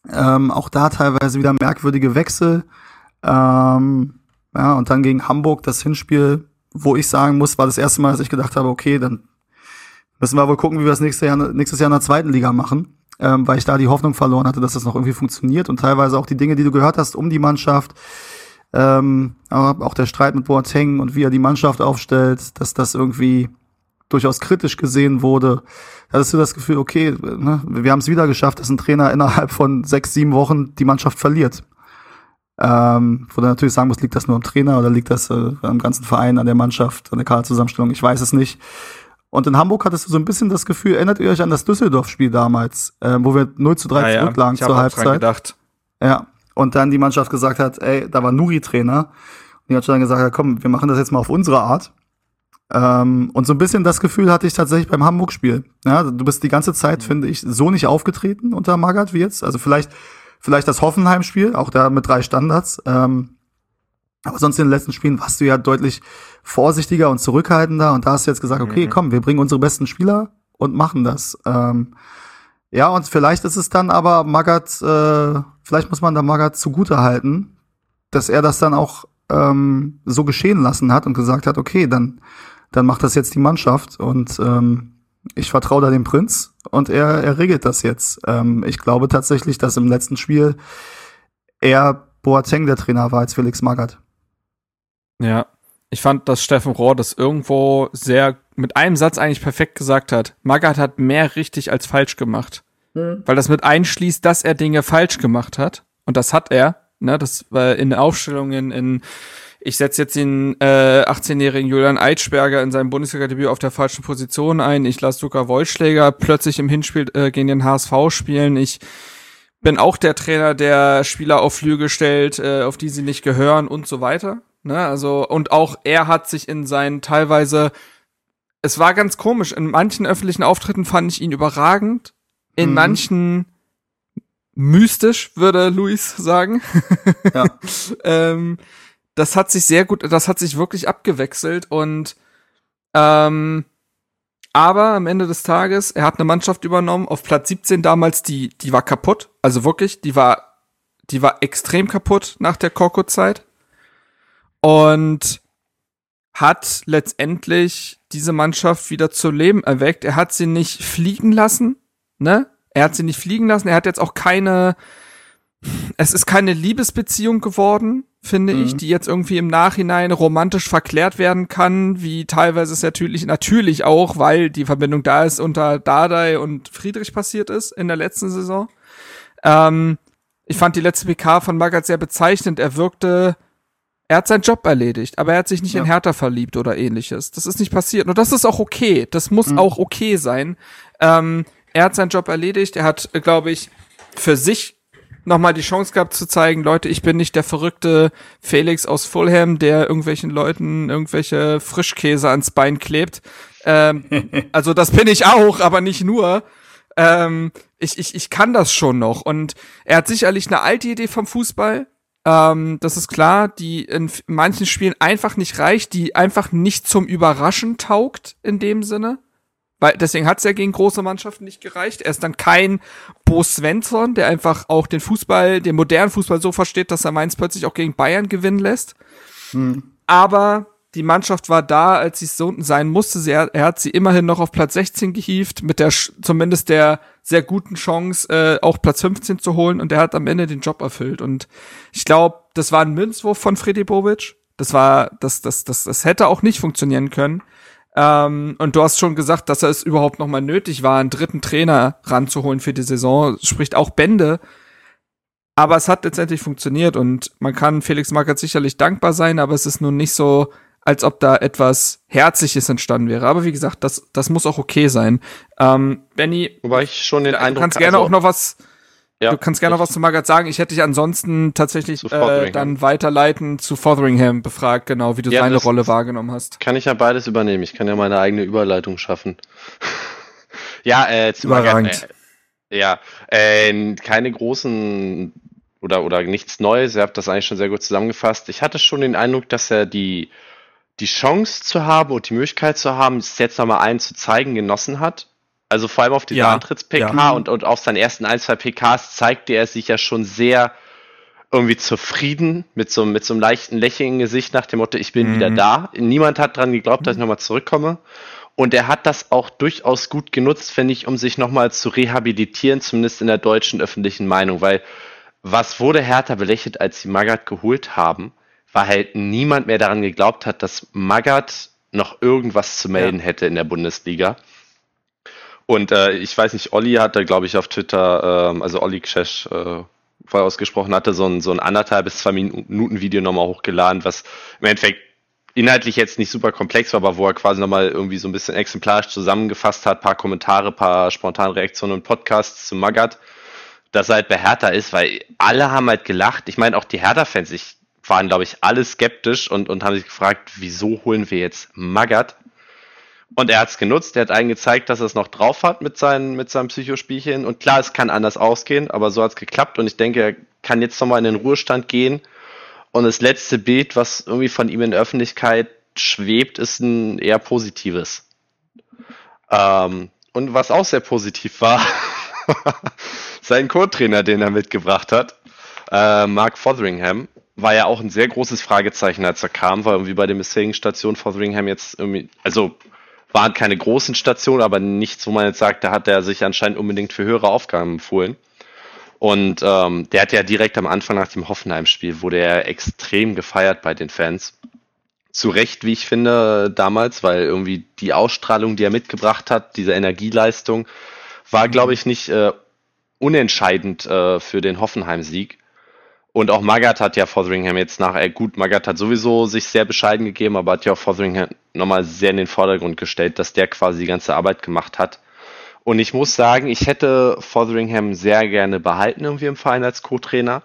Ähm, auch da teilweise wieder merkwürdige Wechsel. Ähm, ja, und dann gegen Hamburg das Hinspiel, wo ich sagen muss, war das erste Mal, dass ich gedacht habe, okay, dann müssen wir wohl gucken, wie wir das nächste Jahr, nächstes Jahr in der zweiten Liga machen, ähm, weil ich da die Hoffnung verloren hatte, dass das noch irgendwie funktioniert und teilweise auch die Dinge, die du gehört hast um die Mannschaft, ähm, aber auch der Streit mit Boateng und wie er die Mannschaft aufstellt, dass das irgendwie durchaus kritisch gesehen wurde, da hast du das Gefühl, okay, ne, wir haben es wieder geschafft, dass ein Trainer innerhalb von sechs, sieben Wochen die Mannschaft verliert. Ähm, wo du natürlich sagen musst, liegt das nur am Trainer oder liegt das äh, am ganzen Verein, an der Mannschaft, an der Kaderzusammenstellung, ich weiß es nicht. Und in Hamburg hattest du so ein bisschen das Gefühl, erinnert ihr euch an das Düsseldorf-Spiel damals, äh, wo wir null zu drei ja, zurücklagen ja, zur Halbzeit. Dran gedacht. Ja, und dann die Mannschaft gesagt hat, ey, da war Nuri Trainer. Und die hat schon dann gesagt, ja, komm, wir machen das jetzt mal auf unsere Art. Ähm, und so ein bisschen das Gefühl hatte ich tatsächlich beim Hamburg-Spiel. Ja, du bist die ganze Zeit, finde ich, so nicht aufgetreten unter Magath wie jetzt. Also vielleicht, vielleicht das Hoffenheim-Spiel, auch da mit drei Standards. Ähm, Aber sonst in den letzten Spielen warst du ja deutlich vorsichtiger und zurückhaltender. Und da hast du jetzt gesagt, okay, komm, wir bringen unsere besten Spieler und machen das. Ähm, ja, und vielleicht ist es dann aber Magath, äh, vielleicht muss man da Magath zugute halten, dass er das dann auch ähm, so geschehen lassen hat und gesagt hat, okay, dann, dann macht das jetzt die Mannschaft. Und ähm, ich vertraue da dem Prinz und er, er regelt das jetzt. Ähm, ich glaube tatsächlich, dass im letzten Spiel er Boateng der Trainer war als Felix Magath. Ja, ich fand, dass Steffen Rohr das irgendwo sehr mit einem Satz eigentlich perfekt gesagt hat. Magath hat mehr richtig als falsch gemacht. Mhm. Weil das mit einschließt, dass er Dinge falsch gemacht hat. Und das hat er. Ne? Das war in Aufstellungen, in ich setze jetzt den äh, achtzehnjährigen Julian Eitschberger in seinem Bundesliga-Debüt auf der falschen Position ein. Ich lasse Luca Wollschläger plötzlich im Hinspiel äh, gegen den H S V spielen. Ich bin auch der Trainer, der Spieler auf Flüge stellt, äh, auf die sie nicht gehören und so weiter. Ne, also, und auch er hat sich in seinen teilweise, es war ganz komisch, in manchen öffentlichen Auftritten fand ich ihn überragend, in mhm. manchen mystisch, würde Luis sagen. Ja. ähm, das hat sich sehr gut, das hat sich wirklich abgewechselt und ähm, aber am Ende des Tages, er hat eine Mannschaft übernommen, auf Platz siebzehn damals, die die war kaputt, also wirklich, die war die war extrem kaputt nach der Korkut-Zeit. Und hat letztendlich diese Mannschaft wieder zu Leben erweckt. Er hat sie nicht fliegen lassen, ne? Er hat sie nicht fliegen lassen. Er hat jetzt auch keine, es ist keine Liebesbeziehung geworden, finde mhm. ich, die jetzt irgendwie im Nachhinein romantisch verklärt werden kann, wie teilweise es natürlich, natürlich auch, weil die Verbindung da ist, unter Dárdai und Friedrich passiert ist in der letzten Saison. Ähm, ich fand die letzte P K von Magath sehr bezeichnend. Er wirkte Er hat seinen Job erledigt, aber er hat sich nicht ja. in Hertha verliebt oder ähnliches. Das ist nicht passiert. Und das ist auch okay. Das muss mhm. auch okay sein. Ähm, er hat seinen Job erledigt. Er hat, glaube ich, für sich nochmal die Chance gehabt zu zeigen, Leute, ich bin nicht der verrückte Felix aus Fulham, der irgendwelchen Leuten irgendwelche Frischkäse ans Bein klebt. Ähm, also das bin ich auch, aber nicht nur. Ähm, ich, ich, ich kann das schon noch. Und er hat sicherlich eine alte Idee vom Fußball. Ähm, das ist klar, die in manchen Spielen einfach nicht reicht, die einfach nicht zum Überraschen taugt in dem Sinne. Weil deswegen hat es ja gegen große Mannschaften nicht gereicht. Er ist dann kein Bo Svensson, der einfach auch den Fußball, den modernen Fußball so versteht, dass er Mainz plötzlich auch gegen Bayern gewinnen lässt. Hm. Aber die Mannschaft war da, als sie es so unten sein musste. Sie, er hat sie immerhin noch auf Platz sechzehn gehievt, mit der zumindest der sehr guten Chance, äh, auch Platz fünfzehn zu holen. Und er hat am Ende den Job erfüllt. Und ich glaube, das war ein Münzwurf von Fredi Bobic. Das war, das, das, das, das hätte auch nicht funktionieren können. Ähm, und du hast schon gesagt, dass es überhaupt noch mal nötig war, einen dritten Trainer ranzuholen für die Saison. Das spricht auch Bände. Aber es hat letztendlich funktioniert. Und man kann Felix Magath sicherlich dankbar sein, aber es ist nun nicht so, als ob da etwas Herzliches entstanden wäre. Aber wie gesagt, das, das muss auch okay sein. Ähm, Benni, wobei ich schon den Eindruck, du kannst gerne also, auch noch was, ja, du kannst gerne noch was zu Magath sagen. Ich hätte dich ansonsten tatsächlich äh, dann weiterleiten zu Fotheringham befragt, genau, wie du ja, seine Rolle wahrgenommen hast. Kann ich ja beides übernehmen. Ich kann ja meine eigene Überleitung schaffen. ja, äh, zu Magath. Äh, ja, äh, keine großen oder oder nichts Neues. Ihr habt das eigentlich schon sehr gut zusammengefasst. Ich hatte schon den Eindruck, dass er die die Chance zu haben und die Möglichkeit zu haben, es jetzt nochmal allen zu zeigen, genossen hat. Also vor allem auf dieser ja, Antritts-P K ja. und, und auf seinen ersten ein, zwei P Ks zeigte er sich ja schon sehr irgendwie zufrieden, mit so, mit so einem leichten Lächeln im Gesicht nach dem Motto, ich bin mhm. wieder da. Niemand hat dran geglaubt, dass ich nochmal zurückkomme. Und er hat das auch durchaus gut genutzt, finde ich, um sich nochmal zu rehabilitieren, zumindest in der deutschen öffentlichen Meinung. Weil was wurde Hertha belächelt, als sie Magath geholt haben? Weil halt niemand mehr daran geglaubt hat, dass Magath noch irgendwas zu melden ja. hätte in der Bundesliga. Und äh, ich weiß nicht, Olli hat da, glaube ich, auf Twitter, ähm, also Olli Kschäsch äh, vorher ausgesprochen, hatte so ein, so ein anderthalb bis zwei Minuten Video nochmal hochgeladen, was im Endeffekt inhaltlich jetzt nicht super komplex war, aber wo er quasi nochmal irgendwie so ein bisschen exemplarisch zusammengefasst hat, paar Kommentare, paar spontane Reaktionen und Podcasts zu Magath, dass er halt bei Hertha ist, weil alle haben halt gelacht. Ich meine, auch die Hertha-Fans, ich waren, glaube ich, alle skeptisch und, und haben sich gefragt, wieso holen wir jetzt Magath? Und er hat es genutzt, er hat allen gezeigt, dass er es noch drauf hat mit seinen, mit seinem Psychospielchen. Und klar, es kann anders ausgehen, aber so hat es geklappt. Und ich denke, er kann jetzt nochmal in den Ruhestand gehen Und das letzte Bild, was irgendwie von ihm in der Öffentlichkeit schwebt, ist ein eher positives. Ähm, und was auch sehr positiv war, sein Co-Trainer, den er mitgebracht hat, äh, Mark Fotheringham, war ja auch ein sehr großes Fragezeichen, als er kam, weil irgendwie bei den bisherigen Stationen Fotheringham jetzt irgendwie, also waren keine großen Stationen, aber nichts, wo man jetzt sagt, da hat er sich anscheinend unbedingt für höhere Aufgaben empfohlen. Und ähm, der hat ja direkt am Anfang nach dem Hoffenheim-Spiel, wurde er extrem gefeiert bei den Fans. Zu Recht, wie ich finde, damals, weil irgendwie die Ausstrahlung, die er mitgebracht hat, diese Energieleistung, war, glaube ich, nicht äh, unentscheidend äh, für den Hoffenheim-Sieg. Und auch Magath hat ja Fotheringham jetzt nach, äh, gut, Magath hat sowieso sich sehr bescheiden gegeben, aber hat ja auch Fotheringham nochmal sehr in den Vordergrund gestellt, dass der quasi die ganze Arbeit gemacht hat. Und ich muss sagen, ich hätte Fotheringham sehr gerne behalten irgendwie im Verein als Co-Trainer.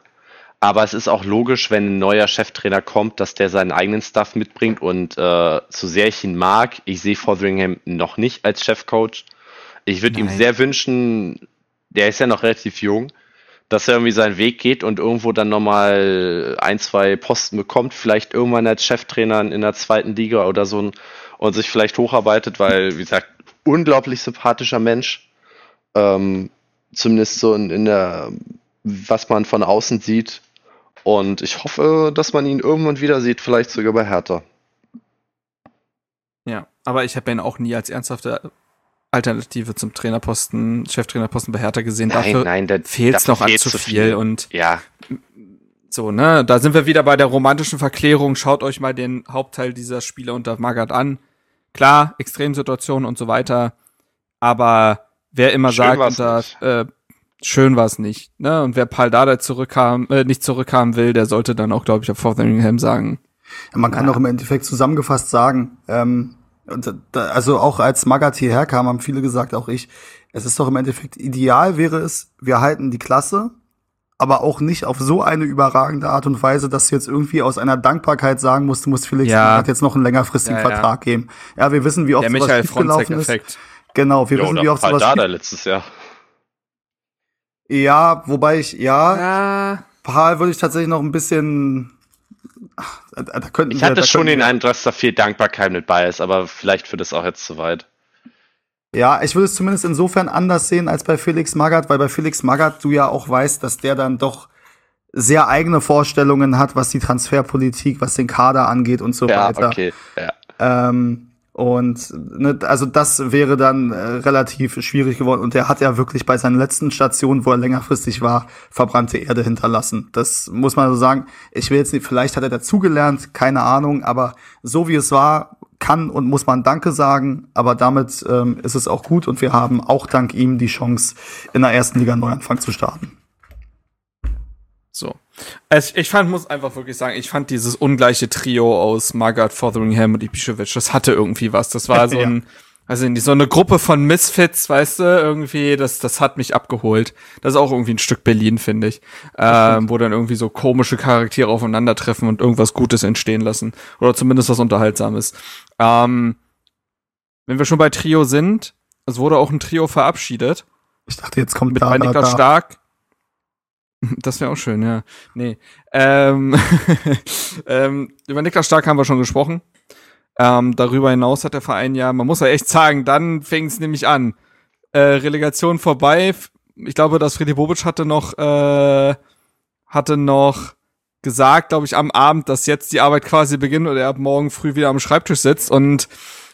Aber es ist auch logisch, wenn ein neuer Cheftrainer kommt, dass der seinen eigenen Staff mitbringt. Und äh, so sehr ich ihn mag, ich sehe Fotheringham noch nicht als Chefcoach. Ich würde ihm sehr wünschen, der ist ja noch relativ jung, dass er irgendwie seinen Weg geht und irgendwo dann nochmal ein, zwei Posten bekommt. Vielleicht irgendwann als Cheftrainer in der zweiten Liga oder so und sich vielleicht hocharbeitet, weil, wie gesagt, unglaublich sympathischer Mensch, ähm, zumindest so in, in der, was man von außen sieht. Und ich hoffe, dass man ihn irgendwann wieder sieht, vielleicht sogar bei Hertha. Ja, aber ich habe ihn auch nie als ernsthafte Alternative zum Trainerposten, Cheftrainerposten bei Hertha gesehen. Nein, dafür nein, da fehlt es noch an zu viel. Und ja. So, ne, da sind wir wieder bei der romantischen Verklärung. Schaut euch mal den Hauptteil dieser Spiele unter Magath an. Klar, Extremsituationen und so weiter, aber wer immer schön sagt, war's unter, äh, schön war es nicht, ne? Und wer Pal Dárdai zurückkam, äh, nicht zurückkamen will, der sollte dann auch, glaube ich, auf Fotheringham sagen. Ja, man kann doch ja. im Endeffekt zusammengefasst sagen, ähm, und da, also auch als Magath hierher kam, haben viele gesagt, auch ich, es ist doch im Endeffekt, ideal wäre es, wir halten die Klasse, aber auch nicht auf so eine überragende Art und Weise, dass du jetzt irgendwie aus einer Dankbarkeit sagen musst, du musst Felix ja. hat jetzt noch einen längerfristigen ja, ja. Vertrag geben. Ja, wir wissen, wie oft sowas schiefgelaufen ist. Effekt. Genau, wir jo, wissen, wie oft sowas Pal Dárdai letztes Jahr. Ja, wobei ich, ja, ja. Pal würde ich tatsächlich noch ein bisschen ach, da, da könnten Ich wir, hatte da schon den Eindruck, dass da viel Dankbarkeit mit bei ist, aber vielleicht führt das auch jetzt zu weit. Ja, ich würde es zumindest insofern anders sehen als bei Felix Magath, weil bei Felix Magath du ja auch weißt, dass der dann doch sehr eigene Vorstellungen hat, was die Transferpolitik, was den Kader angeht und so ja, weiter. Okay, ja. Ähm, und ne, also das wäre dann äh, relativ schwierig geworden. Und der hat ja wirklich bei seinen letzten Stationen, wo er längerfristig war, verbrannte Erde hinterlassen. Das muss man so sagen. Ich will jetzt nicht, vielleicht hat er dazugelernt, keine Ahnung, aber so wie es war, kann und muss man Danke sagen, aber damit ähm, ist es auch gut und wir haben auch dank ihm die Chance, in der ersten Liga Neuanfang zu starten. So. Also ich fand, muss einfach wirklich sagen, ich fand dieses ungleiche Trio aus Magath, Fotheringham und Ibišević, das hatte irgendwie was. Das war so ein, also so eine Gruppe von Misfits, weißt du, irgendwie, das, das hat mich abgeholt. Das ist auch irgendwie ein Stück Berlin, finde ich. Ähm, wo dann irgendwie so komische Charaktere aufeinandertreffen und irgendwas Gutes entstehen lassen. Oder zumindest was Unterhaltsames. Ähm, wenn wir schon bei Trio sind, es wurde auch ein Trio verabschiedet. Ich dachte, jetzt kommt da, da, da. Mit Niklas Stark. Das wäre auch schön, ja. Nee. Ähm, ähm, über Niklas Stark haben wir schon gesprochen. Ähm, darüber hinaus hat der Verein ja, man muss ja echt sagen, dann fing es nämlich an. Äh, Relegation vorbei. Ich glaube, dass Fredi Bobic hatte noch, äh, hatte noch gesagt, glaube ich, am Abend, dass jetzt die Arbeit quasi beginnt oder er ab morgen früh wieder am Schreibtisch sitzt. Und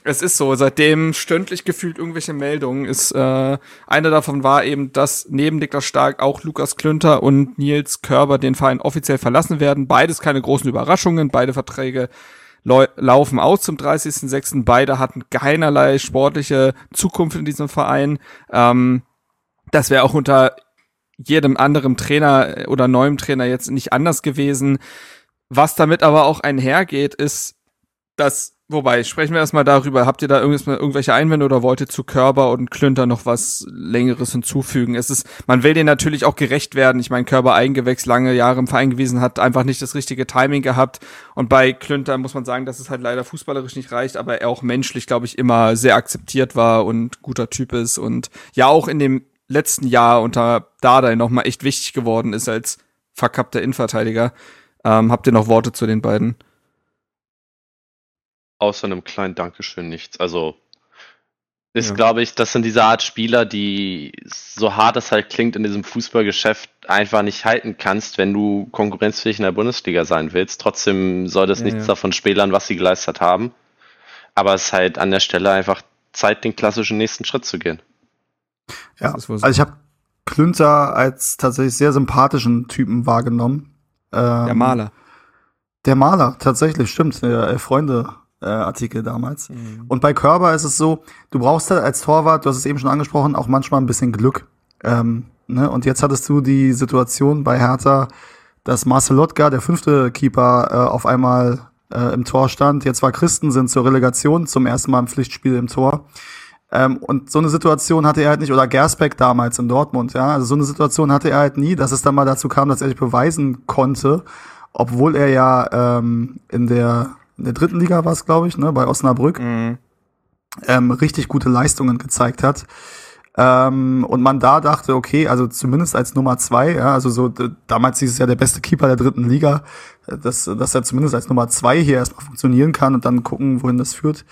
es ist so, seitdem stündlich gefühlt irgendwelche Meldungen ist. Äh, eine davon war eben, dass neben Niklas Stark auch Lukas Klünter und Nils Körber den Verein offiziell verlassen werden. Beides keine großen Überraschungen, beide Verträge lau- laufen aus zum dreißigsten sechsten Beide hatten keinerlei sportliche Zukunft in diesem Verein. Ähm, das wäre auch unter jedem anderen Trainer oder neuem Trainer jetzt nicht anders gewesen. Was damit aber auch einhergeht, ist, dass, wobei, sprechen wir erstmal darüber, habt ihr da irgendwelche Einwände oder wollt ihr zu Körber und Klünter noch was Längeres hinzufügen? Es ist, man will denen natürlich auch gerecht werden. Ich meine, Körber eingewechselt, lange Jahre im Verein gewesen, hat einfach nicht das richtige Timing gehabt. Und bei Klünter muss man sagen, dass es halt leider fußballerisch nicht reicht, aber er auch menschlich, glaube ich, immer sehr akzeptiert war und guter Typ ist und ja auch in dem letzten Jahr unter Dárdai nochmal echt wichtig geworden ist als verkappter Innenverteidiger. Ähm, habt ihr noch Worte zu den beiden? Außer einem kleinen Dankeschön nichts. Also ist, ja. glaube ich, das sind diese Art Spieler, die, so hart es halt klingt, in diesem Fußballgeschäft einfach nicht halten kannst, wenn du konkurrenzfähig in der Bundesliga sein willst. Trotzdem soll das ja, nichts ja. davon schmälern, was sie geleistet haben. Aber es ist halt an der Stelle einfach Zeit, den klassischen nächsten Schritt zu gehen. Ja, also ich habe Klünter als tatsächlich sehr sympathischen Typen wahrgenommen. Ähm, der Maler. Der Maler, tatsächlich, stimmt. Der Freunde- Äh, Artikel damals. Mhm. Und bei Körber ist es so, du brauchst halt als Torwart, du hast es eben schon angesprochen, auch manchmal ein bisschen Glück. Ähm, ne? Und jetzt hattest du die Situation bei Hertha, dass Marcel Lotka, der fünfte Keeper, äh, auf einmal äh, im Tor stand. Jetzt war Christensen zur Relegation zum ersten Mal im Pflichtspiel im Tor. Ähm, und so eine Situation hatte er halt nicht, oder Gersbeck damals in Dortmund, ja. Also so eine Situation hatte er halt nie, dass es dann mal dazu kam, dass er sich beweisen konnte, obwohl er ja ähm, in der In der dritten Liga war es, glaube ich, ne, bei Osnabrück, mhm. ähm, richtig gute Leistungen gezeigt hat. Ähm, und man da dachte, okay, also zumindest als Nummer zwei, ja, also so d- damals hieß es ja der beste Keeper der dritten Liga, dass, dass er zumindest als Nummer zwei hier erstmal funktionieren kann und dann gucken, wohin das führt.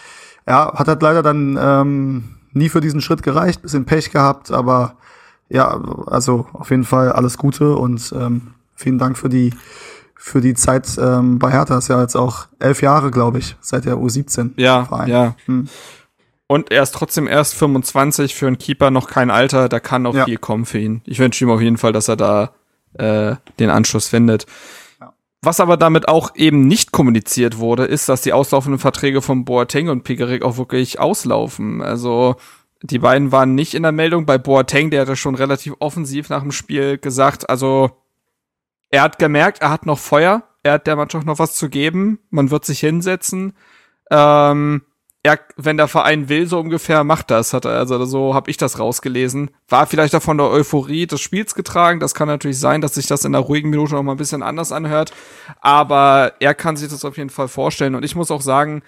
Ja, hat halt leider dann ähm, nie für diesen Schritt gereicht, bisschen Pech gehabt, aber ja, also auf jeden Fall alles Gute und ähm, vielen Dank für die für die Zeit ähm, bei Hertha. Ist ja jetzt auch elf Jahre, glaube ich, seit der U siebzehn. Ja, Verein. ja. Hm. Und er ist trotzdem erst fünfundzwanzig, für einen Keeper noch kein Alter, da kann auch ja. viel kommen für ihn. Ich wünsche ihm auf jeden Fall, dass er da äh, den Anschluss findet. Ja. Was aber damit auch eben nicht kommuniziert wurde, ist, dass die auslaufenden Verträge von Boateng und Pekarík auch wirklich auslaufen. Also die beiden waren nicht in der Meldung. Bei Boateng, der hatte schon relativ offensiv nach dem Spiel gesagt, also er hat gemerkt, er hat noch Feuer, er hat der Mannschaft noch was zu geben, man wird sich hinsetzen. Ähm, er, wenn der Verein will, so ungefähr, macht das, hat er, also so habe ich das rausgelesen. War vielleicht auch von der Euphorie des Spiels getragen, das kann natürlich sein, dass sich das in der ruhigen Minute noch mal ein bisschen anders anhört, aber er kann sich das auf jeden Fall vorstellen und ich muss auch sagen,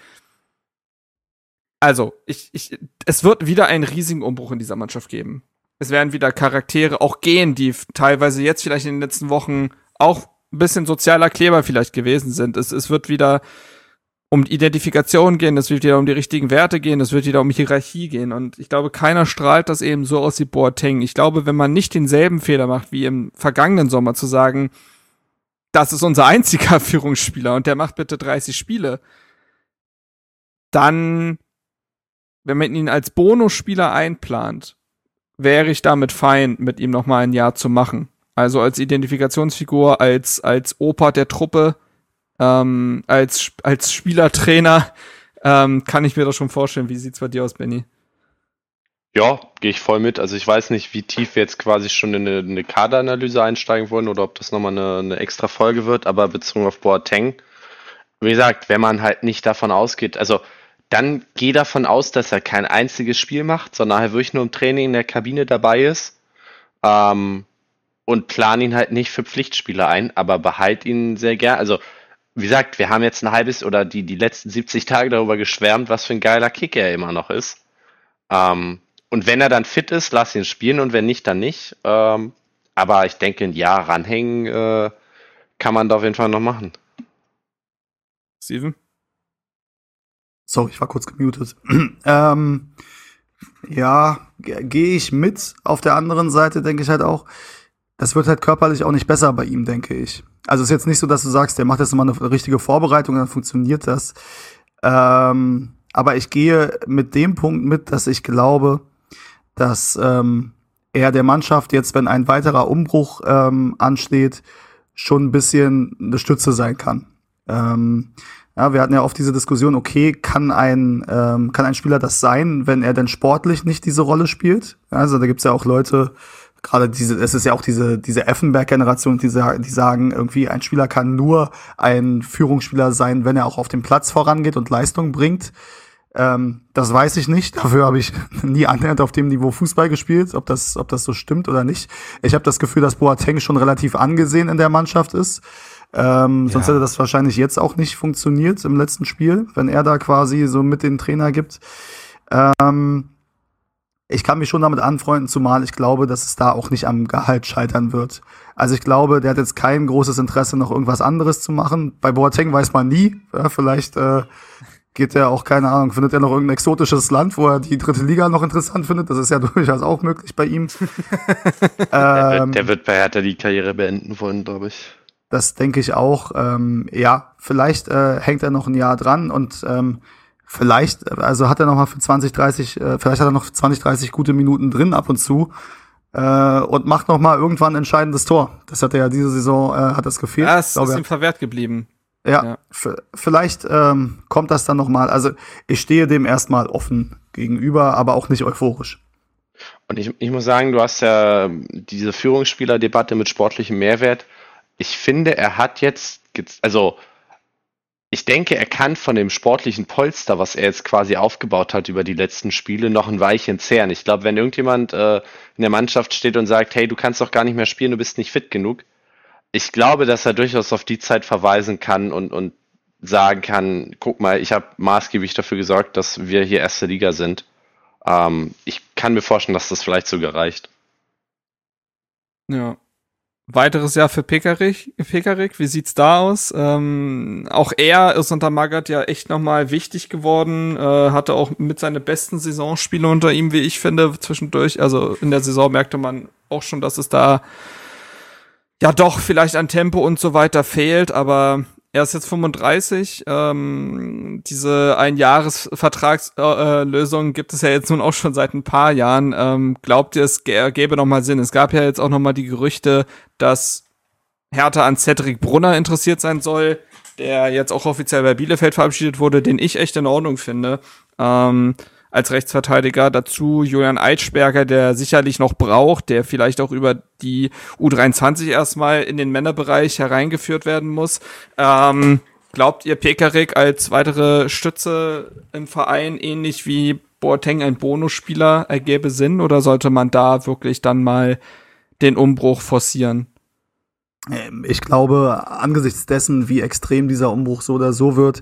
also, ich, ich, es wird wieder einen riesigen Umbruch in dieser Mannschaft geben. Es werden wieder Charaktere auch gehen, die teilweise jetzt vielleicht in den letzten Wochen auch ein bisschen sozialer Kleber vielleicht gewesen sind. Es, es wird wieder um Identifikation gehen, es wird wieder um die richtigen Werte gehen, es wird wieder um Hierarchie gehen. Und ich glaube, keiner strahlt das eben so aus wie Boateng. Ich glaube, wenn man nicht denselben Fehler macht wie im vergangenen Sommer, zu sagen, das ist unser einziger Führungsspieler und der macht bitte dreißig Spiele, dann, wenn man ihn als Bonusspieler einplant, wäre ich damit fein, mit ihm nochmal ein Jahr zu machen. Also als Identifikationsfigur, als als Opa der Truppe, ähm, als als Spielertrainer, ähm, kann ich mir das schon vorstellen. Wie sieht's bei dir aus, Benny? Ja, gehe ich voll mit. Also ich weiß nicht, wie tief wir jetzt quasi schon in eine, eine Kaderanalyse einsteigen wollen oder ob das nochmal eine, eine extra Folge wird, aber bezogen auf Boateng, wie gesagt, wenn man halt nicht davon ausgeht, also dann geh davon aus, dass er kein einziges Spiel macht, sondern er wirklich nur im Training in der Kabine dabei ist, ähm, und plan ihn halt nicht für Pflichtspieler ein, aber behalt ihn sehr gern. Also, wie gesagt, wir haben jetzt ein halbes oder die, die letzten siebzig Tage darüber geschwärmt, was für ein geiler Kick er immer noch ist. Ähm, und wenn er dann fit ist, lass ihn spielen und wenn nicht, dann nicht. Ähm, aber ich denke, ein Jahr ranhängen äh, kann man da auf jeden Fall noch machen. Steven? Sorry, ich war kurz gemutet. ähm, ja, g- gehe ich mit. Auf der anderen Seite denke ich halt auch, das wird halt körperlich auch nicht besser bei ihm, denke ich. Also ist jetzt nicht so, dass du sagst, der macht jetzt nochmal eine richtige Vorbereitung, dann funktioniert das. Ähm, aber ich gehe mit dem Punkt mit, dass ich glaube, dass ähm, er der Mannschaft jetzt, wenn ein weiterer Umbruch ähm, ansteht, schon ein bisschen eine Stütze sein kann. Ähm, Ja, wir hatten ja oft diese Diskussion, okay, kann ein ähm, kann ein Spieler das sein, wenn er denn sportlich nicht diese Rolle spielt? Also da gibt's ja auch Leute, gerade diese, es ist ja auch diese diese Effenberg-Generation, die, die sagen irgendwie, ein Spieler kann nur ein Führungsspieler sein, wenn er auch auf dem Platz vorangeht und Leistung bringt. Ähm, das weiß ich nicht, dafür habe ich nie annähernd auf dem Niveau Fußball gespielt, ob das ob das so stimmt oder nicht. Ich habe das Gefühl, dass Boateng schon relativ angesehen in der Mannschaft ist. Ähm, ja. Sonst hätte das wahrscheinlich jetzt auch nicht funktioniert im letzten Spiel, wenn er da quasi so mit den Trainer gibt. Ähm, Ich kann mich schon damit anfreunden, zumal ich glaube, dass es da auch nicht am Gehalt scheitern wird. Also ich glaube, der hat jetzt kein großes Interesse, noch irgendwas anderes zu machen. Bei Boateng weiß man nie. Ja, vielleicht äh, geht er auch, keine Ahnung, findet er noch irgendein exotisches Land, wo er die dritte Liga noch interessant findet. Das ist ja durchaus auch möglich bei ihm. der, wird, der wird bei Hertha die Karriere beenden wollen, glaube ich. Das denke ich auch. Ähm, ja, vielleicht äh, hängt er noch ein Jahr dran und ähm, vielleicht, also hat er noch mal für zwanzig, dreißig, äh, vielleicht hat er noch zwanzig, dreißig gute Minuten drin ab und zu äh, und macht noch mal irgendwann ein entscheidendes Tor. Das hat er ja diese Saison, äh, hat das gefehlt. Ja, es ist ihm verwehrt geblieben. Ja, ja. F- vielleicht ähm, kommt das dann noch mal. Also ich stehe dem erstmal offen gegenüber, aber auch nicht euphorisch. Und ich, ich muss sagen, du hast ja diese Führungsspielerdebatte mit sportlichem Mehrwert. Ich finde, er hat jetzt, also ich denke, er kann von dem sportlichen Polster, was er jetzt quasi aufgebaut hat über die letzten Spiele, noch ein Weilchen zehren. Ich glaube, wenn irgendjemand äh, in der Mannschaft steht und sagt, hey, du kannst doch gar nicht mehr spielen, du bist nicht fit genug, ich glaube, dass er durchaus auf die Zeit verweisen kann und, und sagen kann, guck mal, ich habe maßgeblich dafür gesorgt, dass wir hier erste Liga sind. Ähm, ich kann mir vorstellen, dass das vielleicht sogar reicht. Ja. Weiteres Jahr für Pekarík. Pekarík, wie sieht's da aus? Ähm, auch er ist unter Magath ja echt nochmal wichtig geworden, äh, hatte auch mit seine besten Saisonspiele unter ihm, wie ich finde, zwischendurch. Also in der Saison merkte man auch schon, dass es da ja doch vielleicht an Tempo und so weiter fehlt, aber er ist jetzt fünfunddreißig. Ähm, diese Einjahresvertragslösung äh, gibt es ja jetzt nun auch schon seit ein paar Jahren. Ähm, glaubt ihr, es g- gäbe nochmal Sinn? Es gab ja jetzt auch nochmal die Gerüchte, dass Hertha an Cedric Brunner interessiert sein soll, der jetzt auch offiziell bei Bielefeld verabschiedet wurde, den ich echt in Ordnung finde. Ähm, als Rechtsverteidiger dazu Julian Eitschberger, der sicherlich noch braucht, der vielleicht auch über die U dreiundzwanzig erstmal in den Männerbereich hereingeführt werden muss. Ähm, glaubt ihr, Pekarík als weitere Stütze im Verein, ähnlich wie Boateng ein Bonusspieler, ergäbe Sinn, oder sollte man da wirklich dann mal den Umbruch forcieren? Ich glaube, angesichts dessen, wie extrem dieser Umbruch so oder so wird,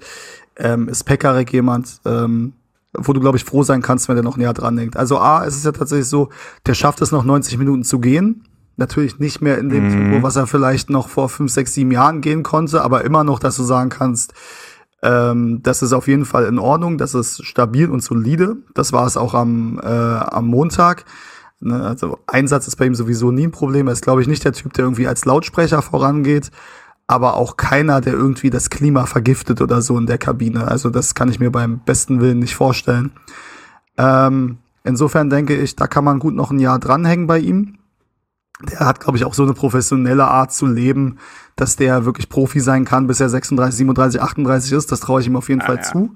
ähm, ist Pekarík jemand, ähm, wo du, glaube ich, froh sein kannst, wenn der noch näher dran hängt. Also A, es ist ja tatsächlich so, der schafft es noch neunzig Minuten zu gehen. Natürlich nicht mehr in dem Tempo, mhm. was er vielleicht noch vor fünf, sechs, sieben Jahren gehen konnte, aber immer noch, dass du sagen kannst, ähm, das ist auf jeden Fall in Ordnung, das ist stabil und solide. Das war es auch am, äh, am Montag. Ne, also Einsatz ist bei ihm sowieso nie ein Problem. Er ist, glaube ich, nicht der Typ, der irgendwie als Lautsprecher vorangeht, aber auch keiner, der irgendwie das Klima vergiftet oder so in der Kabine. Also das kann ich mir beim besten Willen nicht vorstellen. Ähm, insofern denke ich, da kann man gut noch ein Jahr dranhängen bei ihm. Der hat, glaube ich, auch so eine professionelle Art zu leben, dass der wirklich Profi sein kann, bis er sechsunddreißig, siebenunddreißig, achtunddreißig ist. Das traue ich ihm auf jeden ah, Fall ja. zu.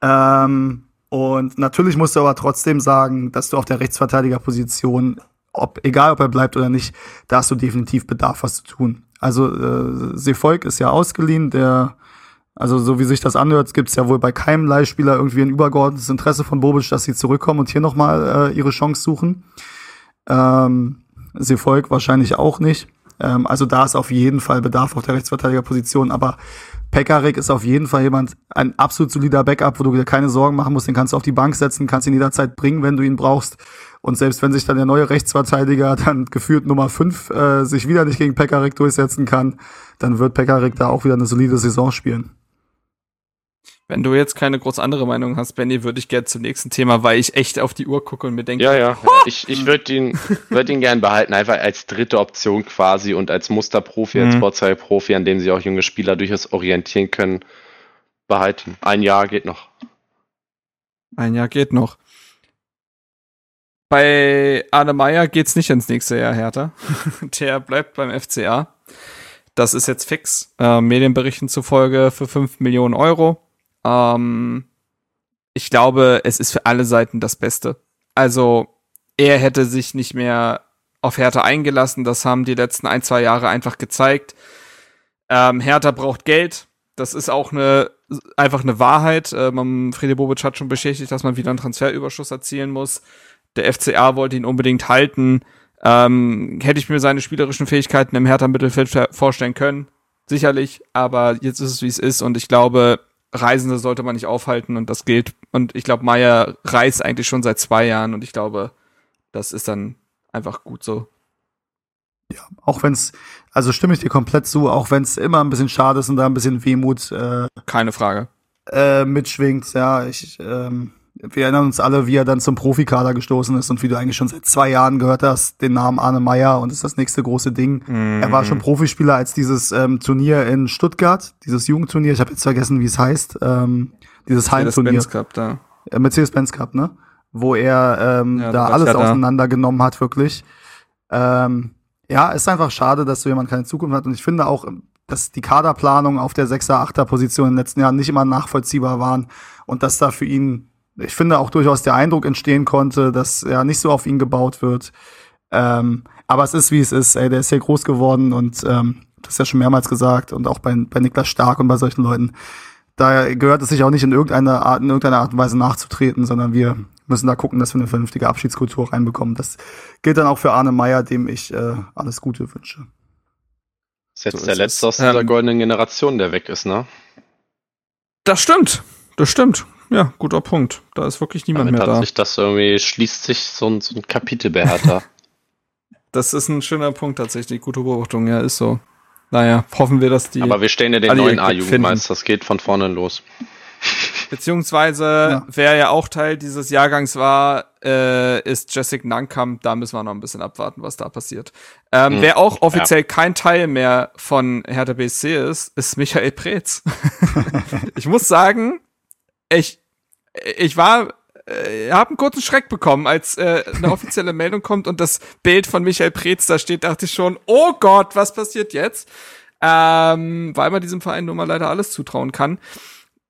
Ähm, und natürlich musst du aber trotzdem sagen, dass du auf der Rechtsverteidigerposition, ob, egal ob er bleibt oder nicht, da hast du definitiv Bedarf, was zu tun. Also äh, Sefolk ist ja ausgeliehen, der, also so wie sich das anhört, gibt es ja wohl bei keinem Leihspieler irgendwie ein übergeordnetes Interesse von Bobic, dass sie zurückkommen und hier nochmal äh, ihre Chance suchen. Ähm, Sefolk wahrscheinlich auch nicht. Ähm, also da ist auf jeden Fall Bedarf auf der Rechtsverteidigerposition, aber Pekarík ist auf jeden Fall jemand, ein absolut solider Backup, wo du dir keine Sorgen machen musst, den kannst du auf die Bank setzen, kannst ihn jederzeit bringen, wenn du ihn brauchst. Und selbst wenn sich dann der neue Rechtsverteidiger, dann geführt Nummer fünf, äh, sich wieder nicht gegen Pekarík durchsetzen kann, dann wird Pekarík da auch wieder eine solide Saison spielen. Wenn du jetzt keine groß andere Meinung hast, Benny, würde ich gerne zum nächsten Thema, weil ich echt auf die Uhr gucke und mir denke... Ja, ja, oh! ich, ich würde ihn, würd ihn gerne behalten, einfach als dritte Option quasi und als Musterprofi, mhm. als Vorzeigeprofi, an dem sich auch junge Spieler durchaus orientieren können, behalten. Ein Jahr geht noch. Ein Jahr geht noch. Bei Arne Meyer geht's nicht ins nächste Jahr, Hertha. Der bleibt beim F C A. Das ist jetzt fix. Äh, Medienberichten zufolge für fünf Millionen Euro. Ähm, ich glaube, es ist für alle Seiten das Beste. Also, er hätte sich nicht mehr auf Hertha eingelassen. Das haben die letzten ein, zwei Jahre einfach gezeigt. Ähm, Hertha braucht Geld. Das ist auch eine einfach eine Wahrheit. Äh, man, Fredi Bobic hat schon bestätigt, dass man wieder einen Transferüberschuss erzielen muss. Der F C A wollte ihn unbedingt halten. Ähm, hätte ich mir seine spielerischen Fähigkeiten im Hertha-Mittelfeld vorstellen können. Sicherlich, aber jetzt ist es, wie es ist. Und ich glaube, Reisende sollte man nicht aufhalten. Und das gilt Und ich glaube, Meyer reist eigentlich schon seit zwei Jahren und ich glaube, das ist dann einfach gut so. Ja, auch wenn es, also stimme ich dir komplett zu, auch wenn es immer ein bisschen schade ist und da ein bisschen Wehmut äh, keine Frage. Äh, mitschwingt, ja, ich, ähm, wir erinnern uns alle, wie er dann zum Profikader gestoßen ist und wie du eigentlich schon seit zwei Jahren gehört hast, den Namen Arne Meyer und das ist das nächste große Ding. Mhm. Er war schon Profispieler, als dieses ähm, Turnier in Stuttgart, dieses Jugendturnier, ich habe jetzt vergessen, wie es heißt, ähm, dieses Heimturnier. Mercedes-Benz Cup, da. Äh, Mercedes-Benz Cup, ne? Wo er ähm, ja, da alles auseinandergenommen hat, wirklich. Ähm, ja, ist einfach schade, dass so jemand keine Zukunft hat und ich finde auch, dass die Kaderplanung auf der Sechser-Achter-Position in den letzten Jahren nicht immer nachvollziehbar waren und dass da für ihn, ich finde, auch durchaus der Eindruck entstehen konnte, dass ja nicht so auf ihn gebaut wird. Ähm, aber es ist, wie es ist. Ey, der ist hier groß geworden und ähm, das ist ja schon mehrmals gesagt und auch bei, bei Niklas Stark und bei solchen Leuten. Da gehört es sich auch nicht in irgendeiner Art, in irgendeiner Art und Weise nachzutreten, sondern wir müssen da gucken, dass wir eine vernünftige Abschiedskultur reinbekommen. Das gilt dann auch für Arne Meyer, dem ich äh, alles Gute wünsche. Das ist jetzt so der Letzte aus dieser ähm, goldenen Generation, der weg ist, ne? Das stimmt. Das stimmt. Ja, guter Punkt. Da ist wirklich niemand damit mehr da. Sich das irgendwie schließt sich so ein, so ein Kapitel bei Hertha. Das ist ein schöner Punkt tatsächlich. Gute Beobachtung, ja, ist so. Naja, hoffen wir, dass die... Aber wir stellen ja den neuen A-Jugendmeister. Das geht von vorne los. Beziehungsweise, ja. Wer ja auch Teil dieses Jahrgangs war, äh, ist Jessica Nankamp. Da müssen wir noch ein bisschen abwarten, was da passiert. Ähm, mhm. Wer auch offiziell ja. kein Teil mehr von Hertha B S C ist, ist Michael Preetz. Ich muss sagen, ich, ich war, äh, habe einen kurzen Schreck bekommen, als äh, eine offizielle Meldung kommt und das Bild von Michael Preetz da steht, dachte ich schon, oh Gott, was passiert jetzt? Ähm, weil man diesem Verein nun mal leider alles zutrauen kann.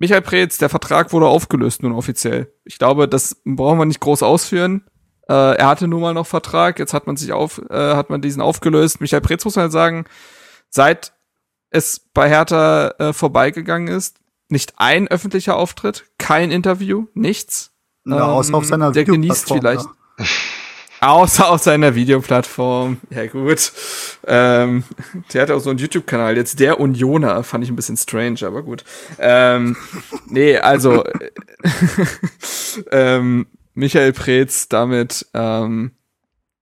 Michael Preetz, der Vertrag wurde aufgelöst nun offiziell. Ich glaube, das brauchen wir nicht groß ausführen. Äh, er hatte nun mal noch Vertrag, jetzt hat man sich auf, äh, hat man diesen aufgelöst. Michael Preetz muss man halt sagen, seit es bei Hertha äh, vorbeigegangen ist, nicht ein öffentlicher Auftritt, kein Interview, nichts. Na, ähm, außer auf seiner der Videoplattform. Der genießt vielleicht. Ja. Außer auf seiner Videoplattform. Ja, gut. Ähm, der hat auch so einen YouTube-Kanal. Jetzt der Unioner fand ich ein bisschen strange, aber gut. Ähm, nee, also ähm, Michael Preetz damit ähm,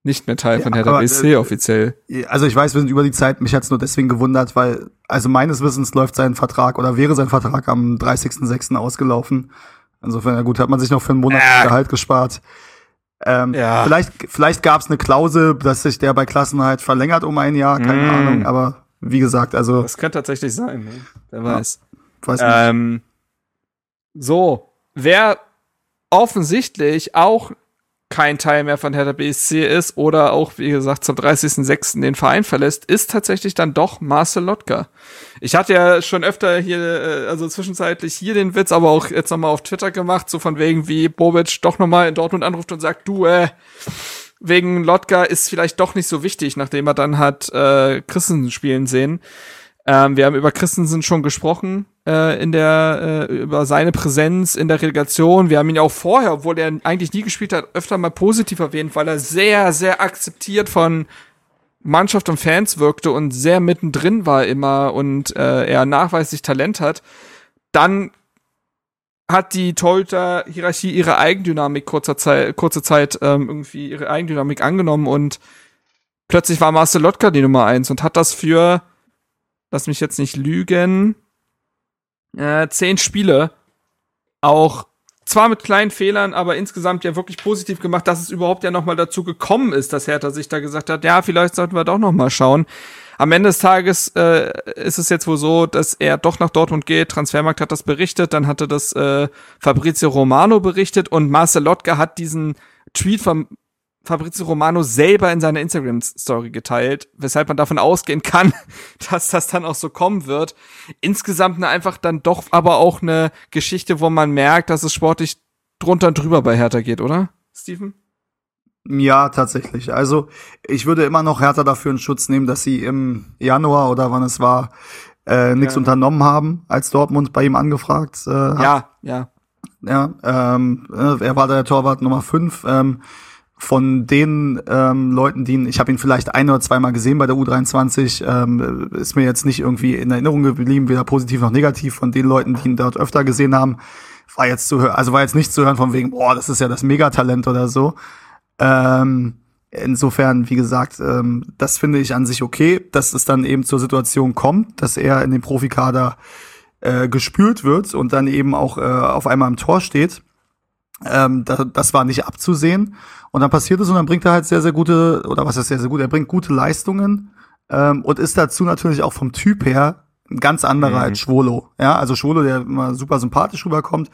nicht mehr Teil ja, von Hertha B S C äh, offiziell. Also ich weiß, wir sind über die Zeit, mich hat's nur deswegen gewundert, weil, also meines Wissens läuft sein Vertrag oder wäre sein Vertrag am dreißigsten sechsten ausgelaufen. Insofern, ja gut, hat man sich noch für einen Monat äh. Gehalt gespart. Ähm, ja. Vielleicht, vielleicht gab's eine Klausel, dass sich der bei Klassenheit verlängert um ein Jahr, keine mm. Ahnung, aber wie gesagt, also. Das könnte tatsächlich sein, ne? Wer weiß. Ja, weiß nicht. Ähm, so, wer offensichtlich auch kein Teil mehr von Hertha B S C ist oder auch, wie gesagt, zum dreißigsten sechsten den Verein verlässt, ist tatsächlich dann doch Marcel Lotka. Ich hatte ja schon öfter hier, also zwischenzeitlich hier den Witz, aber auch jetzt nochmal auf Twitter gemacht, so von wegen, wie Bobic doch nochmal in Dortmund anruft und sagt, du, äh, wegen Lotka ist vielleicht doch nicht so wichtig, nachdem er dann hat äh, Christensen spielen sehen. Ähm, wir haben über Christensen schon gesprochen, äh, in der, äh, über seine Präsenz in der Relegation. Wir haben ihn auch vorher, obwohl er eigentlich nie gespielt hat, öfter mal positiv erwähnt, weil er sehr, sehr akzeptiert von Mannschaft und Fans wirkte und sehr mittendrin war immer und äh, er nachweislich Talent hat. Dann hat die Torhüter-Hierarchie ihre Eigendynamik kurzer Zeit, kurze Zeit ähm, irgendwie ihre Eigendynamik angenommen und plötzlich war Marcel Lotka die Nummer eins und hat das für lass mich jetzt nicht lügen, äh, zehn Spiele, auch zwar mit kleinen Fehlern, aber insgesamt ja wirklich positiv gemacht, dass es überhaupt ja nochmal dazu gekommen ist, dass Hertha sich da gesagt hat, ja, vielleicht sollten wir doch nochmal schauen. Am Ende des Tages äh, ist es jetzt wohl so, dass er doch nach Dortmund geht, Transfermarkt hat das berichtet, dann hatte das äh, Fabrizio Romano berichtet und Marcel Lotka hat diesen Tweet von Fabrizio Romano selber in seiner Instagram-Story geteilt, weshalb man davon ausgehen kann, dass das dann auch so kommen wird. Insgesamt eine einfach dann doch aber auch eine Geschichte, wo man merkt, dass es sportlich drunter und drüber bei Hertha geht, oder, Steven? Ja, tatsächlich. Also ich würde immer noch Hertha dafür in Schutz nehmen, dass sie im Januar oder wann es war, äh, nichts ja. unternommen haben, als Dortmund bei ihm angefragt äh, hat. Ja, ja. Ja, ähm, er war der Torwart Nummer fünf, ähm, von den ähm, Leuten, die ihn, ich habe ihn vielleicht ein oder zweimal gesehen bei der U dreiundzwanzig, ähm, ist mir jetzt nicht irgendwie in Erinnerung geblieben, weder positiv noch negativ. Von den Leuten, die ihn dort öfter gesehen haben, war jetzt zu hören, also war jetzt nicht zu hören von wegen, boah, das ist ja das Megatalent oder so. Ähm, insofern, wie gesagt, ähm, das finde ich an sich okay, dass es dann eben zur Situation kommt, dass er in den Profikader äh, gespült wird und dann eben auch äh, auf einmal im Tor steht. Ähm, das, das war nicht abzusehen. Und dann passiert es und dann bringt er halt sehr, sehr gute, oder was ist sehr, sehr gut, er bringt gute Leistungen ähm, und ist dazu natürlich auch vom Typ her ein ganz anderer mhm. als Schwolo. Ja, also Schwolo, der immer super sympathisch rüberkommt,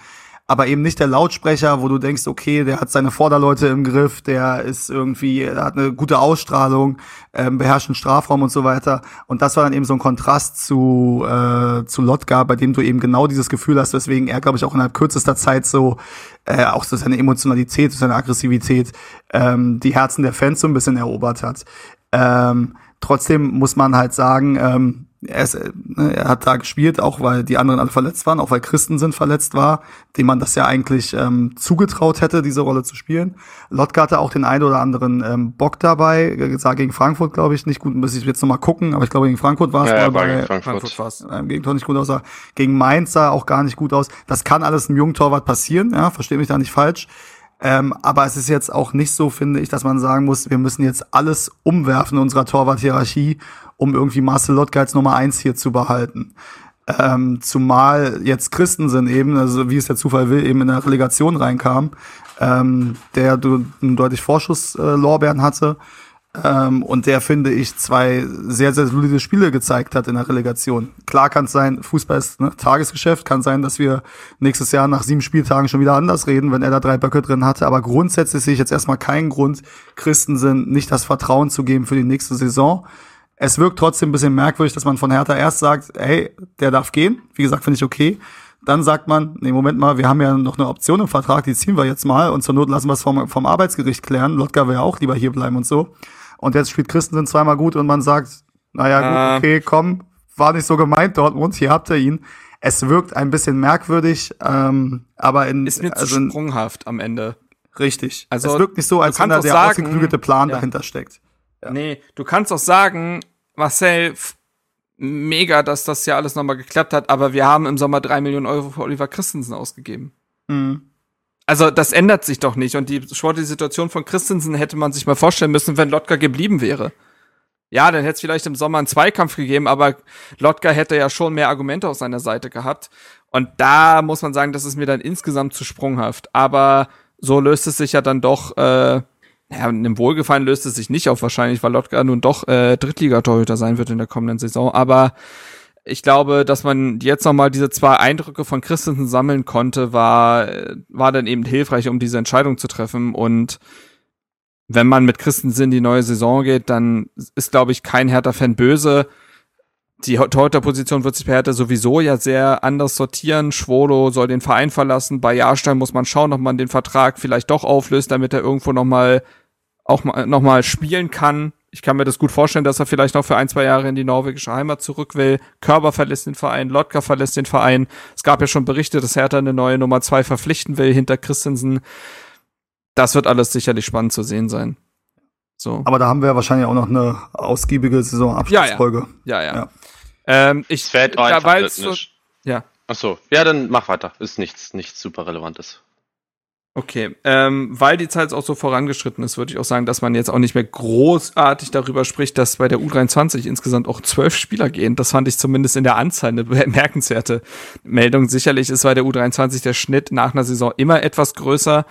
aber eben nicht der Lautsprecher, wo du denkst, okay, der hat seine Vorderleute im Griff, der ist irgendwie, der hat eine gute Ausstrahlung, ähm, beherrscht einen Strafraum und so weiter. Und das war dann eben so ein Kontrast zu äh, zu Lotka, bei dem du eben genau dieses Gefühl hast, weswegen er, glaube ich, auch innerhalb kürzester Zeit so äh, auch so seine Emotionalität, seine Aggressivität, ähm, die Herzen der Fans so ein bisschen erobert hat. Ähm, trotzdem muss man halt sagen, ähm, Er, ist, er hat da gespielt, auch weil die anderen alle verletzt waren, auch weil Christensen verletzt war, dem man das ja eigentlich ähm, zugetraut hätte, diese Rolle zu spielen. Lotka hatte auch den einen oder anderen ähm, Bock dabei, gegen Frankfurt, glaube ich, nicht gut, muss ich jetzt nochmal gucken, aber ich glaube, gegen Frankfurt war es. Ja, ja, war gegen Frankfurt. Frankfurt ähm, Gegentor nicht gut aussah. Gegen Mainz sah auch gar nicht gut aus. Das kann alles einem jungen Torwart passieren, ja, versteht mich da nicht falsch. Ähm, aber es ist jetzt auch nicht so, finde ich, dass man sagen muss, wir müssen jetzt alles umwerfen in unserer Torwart-Hierarchie, um irgendwie Marcel Lotka als Nummer eins hier zu behalten. Ähm, zumal jetzt Christensen eben, also wie es der Zufall will, eben in der Relegation reinkam, ähm, der einen deutlich Vorschusslorbeeren hatte ähm, und der, finde ich, zwei sehr, sehr solide Spiele gezeigt hat in der Relegation. Klar kann es sein, Fußball ist ne, Tagesgeschäft, kann sein, dass wir nächstes Jahr nach sieben Spieltagen schon wieder anders reden, wenn er da drei Böcke drin hatte, aber grundsätzlich sehe ich jetzt erstmal keinen Grund, Christensen nicht das Vertrauen zu geben für die nächste Saison. Es wirkt trotzdem ein bisschen merkwürdig, dass man von Hertha erst sagt, hey, der darf gehen. Wie gesagt, finde ich okay. Dann sagt man, nee, Moment mal, wir haben ja noch eine Option im Vertrag, die ziehen wir jetzt mal und zur Not lassen wir es vom, vom Arbeitsgericht klären. Lotka will ja auch lieber hier bleiben und so. Und jetzt spielt Christensen zweimal gut und man sagt, naja, gut, okay, komm, war nicht so gemeint, Dortmund, hier habt ihr ihn. Es wirkt ein bisschen merkwürdig, ähm, aber in... Ist mir also zu sprunghaft am Ende. Richtig. Also, es wirkt nicht so, als wenn da der ausgeklügelte Plan ja. dahinter steckt. Ja. Nee, du kannst auch sagen, Marcel, mega, dass das ja alles nochmal geklappt hat, aber wir haben im Sommer drei Millionen Euro für Oliver Christensen ausgegeben. Mhm. Also das ändert sich doch nicht und die sportliche Situation von Christensen hätte man sich mal vorstellen müssen, wenn Lotka geblieben wäre. Ja, dann hätte es vielleicht im Sommer einen Zweikampf gegeben, aber Lotka hätte ja schon mehr Argumente auf seiner Seite gehabt und da muss man sagen, das ist mir dann insgesamt zu sprunghaft, aber so löst es sich ja dann doch, äh, ja, in einem Wohlgefallen löst es sich nicht auf wahrscheinlich, weil Lotka nun doch äh, Drittligatorhüter sein wird in der kommenden Saison. Aber ich glaube, dass man jetzt nochmal diese zwei Eindrücke von Christensen sammeln konnte, war war dann eben hilfreich, um diese Entscheidung zu treffen. Und wenn man mit Christensen in die neue Saison geht, dann ist, glaube ich, kein Hertha-Fan böse. Die Torhüterposition wird sich bei Hertha sowieso ja sehr anders sortieren. Schwolo soll den Verein verlassen. Bei Jahrstein muss man schauen, ob man den Vertrag vielleicht doch auflöst, damit er irgendwo nochmal auch nochmal spielen kann. Ich kann mir das gut vorstellen, dass er vielleicht noch für ein, zwei Jahre in die norwegische Heimat zurück will. Körber verlässt den Verein, Lotka verlässt den Verein. Es gab ja schon Berichte, dass Hertha eine neue Nummer zwei verpflichten will hinter Christensen. Das wird alles sicherlich spannend zu sehen sein. So. Aber da haben wir wahrscheinlich auch noch eine ausgiebige Saisonabschlussfolge. Ja, ja. ja, ja. ja. Ähm, ich es fällt da einfach so, ja. Ach so, ja, dann mach weiter. Ist nichts, nichts super Relevantes. Okay, ähm, weil die Zeit auch so vorangeschritten ist, würde ich auch sagen, dass man jetzt auch nicht mehr großartig darüber spricht, dass bei der U dreiundzwanzig insgesamt auch zwölf Spieler gehen. Das fand ich zumindest in der Anzahl eine bemerkenswerte Meldung. Sicherlich ist bei der U dreiundzwanzig der Schnitt nach einer Saison immer etwas größer.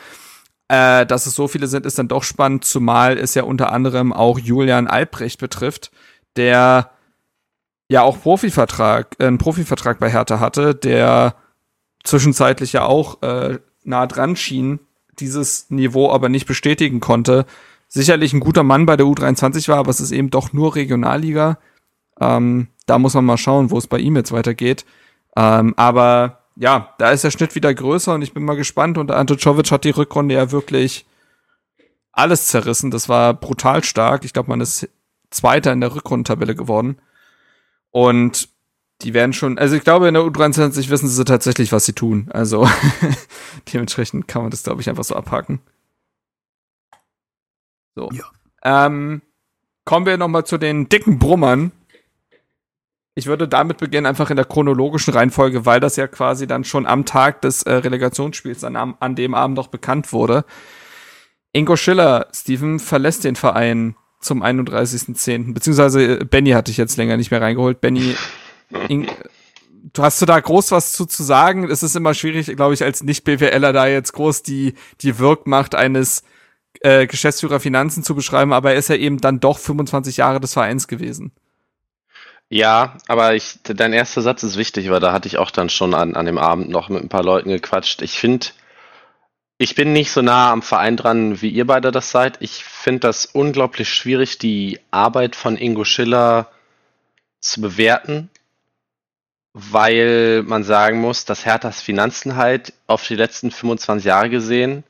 Äh, dass es so viele sind, ist dann doch spannend, zumal es ja unter anderem auch Julian Albrecht betrifft, der ja auch Profivertrag, äh, einen Profivertrag bei Hertha hatte, der zwischenzeitlich ja auch äh, nah dran schien, dieses Niveau aber nicht bestätigen konnte. Sicherlich ein guter Mann bei der U dreiundzwanzig war, aber es ist eben doch nur Regionalliga. Ähm, da muss man mal schauen, wo es bei ihm jetzt weitergeht. Ähm, aber ja, da ist der Schnitt wieder größer und ich bin mal gespannt. Und Ante Jovetić hat die Rückrunde ja wirklich alles zerrissen. Das war brutal stark. Ich glaube, man ist Zweiter in der Rückrundentabelle geworden. Und die werden schon, also ich glaube, in der U dreiundzwanzig wissen sie tatsächlich, was sie tun. Also dementsprechend kann man das, glaube ich, einfach so abhaken. So. Ja. Ähm, kommen wir nochmal zu den dicken Brummern. Ich würde damit beginnen, einfach in der chronologischen Reihenfolge, weil das ja quasi dann schon am Tag des äh, Relegationsspiels an, an dem Abend noch bekannt wurde. Ingo Schiller, Steven, verlässt den Verein zum einunddreißigsten zehnten Beziehungsweise Benny hatte ich jetzt länger nicht mehr reingeholt. Benny, In- du hast du da groß was zu, zu sagen? Es ist immer schwierig, glaube ich, als Nicht-BWLer da jetzt groß die, die Wirkmacht eines äh, Geschäftsführer Finanzen zu beschreiben, aber er ist ja eben dann doch fünfundzwanzig Jahre des Vereins gewesen. Ja, aber ich, dein erster Satz ist wichtig, weil da hatte ich auch dann schon an, an dem Abend noch mit ein paar Leuten gequatscht. Ich finde, ich bin nicht so nah am Verein dran, wie ihr beide das seid. Ich finde das unglaublich schwierig, die Arbeit von Ingo Schiller zu bewerten, weil man sagen muss, dass Herthas Finanzen halt auf die letzten fünfundzwanzig Jahre gesehen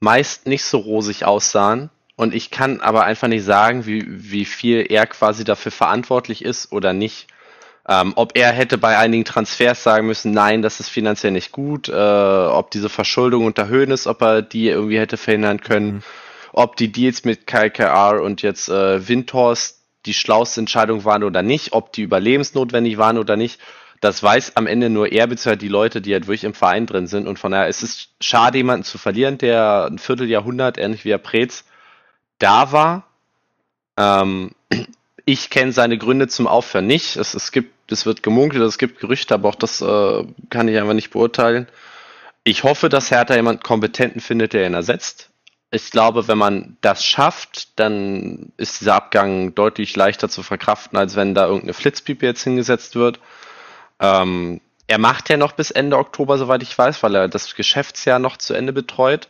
meist nicht so rosig aussahen. Und ich kann aber einfach nicht sagen, wie, wie viel er quasi dafür verantwortlich ist oder nicht. Ähm, ob er hätte bei einigen Transfers sagen müssen, nein, das ist finanziell nicht gut. Äh, ob diese Verschuldung unter Hoeneß, ob er die irgendwie hätte verhindern können. Mhm. Ob die Deals mit K K R und jetzt äh, Windhorst die schlauste Entscheidung waren oder nicht. Ob die überlebensnotwendig waren oder nicht. Das weiß am Ende nur er, beziehungsweise die Leute, die halt wirklich im Verein drin sind. Und von daher ist es schade, jemanden zu verlieren, der ein Vierteljahrhundert, ähnlich wie Herr Preetz, da war. Ähm, ich kenne seine Gründe zum Aufhören nicht. Es, es gibt, es wird gemunkelt, es gibt Gerüchte, aber auch das äh, kann ich einfach nicht beurteilen. Ich hoffe, dass Hertha jemanden Kompetenten findet, der ihn ersetzt. Ich glaube, wenn man das schafft, dann ist dieser Abgang deutlich leichter zu verkraften, als wenn da irgendeine Flitzpiepe jetzt hingesetzt wird. Ähm, er macht ja noch bis Ende Oktober, soweit ich weiß, weil er das Geschäftsjahr noch zu Ende betreut.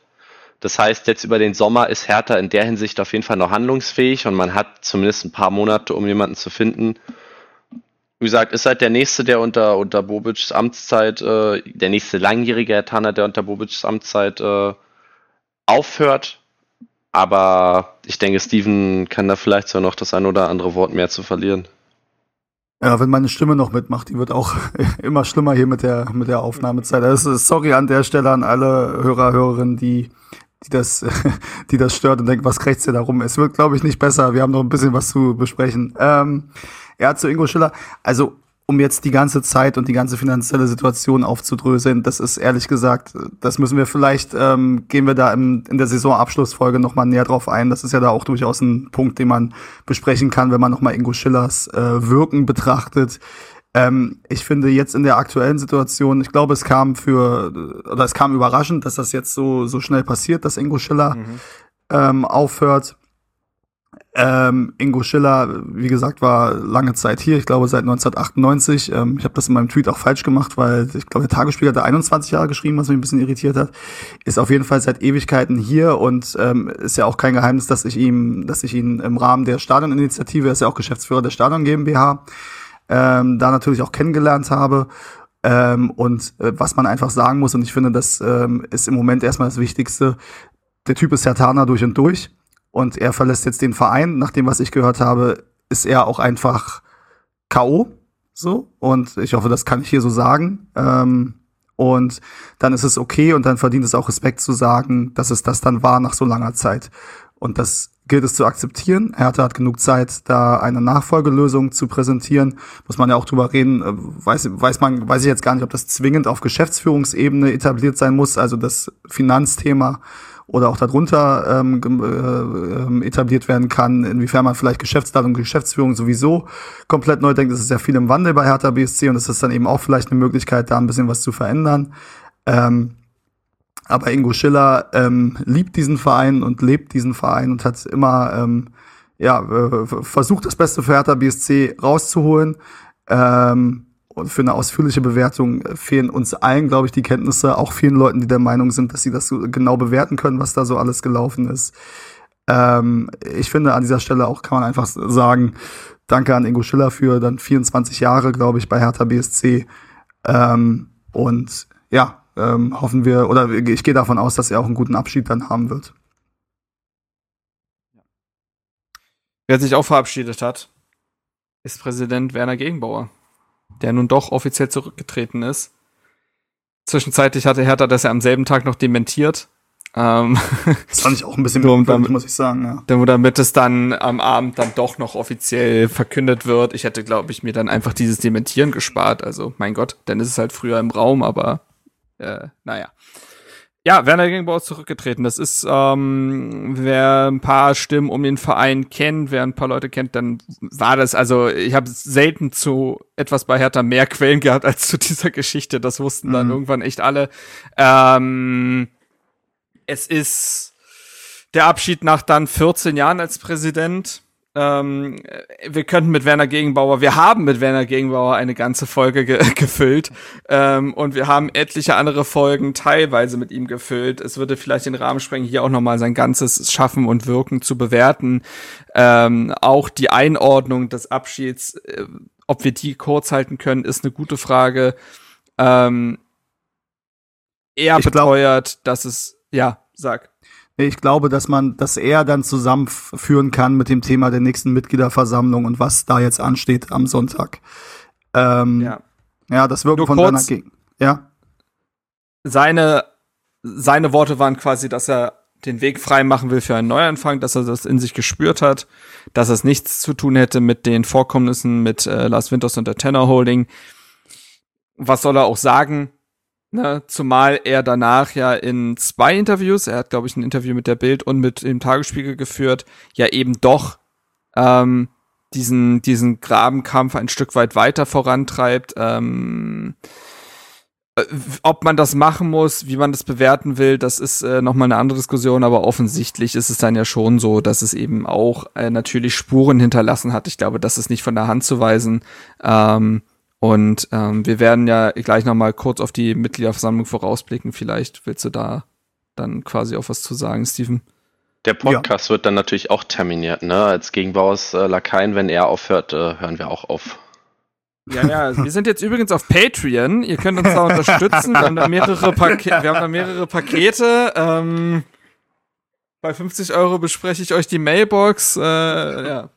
Das heißt, jetzt über den Sommer ist Hertha in der Hinsicht auf jeden Fall noch handlungsfähig und man hat zumindest ein paar Monate, um jemanden zu finden. Wie gesagt, ist halt der Nächste, der unter, unter Bobics Amtszeit, äh, der nächste langjährige Herr Tanner, der unter Bobics Amtszeit äh, aufhört. Aber ich denke, Steven kann da vielleicht sogar noch das ein oder andere Wort mehr zu verlieren. Ja, wenn meine Stimme noch mitmacht, die wird auch immer schlimmer hier mit der, mit der Aufnahmezeit. Das ist, sorry an der Stelle an alle Hörer, Hörerinnen, die die das, die das stört und denkt, was krächzt ihr da rum? Es wird, glaube ich, nicht besser. Wir haben noch ein bisschen was zu besprechen. Ähm, ja, zu Ingo Schiller. Also, um jetzt die ganze Zeit und die ganze finanzielle Situation aufzudröseln, das ist ehrlich gesagt, das müssen wir vielleicht, ähm, gehen wir da im, in der Saisonabschlussfolge nochmal näher drauf ein. Das ist ja da auch durchaus ein Punkt, den man besprechen kann, wenn man nochmal Ingo Schillers äh, Wirken betrachtet. Ähm, ich finde jetzt in der aktuellen Situation, ich glaube, es kam für, oder es kam überraschend, dass das jetzt so, so schnell passiert, dass Ingo Schiller mhm. ähm, aufhört. Ähm, Ingo Schiller, wie gesagt, war lange Zeit hier, ich glaube seit neunzehnhundertachtundneunzig. Ähm, ich habe das in meinem Tweet auch falsch gemacht, weil ich glaube, der Tagesspiegel hat da einundzwanzig Jahre geschrieben, was mich ein bisschen irritiert hat. Ist auf jeden Fall seit Ewigkeiten hier und ähm, ist ja auch kein Geheimnis, dass ich ihm, dass ich ihn im Rahmen der Stadioninitiative, er ist ja auch Geschäftsführer der Stadion GmbH, Ähm, da natürlich auch kennengelernt habe ähm, und äh, was man einfach sagen muss, und ich finde, das ähm, ist im Moment erstmal das Wichtigste, der Typ ist Herthaner durch und durch und er verlässt jetzt den Verein. Nach dem, was ich gehört habe, ist er auch einfach K O so, und ich hoffe, das kann ich hier so sagen. Ähm, und dann ist es okay und dann verdient es auch Respekt zu sagen, dass es das dann war nach so langer Zeit. Und das gilt es zu akzeptieren. Hertha hat genug Zeit, da eine Nachfolgelösung zu präsentieren. Muss man ja auch drüber reden. Weiß, weiß man, weiß ich jetzt gar nicht, ob das zwingend auf Geschäftsführungsebene etabliert sein muss, also das Finanzthema oder auch darunter ähm, äh, etabliert werden kann, inwiefern man vielleicht Geschäftsleitung und Geschäftsführung sowieso komplett neu denkt. Das ist ja viel im Wandel bei Hertha B S C und das ist dann eben auch vielleicht eine Möglichkeit, da ein bisschen was zu verändern. Ähm, Aber Ingo Schiller ähm, liebt diesen Verein und lebt diesen Verein und hat immer ähm, ja, äh, versucht, das Beste für Hertha B S C rauszuholen. Ähm, und für eine ausführliche Bewertung fehlen uns allen, glaube ich, die Kenntnisse, auch vielen Leuten, die der Meinung sind, dass sie das so genau bewerten können, was da so alles gelaufen ist. Ähm, ich finde, an dieser Stelle auch kann man einfach sagen, danke an Ingo Schiller für dann vierundzwanzig Jahre, glaube ich, bei Hertha B S C. Ähm, und ja, Ähm, hoffen wir, oder ich gehe davon aus, dass er auch einen guten Abschied dann haben wird. Wer sich auch verabschiedet hat, ist Präsident Werner Gegenbauer, der nun doch offiziell zurückgetreten ist. Zwischenzeitlich hatte Hertha das ja am selben Tag noch dementiert, Ähm, das fand ich auch ein bisschen merkwürdig, muss ich sagen. Ja. Damit es dann am Abend dann doch noch offiziell verkündet wird. Ich hätte, glaube ich, mir dann einfach dieses Dementieren gespart. Also, mein Gott, dann ist es halt früher im Raum, aber äh, naja. Ja, Werner Gegenbauer ist zurückgetreten. Das ist, ähm, wer ein paar Stimmen um den Verein kennt, wer ein paar Leute kennt, dann war das, also ich habe selten zu etwas bei Hertha mehr Quellen gehabt als zu dieser Geschichte. Das wussten mhm. dann irgendwann echt alle. Ähm, es ist der Abschied nach dann vierzehn Jahren als Präsident. Ähm, wir könnten mit Werner Gegenbauer, wir haben mit Werner Gegenbauer eine ganze Folge ge- gefüllt ähm, und wir haben etliche andere Folgen teilweise mit ihm gefüllt. Es würde vielleicht den Rahmen sprengen, hier auch nochmal sein ganzes Schaffen und Wirken zu bewerten. Ähm, auch die Einordnung des Abschieds, äh, ob wir die kurz halten können, ist eine gute Frage. Ähm, er ich beteuert, glaub- dass es, ja, sag. Ich glaube, dass man das eher dann zusammenführen kann mit dem Thema der nächsten Mitgliederversammlung und was da jetzt ansteht am Sonntag. Ähm, ja. ja, das Wirken Nur von Werner Gegen. Ja. Seine, seine Worte waren quasi, dass er den Weg frei machen will für einen Neuanfang, dass er das in sich gespürt hat, dass es nichts zu tun hätte mit den Vorkommnissen mit äh, Lars Winters und der Tenor Holding. Was soll er auch sagen? Ne, zumal er danach ja in zwei Interviews, er hat, glaube ich, ein Interview mit der Bild und mit dem Tagesspiegel geführt, ja eben doch ähm, diesen diesen Grabenkampf ein Stück weit weiter vorantreibt. Ähm, ob man das machen muss, wie man das bewerten will, das ist äh, nochmal eine andere Diskussion, aber offensichtlich ist es dann ja schon so, dass es eben auch äh, natürlich Spuren hinterlassen hat. Ich glaube, das ist nicht von der Hand zu weisen. Ähm, Und ähm, wir werden ja gleich nochmal kurz auf die Mitgliederversammlung vorausblicken. Vielleicht willst du da dann quasi auch was zu sagen, Steven. Der Podcast ja. wird dann natürlich auch terminiert, ne? Als Gegenbaus äh, Lakaien, wenn er aufhört, äh, hören wir auch auf. Ja, ja, wir sind jetzt übrigens auf Patreon. Ihr könnt uns da unterstützen. Wir haben da mehrere, Pak- wir haben da mehrere Pakete. Ähm, bei fünfzig Euro bespreche ich euch die Mailbox. Äh, ja.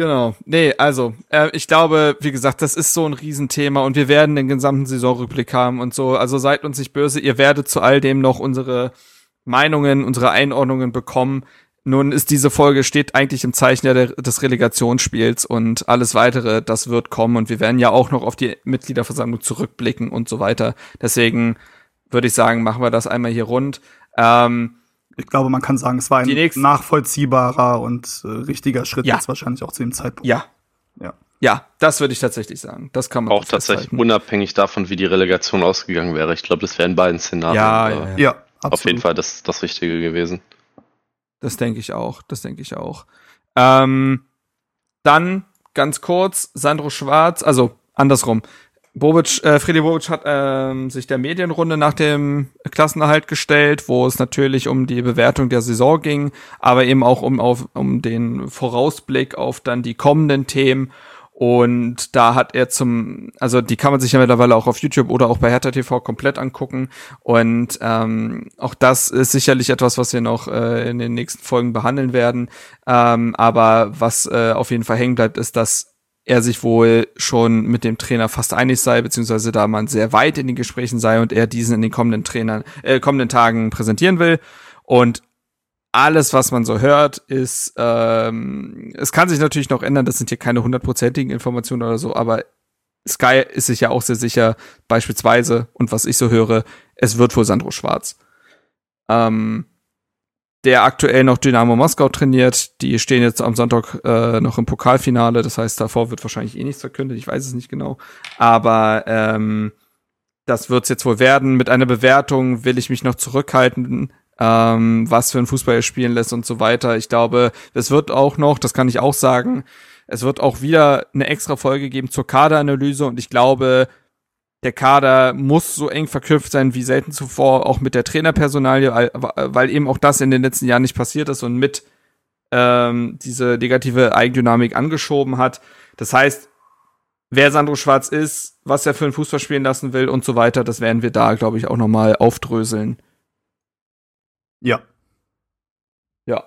Genau. Nee, also, äh, ich glaube, wie gesagt, das ist so ein Riesenthema und wir werden den gesamten Saisonrückblick haben und so. Also seid uns nicht böse, ihr werdet zu all dem noch unsere Meinungen, unsere Einordnungen bekommen. Nun ist diese Folge, steht eigentlich im Zeichen der, des Relegationsspiels und alles weitere, das wird kommen und wir werden ja auch noch auf die Mitgliederversammlung zurückblicken und so weiter. Deswegen würde ich sagen, machen wir das einmal hier rund. Ähm, Ich glaube, man kann sagen, es war ein nächsten, nachvollziehbarer und äh, richtiger Schritt ja. jetzt wahrscheinlich auch zu dem Zeitpunkt. Ja, ja, ja, das würde ich tatsächlich sagen. Das kann man auch tatsächlich festhalten. Unabhängig davon, wie die Relegation ausgegangen wäre. Ich glaube, das wären beiden Szenarien ja, ja, ja. Ja, auf jeden Fall das das Richtige gewesen. Das denke ich auch. Das denke ich auch. Ähm, dann ganz kurz Sandro Schwarz. Also andersrum. Bobic, äh, Fredi Bobic hat ähm, sich der Medienrunde nach dem Klassenerhalt gestellt, wo es natürlich um die Bewertung der Saison ging, aber eben auch um, auf, um den Vorausblick auf dann die kommenden Themen. Und da hat er zum, also die kann man sich ja mittlerweile auch auf YouTube oder auch bei Hertha T V komplett angucken. Und ähm, auch das ist sicherlich etwas, was wir noch äh, in den nächsten Folgen behandeln werden. Ähm, aber was äh, auf jeden Fall hängen bleibt, ist, dass er sich wohl schon mit dem Trainer fast einig sei, beziehungsweise da man sehr weit in den Gesprächen sei und er diesen in den kommenden Trainern, äh, kommenden Tagen präsentieren will. Und alles, was man so hört, ist, ähm, es kann sich natürlich noch ändern, das sind hier keine hundertprozentigen Informationen oder so, aber Sky ist sich ja auch sehr sicher, beispielsweise, und was ich so höre, es wird wohl Sandro Schwarz. Ähm, der aktuell noch Dynamo Moskau trainiert. Die stehen jetzt am Sonntag äh, noch im Pokalfinale. Das heißt, davor wird wahrscheinlich eh nichts verkündet. Ich weiß es nicht genau. Aber ähm, das wird's jetzt wohl werden. Mit einer Bewertung will ich mich noch zurückhalten, ähm, was für einen Fußball er spielen lässt und so weiter. Ich glaube, es wird auch noch, das kann ich auch sagen, es wird auch wieder eine extra Folge geben zur Kaderanalyse. Und ich glaube, der Kader muss so eng verknüpft sein wie selten zuvor, auch mit der Trainerpersonalie, weil eben auch das in den letzten Jahren nicht passiert ist und mit ähm, diese negative Eigendynamik angeschoben hat. Das heißt, wer Sandro Schwarz ist, was er für einen Fußball spielen lassen will und so weiter, das werden wir da, glaube ich, auch nochmal aufdröseln. Ja. Ja.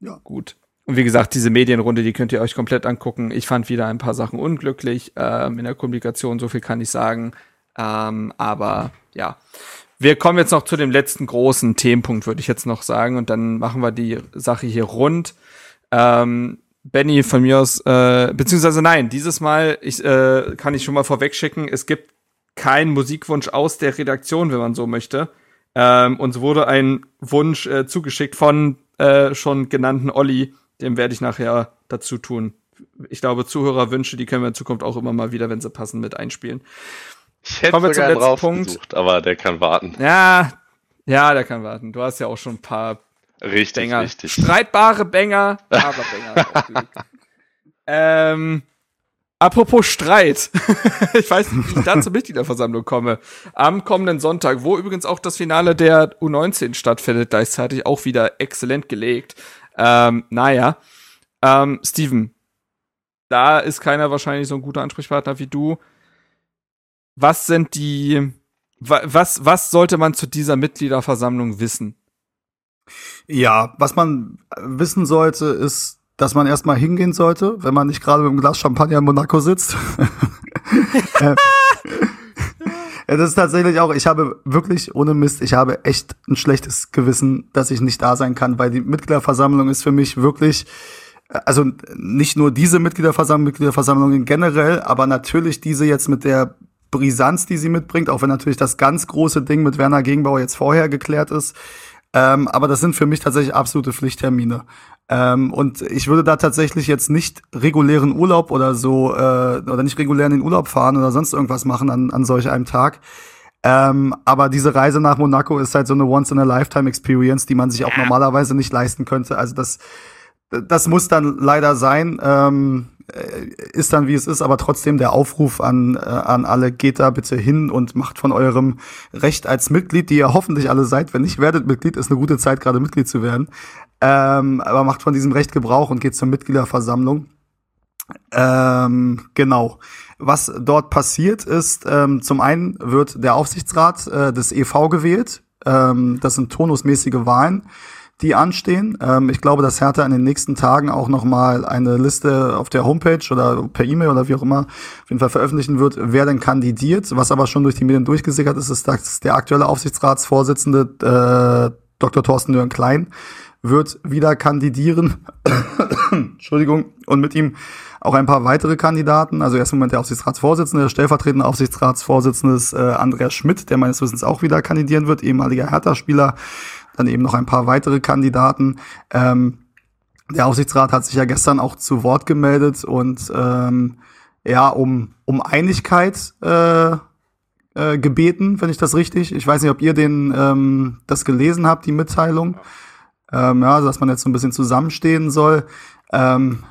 Ja. Gut. Und wie gesagt, diese Medienrunde, die könnt ihr euch komplett angucken. Ich fand wieder ein paar Sachen unglücklich ähm, in der Kommunikation, so viel kann ich sagen. Ähm, aber ja, Wir kommen jetzt noch zu dem letzten großen Themenpunkt, würde ich jetzt noch sagen. Und dann machen wir die Sache hier rund. Ähm, Benny, von mir aus, äh, beziehungsweise nein, dieses Mal ich, äh, kann ich schon mal vorweg schicken, es gibt keinen Musikwunsch aus der Redaktion, wenn man so möchte. Ähm, uns wurde ein Wunsch äh, zugeschickt von äh, schon genannten Olli, dem werde ich nachher dazu tun. Ich glaube, Zuhörerwünsche, die können wir in Zukunft auch immer mal wieder, wenn sie passen, mit einspielen. Ich hätte sogar einen rausgesucht, aber der kann warten. Ja, ja, der kann warten. Du hast ja auch schon ein paar richtig, Banger. Richtig. Streitbare Banger, aber Banger. ähm, apropos Streit. Ich weiß nicht, wie ich da zur Mitgliederversammlung komme. Am kommenden Sonntag, wo übrigens auch das Finale der U neunzehn stattfindet, gleichzeitig auch wieder exzellent gelegt. Ähm, naja. Ähm, Steven, da ist keiner wahrscheinlich so ein guter Ansprechpartner wie du. Was sind die, was, was sollte man zu dieser Mitgliederversammlung wissen? Ja, was man wissen sollte, ist, dass man erstmal hingehen sollte, wenn man nicht gerade mit einem Glas Champagner in Monaco sitzt. Das ist tatsächlich auch, ich habe wirklich, ohne Mist, ich habe echt ein schlechtes Gewissen, dass ich nicht da sein kann, weil die Mitgliederversammlung ist für mich wirklich, also nicht nur diese Mitgliederversammlung, Mitgliederversammlungen generell, aber natürlich diese jetzt mit der Brisanz, die sie mitbringt, auch wenn natürlich das ganz große Ding mit Werner Gegenbauer jetzt vorher geklärt ist. Ähm, aber das sind für mich tatsächlich absolute Pflichttermine. Ähm, und ich würde da tatsächlich jetzt nicht regulären Urlaub oder so, äh, oder nicht regulär in den Urlaub fahren oder sonst irgendwas machen an, an solch einem Tag. Ähm, aber diese Reise nach Monaco ist halt so eine Once-in-a-Lifetime-Experience, die man sich auch normalerweise nicht leisten könnte. Also das, das muss dann leider sein. Ähm, ist dann, wie es ist, aber trotzdem der Aufruf an, an alle, geht da bitte hin und macht von eurem Recht als Mitglied, die ihr hoffentlich alle seid, wenn nicht, werdet Mitglied, ist eine gute Zeit, gerade Mitglied zu werden, ähm, aber macht von diesem Recht Gebrauch und geht zur Mitgliederversammlung. Ähm, genau. Was dort passiert ist, ähm, zum einen wird der Aufsichtsrat äh, des E V gewählt, ähm, das sind turnusmäßige Wahlen, die anstehen. Ähm, ich glaube, dass Hertha in den nächsten Tagen auch nochmal eine Liste auf der Homepage oder per E-Mail oder wie auch immer auf jeden Fall veröffentlichen wird, wer denn kandidiert. Was aber schon durch die Medien durchgesickert ist, ist, dass der aktuelle Aufsichtsratsvorsitzende äh, Doktor Thorsten Dürren-Klein wird wieder kandidieren. Entschuldigung. Und mit ihm auch ein paar weitere Kandidaten. Also erst im Moment der Aufsichtsratsvorsitzende, der stellvertretende Aufsichtsratsvorsitzende ist äh, Andreas Schmidt, der meines Wissens auch wieder kandidieren wird, ehemaliger Hertha-Spieler. Dann eben noch ein paar weitere Kandidaten. Ähm, der Aufsichtsrat hat sich ja gestern auch zu Wort gemeldet und ähm, ja, um, um Einigkeit äh, äh, gebeten, wenn ich das richtig. Ich weiß nicht, ob ihr den ähm, das gelesen habt, die Mitteilung. Ähm, ja, dass man jetzt so ein bisschen zusammenstehen soll. Ähm,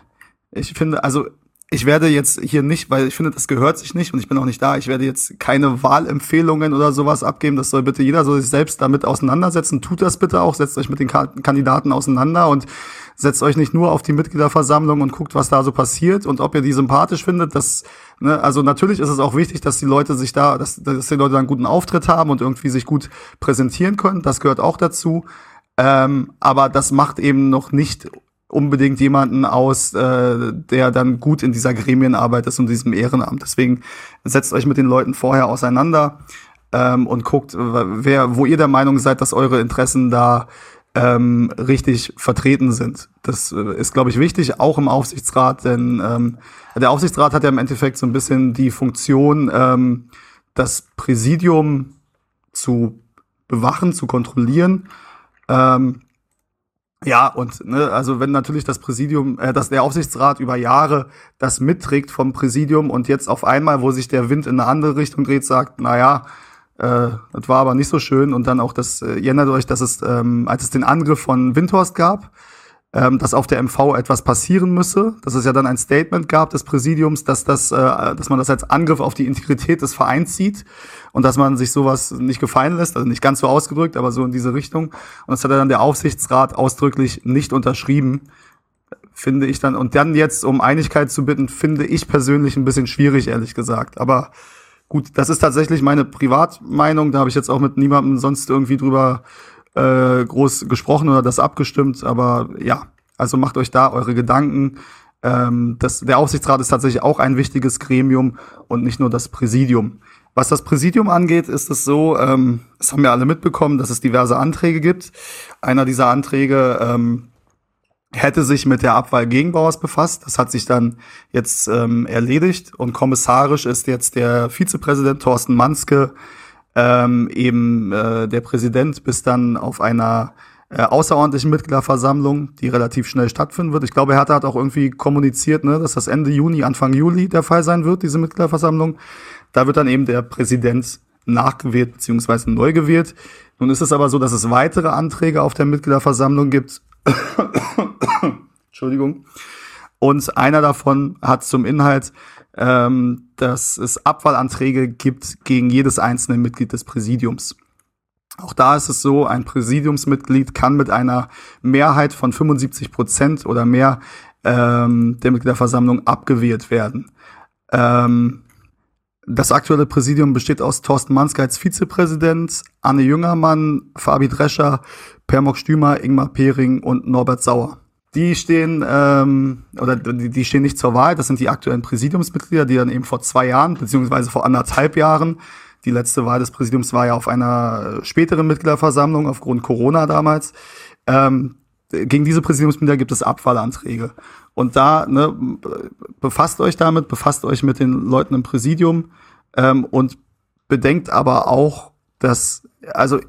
ich finde, also ich werde jetzt hier nicht, weil ich finde, das gehört sich nicht und ich bin auch nicht da. Ich werde jetzt keine Wahlempfehlungen oder sowas abgeben. Das soll bitte jeder, soll sich selbst damit auseinandersetzen. Tut das bitte auch. Setzt euch mit den Kandidaten auseinander und setzt euch nicht nur auf die Mitgliederversammlung und guckt, was da so passiert und ob ihr die sympathisch findet. Das, ne, also natürlich ist es auch wichtig, dass die Leute sich da, dass, dass die Leute da einen guten Auftritt haben und irgendwie sich gut präsentieren können. Das gehört auch dazu. Ähm, aber das macht eben noch nicht unbedingt jemanden aus, äh, der dann gut in dieser Gremienarbeit ist und diesem Ehrenamt. Deswegen setzt euch mit den Leuten vorher auseinander ähm, und guckt, wer, wo ihr der Meinung seid, dass eure Interessen da ähm, richtig vertreten sind. Das ist, glaube ich, wichtig, auch im Aufsichtsrat, denn ähm, der Aufsichtsrat hat ja im Endeffekt so ein bisschen die Funktion, ähm, das Präsidium zu bewachen, zu kontrollieren. Ähm, Ja, und ne, also wenn natürlich das Präsidium, äh, dass der Aufsichtsrat über Jahre das mitträgt vom Präsidium und jetzt auf einmal, wo sich der Wind in eine andere Richtung dreht, sagt, naja, äh, das war aber nicht so schön und dann auch das, äh, ihr erinnert euch, dass es, ähm, als es den Angriff von Windhorst gab, ähm, dass auf der M V etwas passieren müsse, dass es ja dann ein Statement gab des Präsidiums, dass das, äh, dass man das als Angriff auf die Integrität des Vereins sieht und dass man sich sowas nicht gefallen lässt, also nicht ganz so ausgedrückt, aber so in diese Richtung. Und das hat dann der Aufsichtsrat ausdrücklich nicht unterschrieben, finde ich dann. Und dann jetzt um Einigkeit zu bitten, finde ich persönlich ein bisschen schwierig, ehrlich gesagt. Aber gut, das ist tatsächlich meine Privatmeinung. Da habe ich jetzt auch mit niemandem sonst irgendwie drüber äh, groß gesprochen oder das abgestimmt. Aber ja, also macht euch da eure Gedanken. Ähm, das, der Aufsichtsrat ist tatsächlich auch ein wichtiges Gremium und nicht nur das Präsidium. Was das Präsidium angeht, ist es so, ähm, das haben ja alle mitbekommen, dass es diverse Anträge gibt. Einer dieser Anträge ähm, hätte sich mit der Abwahl Gegenbauers befasst. Das hat sich dann jetzt ähm, erledigt. Und kommissarisch ist jetzt der Vizepräsident Thorsten Manske ähm, eben äh, der Präsident, bis dann auf einer äh, außerordentlichen Mitgliederversammlung, die relativ schnell stattfinden wird. Ich glaube, Hertha hat auch irgendwie kommuniziert, ne, dass das Ende Juni, Anfang Juli der Fall sein wird, diese Mitgliederversammlung. Da wird dann eben der Präsident nachgewählt bzw. neu gewählt. Nun ist es aber so, dass es weitere Anträge auf der Mitgliederversammlung gibt. Entschuldigung. Und einer davon hat zum Inhalt, ähm, dass es Abwahlanträge gibt gegen jedes einzelne Mitglied des Präsidiums. Auch da ist es so, ein Präsidiumsmitglied kann mit einer Mehrheit von fünfundsiebzig Prozent oder mehr ähm, der Mitgliederversammlung abgewählt werden. Ähm, Das aktuelle Präsidium besteht aus Thorsten Manske als Vizepräsident, Anne Jüngermann, Fabi Drescher, Per-Mok Stümer, Ingmar Pering und Norbert Sauer. Die stehen ähm, oder die, die stehen nicht zur Wahl. Das sind die aktuellen Präsidiumsmitglieder, die dann eben vor zwei Jahren beziehungsweise vor anderthalb Jahren, die letzte Wahl des Präsidiums war ja auf einer späteren Mitgliederversammlung aufgrund Corona damals. Ähm, gegen diese Präsidiumsmitglieder gibt es Abwahlanträge. Und da, ne, befasst euch damit, befasst euch mit den Leuten im Präsidium ähm, und bedenkt aber auch, dass, also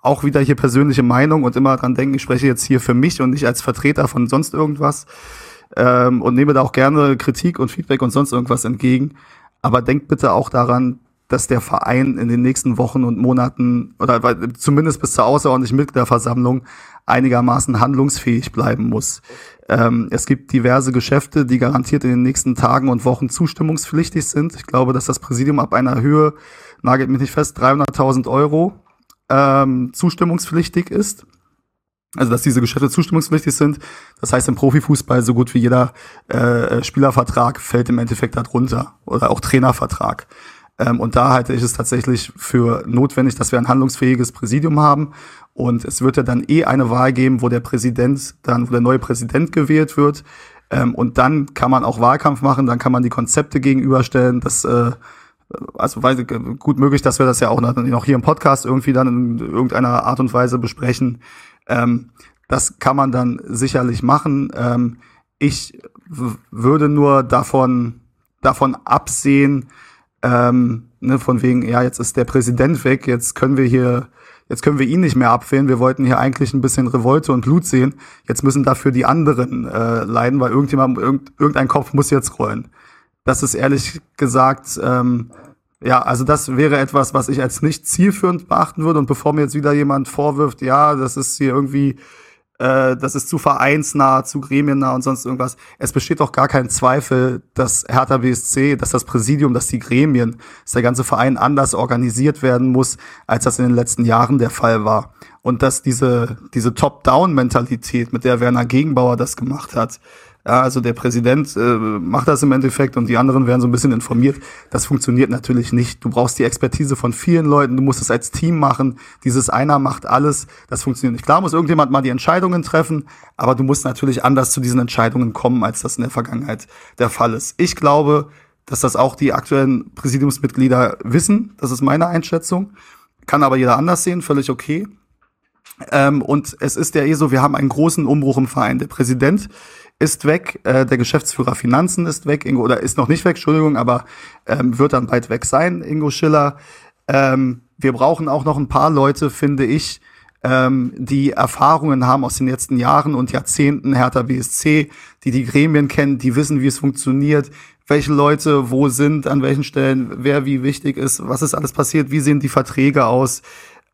auch wieder hier persönliche Meinung und immer dran denken, ich spreche jetzt hier für mich und nicht als Vertreter von sonst irgendwas ähm, und nehme da auch gerne Kritik und Feedback und sonst irgendwas entgegen. Aber denkt bitte auch daran, dass der Verein in den nächsten Wochen und Monaten oder zumindest bis zur außerordentlichen Mitgliederversammlung einigermaßen handlungsfähig bleiben muss. Ähm, es gibt diverse Geschäfte, die garantiert in den nächsten Tagen und Wochen zustimmungspflichtig sind. Ich glaube, dass das Präsidium ab einer Höhe, nagelt mich nicht fest, dreihunderttausend Euro ähm, zustimmungspflichtig ist. Also dass diese Geschäfte zustimmungspflichtig sind. Das heißt, im Profifußball so gut wie jeder äh, Spielervertrag fällt im Endeffekt darunter oder auch Trainervertrag. Ähm, und da halte ich es tatsächlich für notwendig, dass wir ein handlungsfähiges Präsidium haben. Und es wird ja dann eh eine Wahl geben, wo der Präsident dann, wo der neue Präsident gewählt wird. Ähm, und dann kann man auch Wahlkampf machen, dann kann man die Konzepte gegenüberstellen. Das, äh, also weiß, gut möglich, dass wir das ja auch noch hier im Podcast irgendwie dann in irgendeiner Art und Weise besprechen. Ähm, das kann man dann sicherlich machen. Ähm, ich w- würde nur davon, davon absehen, Ähm, ne, von wegen, ja, jetzt ist der Präsident weg, jetzt können wir hier, jetzt können wir ihn nicht mehr abwählen, wir wollten hier eigentlich ein bisschen Revolte und Blut sehen, jetzt müssen dafür die anderen äh, leiden, weil irgendjemand, irgend, irgendein Kopf muss jetzt rollen. Das ist ehrlich gesagt, ähm, ja, also das wäre etwas, was ich als nicht zielführend beachten würde, und bevor mir jetzt wieder jemand vorwirft, ja, das ist hier irgendwie, äh, das ist zu vereinsnah, zu gremiennah und sonst irgendwas. Es besteht doch gar kein Zweifel, dass Hertha B S C, dass das Präsidium, dass die Gremien, dass der ganze Verein anders organisiert werden muss, als das in den letzten Jahren der Fall war. Und dass diese diese Top-Down-Mentalität, mit der Werner Gegenbauer das gemacht hat, ja, also der Präsident äh, macht das im Endeffekt und die anderen werden so ein bisschen informiert, das funktioniert natürlich nicht. Du brauchst die Expertise von vielen Leuten, du musst es als Team machen, dieses einer macht alles, das funktioniert nicht. Klar muss irgendjemand mal die Entscheidungen treffen, aber du musst natürlich anders zu diesen Entscheidungen kommen, als das in der Vergangenheit der Fall ist. Ich glaube, dass das auch die aktuellen Präsidiumsmitglieder wissen, das ist meine Einschätzung, kann aber jeder anders sehen, völlig okay. Ähm, und es ist ja eh so, wir haben einen großen Umbruch im Verein. Der Präsident ist weg, äh, der Geschäftsführer Finanzen ist weg, Ingo, oder ist noch nicht weg, Entschuldigung, aber ähm, wird dann bald weg sein, Ingo Schiller. Ähm, wir brauchen auch noch ein paar Leute, finde ich, ähm, die Erfahrungen haben aus den letzten Jahren und Jahrzehnten Hertha B S C, die die Gremien kennen, die wissen, wie es funktioniert, welche Leute wo sind, an welchen Stellen, wer wie wichtig ist, was ist alles passiert, wie sehen die Verträge aus.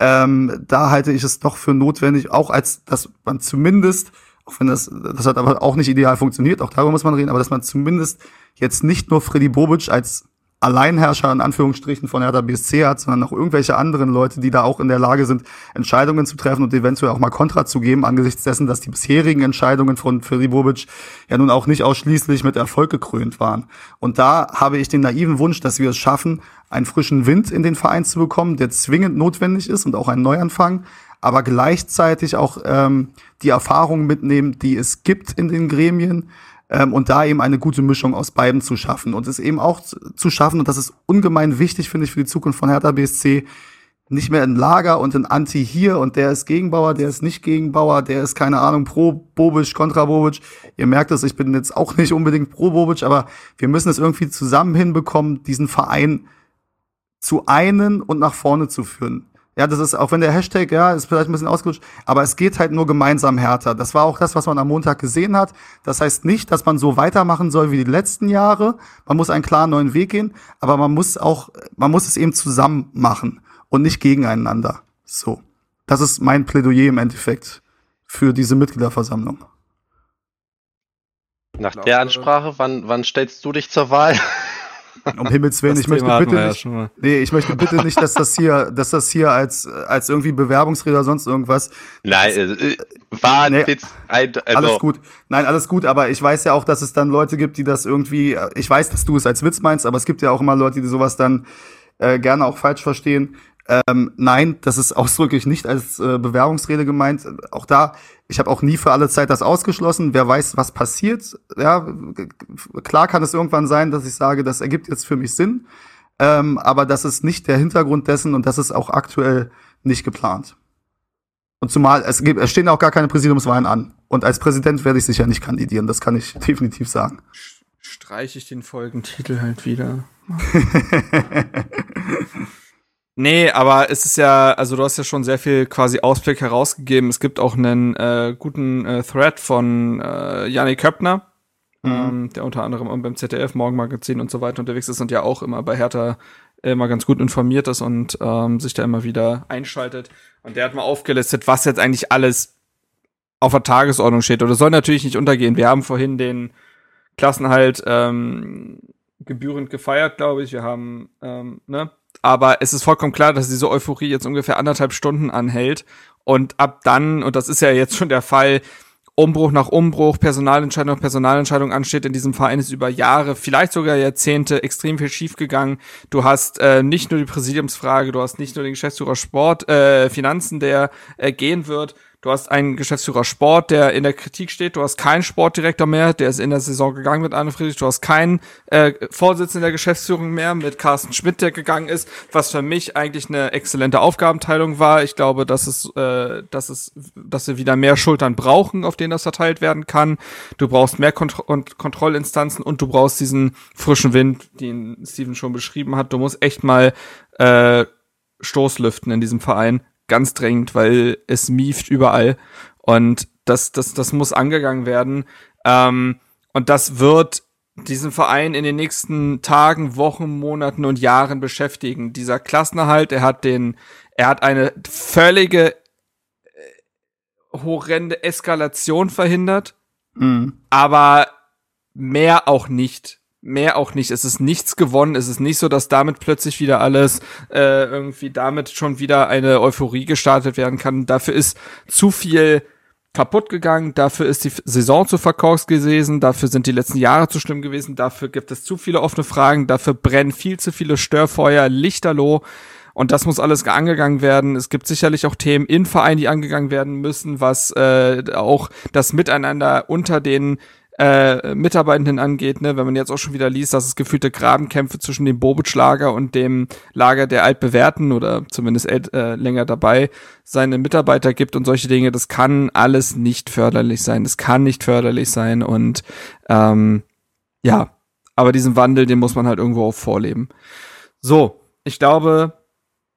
Ähm, da halte ich es doch für notwendig, auch als, dass man zumindest, auch wenn das, das hat aber auch nicht ideal funktioniert, auch darüber muss man reden, aber dass man zumindest jetzt nicht nur Fredi Bobic als Alleinherrscher in Anführungsstrichen von Hertha B S C hat, sondern auch irgendwelche anderen Leute, die da auch in der Lage sind, Entscheidungen zu treffen und eventuell auch mal Kontra zu geben, angesichts dessen, dass die bisherigen Entscheidungen von Fredi Bobic ja nun auch nicht ausschließlich mit Erfolg gekrönt waren. Und da habe ich den naiven Wunsch, dass wir es schaffen, einen frischen Wind in den Verein zu bekommen, der zwingend notwendig ist und auch einen Neuanfang, aber gleichzeitig auch ähm, die Erfahrungen mitnehmen, die es gibt in den Gremien, ähm, und da eben eine gute Mischung aus beiden zu schaffen. Und es eben auch zu schaffen, und das ist ungemein wichtig, finde ich, für die Zukunft von Hertha B S C, nicht mehr in Lager und in Anti hier und der ist Gegenbauer, der ist nicht Gegenbauer, der ist, keine Ahnung, pro Bobic, kontra Bobic. Ihr merkt es, ich bin jetzt auch nicht unbedingt pro Bobic, aber wir müssen es irgendwie zusammen hinbekommen, diesen Verein zu einen und nach vorne zu führen. Ja, das ist, auch wenn der Hashtag, ja, ist vielleicht ein bisschen ausgelutscht, aber es geht halt nur gemeinsam härter. Das war auch das, was man am Montag gesehen hat. Das heißt nicht, dass man so weitermachen soll wie die letzten Jahre. Man muss einen klaren neuen Weg gehen, aber man muss auch, man muss es eben zusammen machen. Und nicht gegeneinander. So. Das ist mein Plädoyer im Endeffekt für diese Mitgliederversammlung. Nach der Ansprache, wann, wann stellst du dich zur Wahl? Um Himmels Willen, ich möchte bitte nicht, ja nee, ich möchte bitte nicht, dass das hier, dass das hier als, als irgendwie Bewerbungsrede oder sonst irgendwas. Nein, äh, war nee, jetzt ein, also. Alles gut. Nein, alles gut, aber ich weiß ja auch, dass es dann Leute gibt, die das irgendwie, ich weiß, dass du es als Witz meinst, aber es gibt ja auch immer Leute, die sowas dann äh, gerne auch falsch verstehen. Ähm, nein, das ist ausdrücklich nicht als äh, Bewerbungsrede gemeint. Auch da, ich habe auch nie für alle Zeit das ausgeschlossen. Wer weiß, was passiert. Ja, klar kann es irgendwann sein, dass ich sage, das ergibt jetzt für mich Sinn. Ähm, aber das ist nicht der Hintergrund dessen und das ist auch aktuell nicht geplant. Und zumal, es, gibt, es stehen auch gar keine Präsidiumswahlen an. Und als Präsident werde ich sicher nicht kandidieren. Das kann ich definitiv sagen. Streiche ich den Folgentitel halt wieder. Nee, aber es ist ja, also du hast ja schon sehr viel quasi Ausblick herausgegeben. Es gibt auch einen äh, guten äh, Thread von äh, Janni Köppner, mhm. ähm, der unter anderem beim Z D F Morgenmagazin und so weiter unterwegs ist und ja auch immer bei Hertha immer ganz gut informiert ist und ähm, sich da immer wieder einschaltet. Und der hat mal aufgelistet, was jetzt eigentlich alles auf der Tagesordnung steht. Oder soll natürlich nicht untergehen. Wir haben vorhin den Klassenhalt ähm, gebührend gefeiert, glaube ich. Wir haben, ähm, ne? Aber es ist vollkommen klar, dass diese Euphorie jetzt ungefähr anderthalb Stunden anhält. Und ab dann, und das ist ja jetzt schon der Fall, Umbruch nach Umbruch, Personalentscheidung nach Personalentscheidung ansteht in diesem Verein, ist über Jahre, vielleicht sogar Jahrzehnte extrem viel schiefgegangen. Du hast äh, nicht nur die Präsidiumsfrage, du hast nicht nur den Geschäftsführer Sport, äh, Finanzen, der äh, gehen wird. Du hast einen Geschäftsführer Sport, der in der Kritik steht. Du hast keinen Sportdirektor mehr, der ist in der Saison gegangen mit Arne Friedrich. Du hast keinen äh, Vorsitzenden der Geschäftsführung mehr mit Carsten Schmidt, der gegangen ist, was für mich eigentlich eine exzellente Aufgabenteilung war. Ich glaube, dass es, äh, dass es, dass wir wieder mehr Schultern brauchen, auf denen das verteilt werden kann. Du brauchst mehr Kontro- und Kontrollinstanzen und du brauchst diesen frischen Wind, den Steven schon beschrieben hat. Du musst echt mal äh, Stoßlüften in diesem Verein. Ganz drängend, weil es mieft überall und das das das muss angegangen werden ähm, und das wird diesen Verein in den nächsten Tagen, Wochen, Monaten und Jahren beschäftigen. Dieser Klassenerhalt, er hat den, er hat eine völlige äh, horrende Eskalation verhindert, mhm. aber mehr auch nicht. Mehr auch nicht. Es ist nichts gewonnen. Es ist nicht so, dass damit plötzlich wieder alles äh, irgendwie damit schon wieder eine Euphorie gestartet werden kann. Dafür ist zu viel kaputt gegangen. Dafür ist die Saison zu verkorkst gewesen. Dafür sind die letzten Jahre zu schlimm gewesen. Dafür gibt es zu viele offene Fragen. Dafür brennen viel zu viele Störfeuer, lichterloh. Und das muss alles angegangen werden. Es gibt sicherlich auch Themen im Verein, die angegangen werden müssen, was äh, auch das Miteinander unter den Äh, Mitarbeitenden angeht, ne, wenn man jetzt auch schon wieder liest, dass es gefühlte Grabenkämpfe zwischen dem Bobic-Lager und dem Lager der altbewährten oder zumindest äh, länger dabei seine Mitarbeiter gibt und solche Dinge, das kann alles nicht förderlich sein, das kann nicht förderlich sein und ähm, ja, aber diesen Wandel, den muss man halt irgendwo auch vorleben. So, ich glaube,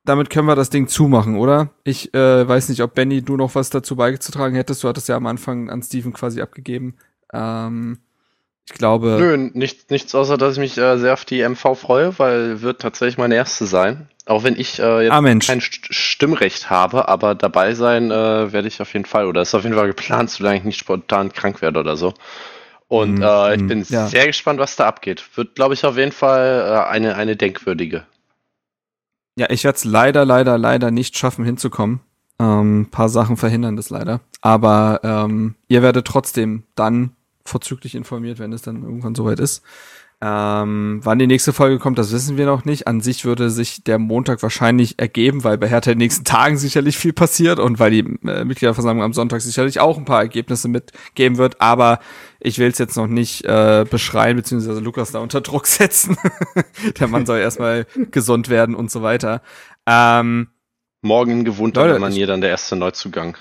damit können wir das Ding zumachen, oder? Ich äh, weiß nicht, ob Benny, du noch was dazu beigetragen hättest, du hattest ja am Anfang an Steven quasi abgegeben. Ähm, ich glaube... Nö, nichts, nichts außer, dass ich mich äh, sehr auf die M V freue, weil wird tatsächlich meine erste sein. Auch wenn ich äh, jetzt ah, kein St- Stimmrecht habe, aber dabei sein äh, werde ich auf jeden Fall, oder ist auf jeden Fall geplant, solange ich nicht spontan krank werde oder so. Und mhm. äh, ich bin ja. sehr gespannt, was da abgeht. Wird, glaube ich, auf jeden Fall äh, eine, eine denkwürdige. Ja, ich werde es leider, leider, leider nicht schaffen, hinzukommen. Ähm, paar Sachen verhindern das leider. Aber ähm, ihr werdet trotzdem dann vorzüglich informiert, wenn es dann irgendwann soweit ist. Ähm, wann die nächste Folge kommt, das wissen wir noch nicht. An sich würde sich der Montag wahrscheinlich ergeben, weil bei Hertha in den nächsten Tagen sicherlich viel passiert und weil die äh, Mitgliederversammlung am Sonntag sicherlich auch ein paar Ergebnisse mitgeben wird. Aber ich will es jetzt noch nicht äh, beschreien, beziehungsweise Lukas da unter Druck setzen. Der Mann soll erstmal gesund werden und so weiter. Ähm, Morgen in gewohnter Manier dann der erste Neuzugang.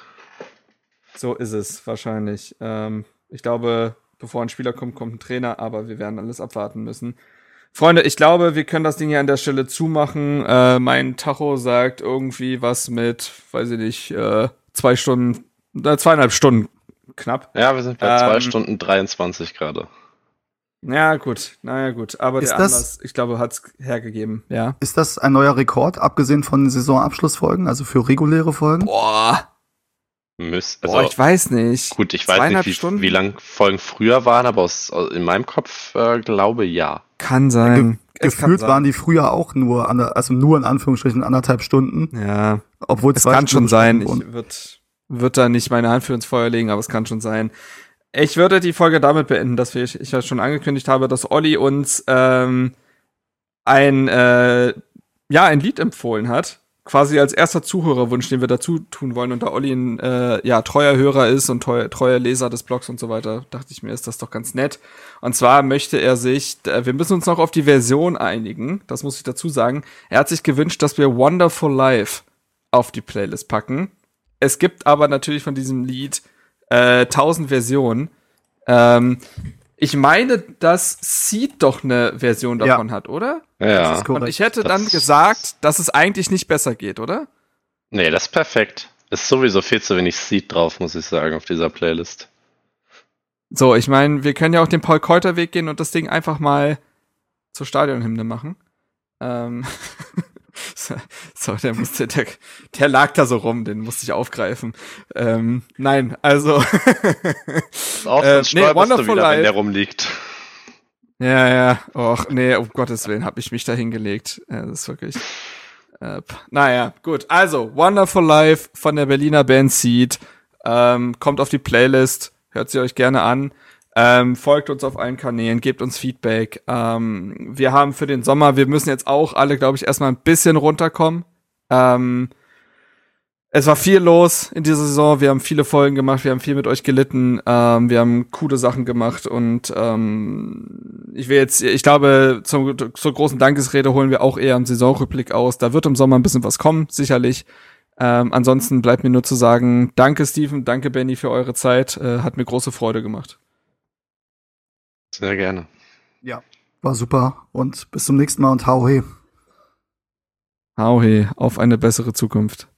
So ist es wahrscheinlich. Ähm, ich glaube... Bevor ein Spieler kommt, kommt ein Trainer, aber wir werden alles abwarten müssen. Freunde, ich glaube, wir können das Ding hier an der Stelle zumachen. Äh, mein Tacho sagt irgendwie was mit, weiß ich nicht, äh, zwei Stunden, äh, zweieinhalb Stunden knapp. Ja, wir sind bei ähm, zwei Stunden dreiundzwanzig gerade. Ja, gut, naja, gut. Aber ist der das, Anlass, ich glaube, hat's hergegeben, ja. Ist das ein neuer Rekord, abgesehen von Saisonabschlussfolgen, also für reguläre Folgen? Boah. Müsst, also Boah, ich weiß nicht. Gut, ich weiß nicht, wie, wie lang Folgen früher waren, aber aus, aus, in meinem Kopf äh, glaube ja. Kann sein. Ge- gefühlt kann waren sein. Die früher auch nur, an, also nur in Anführungsstrichen anderthalb Stunden. Ja, obwohl es kann Stunden schon sein. Stunden ich würde würd da nicht meine Hand für ins Feuer legen, aber es kann schon sein. Ich würde die Folge damit beenden, dass wir, ich ja schon angekündigt habe, dass Olli uns ähm, ein äh, ja ein Lied empfohlen hat. Quasi als erster Zuhörerwunsch, den wir dazu tun wollen. Und da Olli ein äh, ja, treuer Hörer ist und treuer, treuer Leser des Blogs und so weiter, dachte ich mir, ist das doch ganz nett. Und zwar möchte er sich, äh, wir müssen uns noch auf die Version einigen, das muss ich dazu sagen. Er hat sich gewünscht, dass wir Wonderful Life auf die Playlist packen. Es gibt aber natürlich von diesem Lied äh, tausend Versionen. Ähm, ich meine, dass Seed doch eine Version davon ja. hat, oder? Ja. Und ich hätte dann das gesagt, dass es eigentlich nicht besser geht, oder? Nee, das ist perfekt. Ist sowieso viel zu wenig Seed drauf, muss ich sagen, auf dieser Playlist. So, ich meine, wir können ja auch den Paul-Keuter-Weg gehen und das Ding einfach mal zur Stadionhymne machen. Ähm. So, der musste, der, der lag da so rum, den musste ich aufgreifen. Ähm, nein, also. Auch äh, nee, Wonderful wieder, Life. Wenn der rumliegt. Ja, ja, och, nee, um Gottes Willen habe ich mich da hingelegt. Ja, das ist wirklich, äh, naja, gut. Also, Wonderful Life von der Berliner Band Seed. Ähm, kommt auf die Playlist, hört sie euch gerne an. Ähm, folgt uns auf allen Kanälen, gebt uns Feedback. Ähm, wir haben für den Sommer, wir müssen jetzt auch alle, glaube ich, erstmal ein bisschen runterkommen. Ähm, Es war viel los in dieser Saison, wir haben viele Folgen gemacht, wir haben viel mit euch gelitten, ähm, wir haben coole Sachen gemacht und ähm, ich will jetzt, ich glaube, zum, zur großen Dankesrede holen wir auch eher einen Saisonrückblick aus. Da wird im Sommer ein bisschen was kommen, sicherlich. Ähm, ansonsten bleibt mir nur zu sagen, danke Steven, danke Benny für eure Zeit, äh, hat mir große Freude gemacht. Sehr gerne. Ja, war super und bis zum nächsten Mal und hau he. Hau he, auf eine bessere Zukunft.